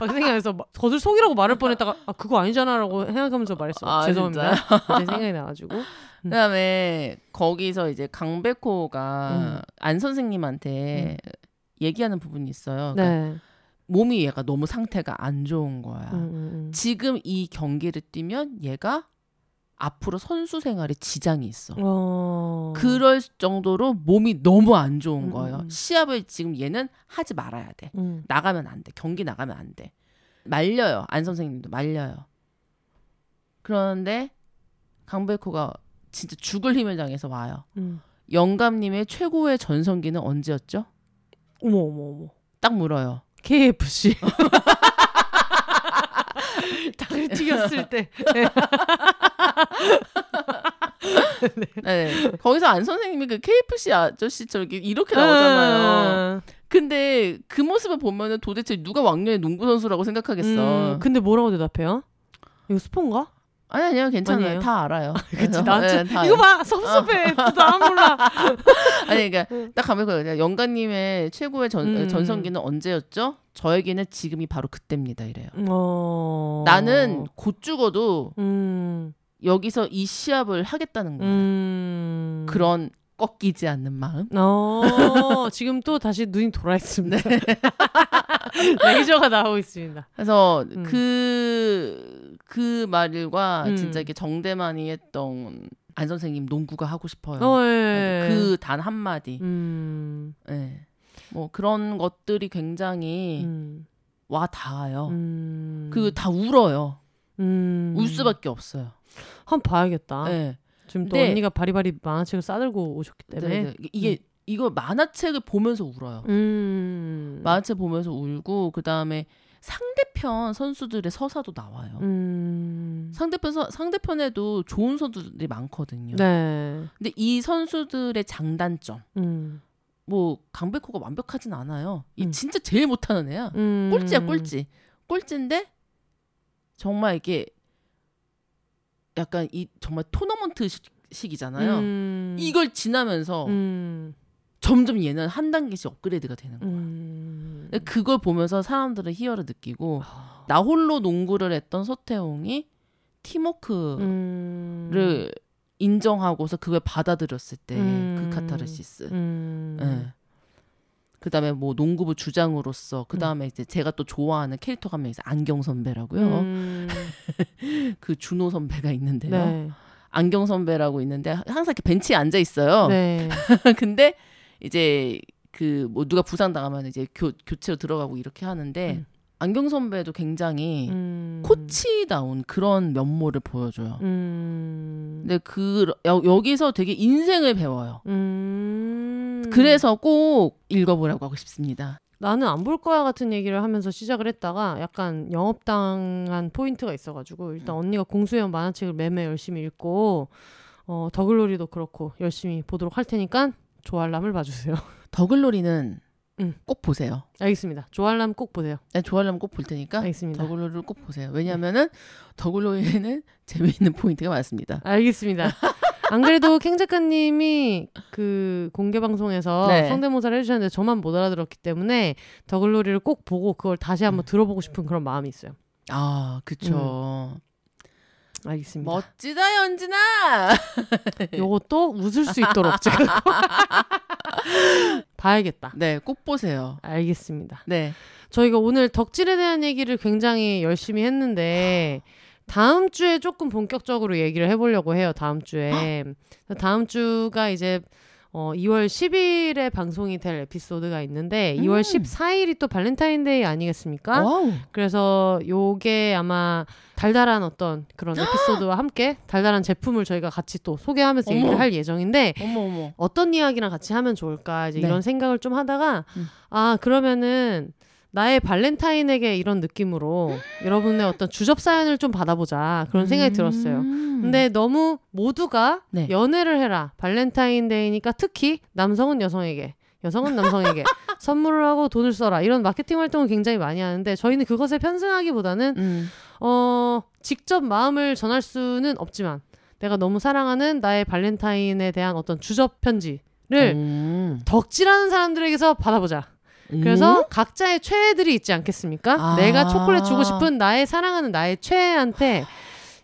막 생각해서 거들 속이라고 말할 뻔했다가 아 그거 아니잖아라고 생각하면서 말했어요. 아, 죄송합니다. 이제 생각이 나가지고 그다음에 거기서 이제 강백호가 안 선생님한테 얘기하는 부분이 있어요. 그러니까 네. 몸이 얘가 너무 상태가 안 좋은 거야. 지금 이 경기를 뛰면 얘가 앞으로 선수 생활에 지장이 있어. 그럴 정도로 몸이 너무 안 좋은 거예요. 시합을 지금 얘는 하지 말아야 돼. 나가면 안 돼. 경기 나가면 안 돼. 말려요. 안 선생님도 말려요. 그런데 강백호가 진짜 죽을 힘을 당해서 와요. 영감님의 최고의 전성기는 언제였죠? 어머. 딱 물어요. KFC. 닭을 튀겼을 때. 네. 네. 거기서 안 선생님이 그 KFC 아저씨 저기 이렇게 나오잖아요. 근데 그 모습을 보면은 도대체 누가 왕년의 농구 선수라고 생각하겠어. 근데 뭐라고 대답해요? 이거 스폰가? 아니요, 괜찮아요. 아니에요? 다 알아요. 그치, 나 네, 이거 봐, 섭섭해. 나 몰라. 아니, 그러니까 딱 가면 영감님의 최고의 전성기는 언제였죠? 저에게는 지금이 바로 그때입니다. 이래요. 나는 곧 죽어도 여기서 이 시합을 하겠다는 거예요. 그런 꺾이지 않는 마음. 지금 또 다시 눈이 돌아있습니다. 네. 레이저가 나오고 있습니다. 그래서 그 말과 진짜 이게 정대만이 했던 안 선생님 농구가 하고 싶어요. 예. 그 단 한마디. 예. 뭐 그런 것들이 굉장히 와 닿아요. 그 다 울어요. 울 수밖에 없어요. 한번 봐야겠다. 예. 지금 또 네. 언니가 바리바리 만화책을 싸들고 오셨기 때문에 네네. 이게 이거 만화책을 보면서 울어요. 만화책 보면서 울고 그 다음에 상대편 선수들의 서사도 나와요. 상대편에도 좋은 선수들이 많거든요. 네. 근데 이 선수들의 장단점, 뭐 강백호가 완벽하진 않아요. 이 진짜 제일 못하는 애야. 꼴찌야 꼴찌. 꼴찌인데 정말 이게 약간 이 정말 토너먼트식이잖아요. 이걸 지나면서 점점 얘는 한 단계씩 업그레이드가 되는 거야. 그걸 보면서 사람들은 희열을 느끼고 나 홀로 농구를 했던 서태웅이 팀워크를 인정하고서 그걸 받아들였을 때 그 카타르시스. 네. 그다음에 뭐 농구부 주장으로서 그다음에 이제 제가 또 좋아하는 캐릭터가 한 명 있어요. 안경 선배라고요. 그 준호 선배가 있는데요. 네. 안경 선배라고 있는데 항상 이렇게 벤치에 앉아 있어요. 네. 근데 이제 그 뭐 누가 부상 당하면 이제 교체로 들어가고 이렇게 하는데 안경 선배도 굉장히 코치다운 그런 면모를 보여줘요. 근데 그 여기서 되게 인생을 배워요. 그래서 꼭 읽어보라고 하고 싶습니다. 나는 안 볼 거야 같은 얘기를 하면서 시작을 했다가 약간 영업당한 포인트가 있어가지고 일단 언니가 공수현 만화책을 매매 열심히 읽고 더글로리도 그렇고 열심히 보도록 할 테니까 조알람을 봐주세요. 더글로리는 꼭 보세요. 알겠습니다. 조알람 꼭 보세요. 네, 조알람 꼭 볼 테니까 알겠습니다. 더글로리를 꼭 보세요. 왜냐하면은 더글로리에는 재미있는 포인트가 많습니다. 알겠습니다. 안 그래도 캥 작가님이 그 공개 방송에서 네. 성대모사를 해주셨는데 저만 못 알아들었기 때문에 더글로리를 꼭 보고 그걸 다시 한번 들어보고 싶은 그런 마음이 있어요. 아, 그쵸. 알겠습니다. 멋지다, 연진아! 요것도 웃을 수 있도록 제가 봐야겠다. 네, 꼭 보세요. 알겠습니다. 네. 저희가 오늘 덕질에 대한 얘기를 굉장히 열심히 했는데 다음 주에 조금 본격적으로 얘기를 해보려고 해요. 다음 주에. 다음 주가 이제 2월 10일에 방송이 될 에피소드가 있는데 2월 14일이 또 발렌타인데이 아니겠습니까? 와우. 그래서 요게 아마 달달한 어떤 그런 에피소드와 함께 달달한 제품을 저희가 같이 또 소개하면서 얘기를 할 예정인데 어머. 어떤 이야기랑 같이 하면 좋을까 이제 네. 이런 생각을 좀 하다가 아 그러면은 나의 발렌타인에게 이런 느낌으로 여러분의 어떤 주접 사연을 좀 받아보자 그런 생각이 들었어요. 근데 너무 모두가 네. 연애를 해라 발렌타인데이니까 특히 남성은 여성에게 여성은 남성에게 선물을 하고 돈을 써라 이런 마케팅 활동을 굉장히 많이 하는데 저희는 그것에 편승하기보다는 직접 마음을 전할 수는 없지만 내가 너무 사랑하는 나의 발렌타인에 대한 어떤 주접 편지를 덕질하는 사람들에게서 받아보자. 그래서 각자의 최애들이 있지 않겠습니까? 아~ 내가 초콜릿 주고 싶은 나의 사랑하는 나의 최애한테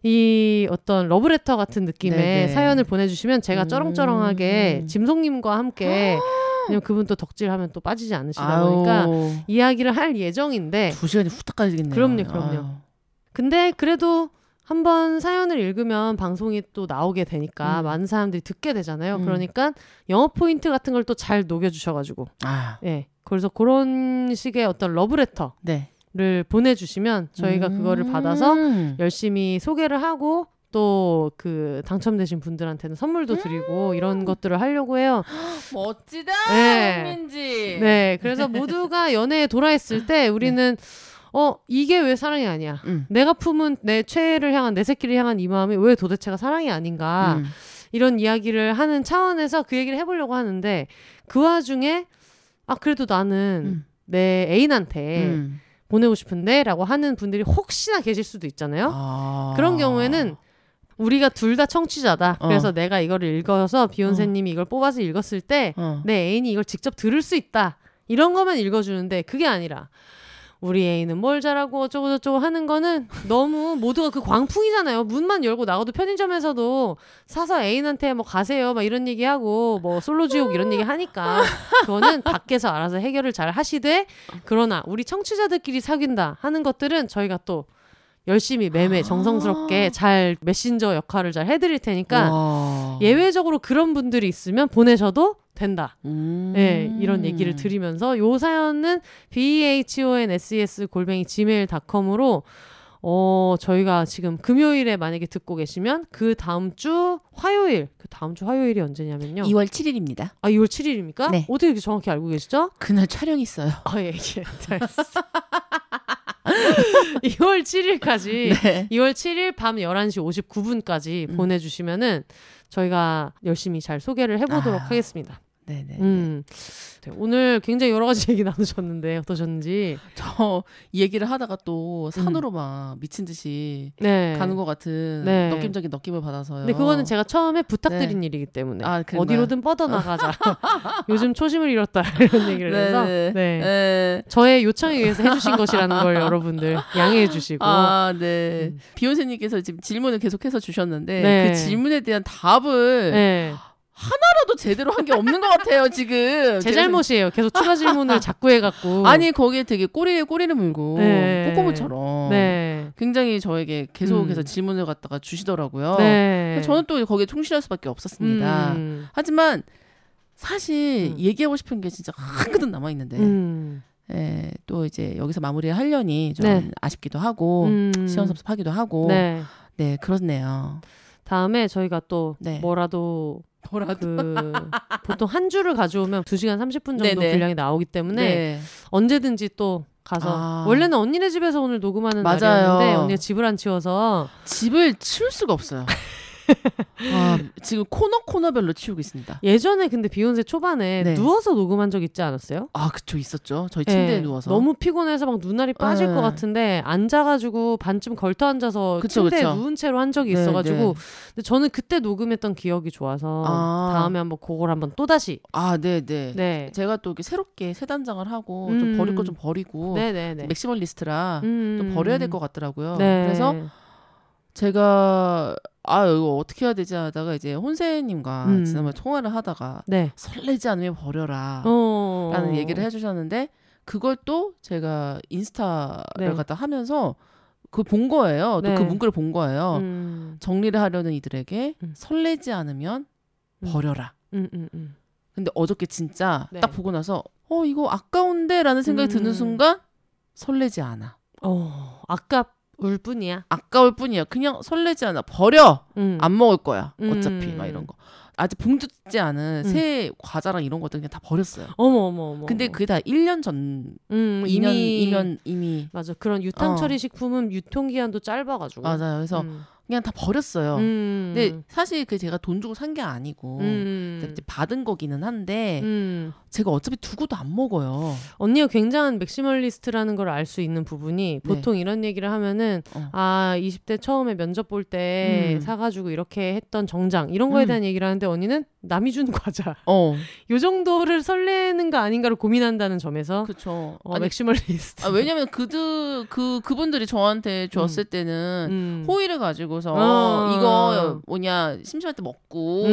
이 어떤 러브레터 같은 느낌의 네네. 사연을 보내주시면 제가 쩌렁쩌렁하게 짐송님과 함께 왜냐면 그분 또 덕질하면 또 빠지지 않으시다 보니까 아오. 이야기를 할 예정인데 2시간이 후딱 가지겠네요. 그럼요. 아유. 근데 그래도 한번 사연을 읽으면 방송이 또 나오게 되니까 많은 사람들이 듣게 되잖아요. 그러니까 영업 포인트 같은 걸 또 잘 녹여주셔가지고 예. 그래서 그런 식의 어떤 러브레터를 네. 보내주시면 저희가 그거를 받아서 열심히 소개를 하고 또 그 당첨되신 분들한테는 선물도 드리고 이런 것들을 하려고 해요. 멋지다, 민지. 네, 그래서 모두가 연애에 돌아있을 때 우리는 이게 왜 사랑이 아니야? 내가 품은 내 최애를 향한 내 새끼를 향한 이 마음이 왜 도대체가 사랑이 아닌가? 이런 이야기를 하는 차원에서 그 얘기를 해보려고 하는데 그 와중에 아 그래도 나는 내 애인한테 보내고 싶은데 라고 하는 분들이 혹시나 계실 수도 있잖아요. 아~ 그런 경우에는 우리가 둘 다 청취자다. 그래서 내가 이걸 읽어서 비혼세님이 이걸 뽑아서 읽었을 때 내 애인이 이걸 직접 들을 수 있다. 이런 것만 읽어주는데 그게 아니라 우리 애인은 뭘 잘하고 어쩌고저쩌고 하는 거는 너무 모두가 그 광풍이잖아요. 문만 열고 나가도 편의점에서도 사서 애인한테 뭐 가세요 막 이런 얘기하고 뭐 솔로지옥 이런 얘기 하니까 그거는 밖에서 알아서 해결을 잘 하시되 그러나 우리 청취자들끼리 사귄다 하는 것들은 저희가 또 열심히 매매 정성스럽게 잘 메신저 역할을 잘 해드릴 테니까 와. 예외적으로 그런 분들이 있으면 보내셔도 된다. 네, 이런 얘기를 드리면서 요 사연은 behonses@gmail.com으로 저희가 지금 금요일에 만약에 듣고 계시면 그 다음 주 화요일, 그 다음 주 화요일이 언제냐면요. 2월 7일입니다. 아, 2월 7일입니까? 네. 어떻게 이렇게 정확히 알고 계시죠? 그날 촬영 있어요. 아, 예, 예. 2월 7일까지, 네. 2월 7일 밤 11시 59분까지 보내주시면은 저희가 열심히 잘 소개를 해보도록 하겠습니다. 네네. 네, 오늘 굉장히 여러 가지 얘기 나누셨는데 어떠셨는지. 저 얘기를 하다가 또 산으로 막 미친 듯이 네. 가는 것 같은 네. 느낌적인 느낌을 받아서요. 근데 그거는 제가 처음에 부탁드린 네. 일이기 때문에 어디로든 뻗어나가자. 요즘 초심을 잃었다 이런 얘기를 해서 네. 네. 저의 요청에 의해서 해주신 것이라는 걸 여러분들 양해해 주시고. 아, 네. 비혼세님께서 지금 질문을 계속해서 주셨는데 네. 그 질문에 대한 답을. 네. 하나라도 제대로 한 게 없는 것 같아요 지금. 제 잘못이에요. 계속 추가 질문을 자꾸 해갖고. 아니 거기에 되게 꼬리에 꼬리를 물고 네. 꼬꼬무처럼 네. 굉장히 저에게 계속해서 질문을 갖다가 주시더라고요. 네. 저는 또 거기에 충실할 수밖에 없었습니다. 하지만 사실 얘기하고 싶은 게 진짜 한 그릇 남아있는데 예, 또 이제 여기서 마무리를 하려니 좀 네. 아쉽기도 하고 시험 섭섭하기도 하고 네, 네 그렇네요. 다음에 저희가 또 네. 뭐라도 그 보통 한 주를 가져오면 2시간 30분 정도 네네. 분량이 나오기 때문에 네. 언제든지 또 가서 원래는 언니네 집에서 오늘 녹음하는 맞아요. 날이었는데 언니가 집을 안 치워서 집을 치울 수가 없어요. 와, 지금 코너별로 치우고 있습니다. 예전에 근데 비혼세 초반에 네. 누워서 녹음한 적 있지 않았어요? 아, 그쵸, 있었죠. 저희 침대에 네. 누워서 너무 피곤해서 막 눈알이 빠질 것 같은데 앉아가지고 반쯤 걸터 앉아서 그쵸, 침대에 그쵸. 누운 채로 한 적이 네, 있어가지고 네. 근데 저는 그때 녹음했던 기억이 좋아서 다음에 한번 그걸 한번 또다시 네네 네. 제가 또 이렇게 새롭게 새 단장을 하고 좀 버릴 거 좀 버리고 네네네. 맥시멀리스트라 좀 버려야 될 것 같더라고요. 네. 그래서 제가 이거 어떻게 해야 되지 하다가 이제 혼세님과 지난번에 통화를 하다가 네. 설레지 않으면 버려라 라는 얘기를 해주셨는데 그걸 또 제가 인스타를 네. 갖다 하면서 그걸 본 거예요. 또 그 문구를 본 거예요. 정리를 하려는 이들에게 설레지 않으면 버려라. 근데 어저께 진짜 네. 딱 보고 나서 이거 아까운데 라는 생각이 드는 순간 설레지 않아. 아까울 뿐이야. 아까울 뿐이야. 그냥 설레지 않아. 버려. 안 먹을 거야. 어차피 막 이런 거. 아직 봉투지 않은 새 과자랑 이런 것들 그냥 다 버렸어요. 어머. 근데 그게 다 1년 전. 2년 이미. 맞아. 그런 유탄 처리 식품은 유통기한도 짧아가지고. 맞아요. 그래서 그냥 다 버렸어요. 근데 사실 그 제가 돈 주고 산 게 아니고 받은 거기는 한데 제가 어차피 두고도 안 먹어요. 언니가 굉장한 맥시멀리스트라는 걸 알 수 있는 부분이 보통 이런 얘기를 하면은 20대 처음에 면접 볼 때 사가지고 이렇게 했던 정장 이런 거에 대한 얘기를 하는데 언니는 남이 준 과자 요 정도를 설레는 거 아닌가를 고민한다는 점에서 그렇죠. 맥시멀리스트. 왜냐면 그분들이 저한테 줬을 때는 호의를 가지고서 이거 뭐냐 심심할 때 먹고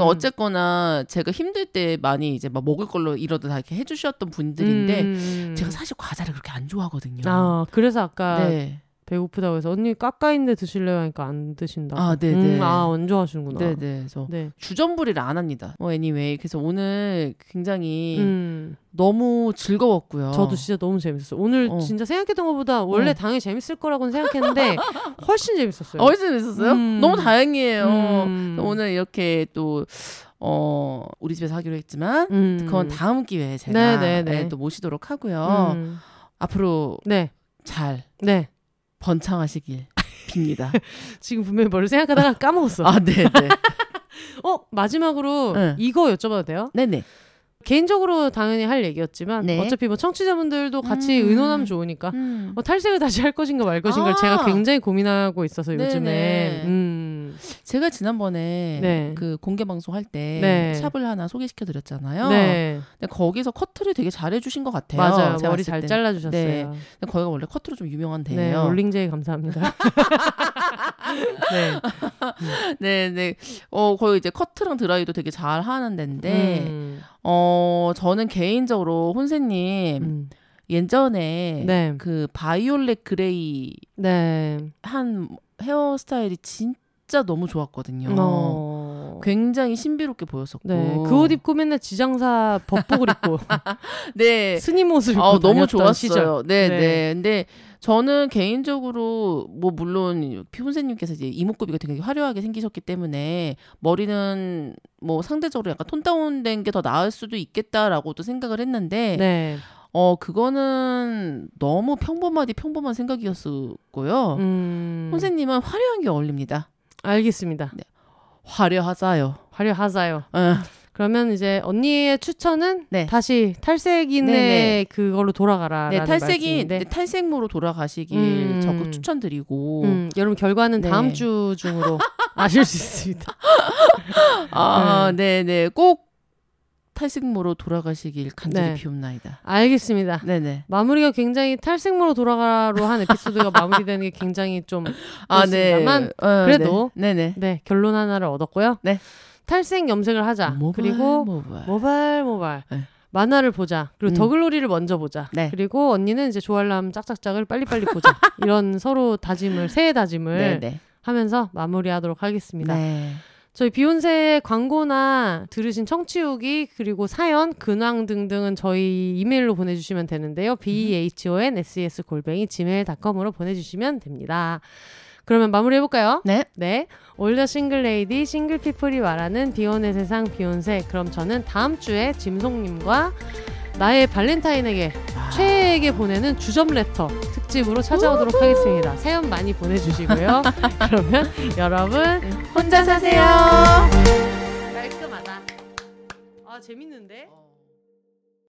어쨌거나 제가 힘들 때 많이 이제 막 먹을 걸로 이러다 다 이렇게 해주셨던 분들인데 제가 사실 과자를 그렇게 안 좋아하거든요. 그래서 아까 네. 배고프다고 해서 언니 까까인데 드실래요? 하니까 안 드신다. 네네. 안 좋아하시는구나. 네네. 그래서 네. 주전부리를 안 합니다. anyway. 그래서 오늘 굉장히 너무 즐거웠고요. 저도 진짜 너무 재밌었어요. 오늘 진짜 생각했던 것보다 원래 당연히 재밌을 거라고는 생각했는데 훨씬 재밌었어요. 훨씬 재밌었어요? 너무 다행이에요. 오늘 이렇게 또 우리 집에서 하기로 했지만 그건 다음 기회에 제가 또 모시도록 하고요. 앞으로 잘 번창하시길 빕니다. 지금 분명히 뭘 생각하다가 까먹었어. 네네. 마지막으로 이거 여쭤봐도 돼요? 네네. 개인적으로 당연히 할 얘기였지만 어차피 뭐 청취자분들도 같이 의논하면 좋으니까 탈색을 다시 할 것인가 말 것인가 제가 굉장히 고민하고 있어서 요즘에 제가 지난번에 네. 그 공개 방송 할 때 네. 샵을 하나 소개시켜 드렸잖아요. 네. 근데 거기서 커트를 되게 잘해 주신 것 같아요. 맞아요. 제가 머리 잘 잘라 주셨어요. 네. 근데 거기가 원래 커트로 좀 유명한 데예요. 네. 롤링제이 감사합니다. 네. 네, 네. 거의 이제 커트랑 드라이도 되게 잘 하는 데인데 저는 개인적으로 혼세님 예전에 네. 그 바이올렛 그레이 네. 한 헤어스타일이 진짜 너무 좋았거든요. 굉장히 신비롭게 보였었고 네. 그 옷 입고 맨날 지장사 법복을 입고 네. 스님 옷을 입고 너무 좋았어요. 시절. 네, 네. 네. 근데 저는 개인적으로 뭐 물론 혼세님께서 이제 이목구비가 되게 화려하게 생기셨기 때문에 머리는 뭐 상대적으로 약간 톤 다운된 게 더 나을 수도 있겠다라고도 생각을 했는데 네. 그거는 너무 평범하디 평범한 생각이었고요. 혼세님은 화려한 게 어울립니다. 알겠습니다. 네. 화려하자요. 화려하자요. 그러면 이제 언니의 추천은 네. 다시 탈색인의 네네. 그걸로 돌아가라. 네, 탈색모로 돌아가시길 적극 추천드리고. 여러분 결과는 네. 다음 주 중으로 아실 수 있습니다. 아, 네, 네, 꼭. 탈색모로 돌아가시길 간절히 네. 비옵나이다. 알겠습니다. 네네. 마무리가 굉장히 탈색모로 돌아가로 한 에피소드가 마무리되는 게 굉장히 좀 그렇습니다만 그래도 네네. 네 결론 하나를 얻었고요. 네. 탈색 염색을 하자. 그리고 모발. 네. 만화를 보자. 그리고 더글로리를 먼저 보자. 네. 그리고 언니는 이제 조알람 짝짝짝을 빨리빨리 보자. 이런 서로 다짐을 새해 다짐을 네네. 하면서 마무리하도록 하겠습니다. 네. 저희 비혼세 광고나 들으신 청취후기 그리고 사연, 근황 등등은 저희 이메일로 보내주시면 되는데요. bhonses@gmail.com으로 보내주시면 됩니다. 그러면 마무리해볼까요? 네. 네. 올더 싱글레이디, 싱글피플이 말하는 비혼의 세상 비혼세. 그럼 저는 다음 주에 짐송님과 나의 발렌타인에게 최애에게 보내는 주점레터 특집으로 찾아오도록 하겠습니다. 사연 많이 보내주시고요. 그러면 여러분 혼자 사세요. 깔끔하다. 아 재밌는데?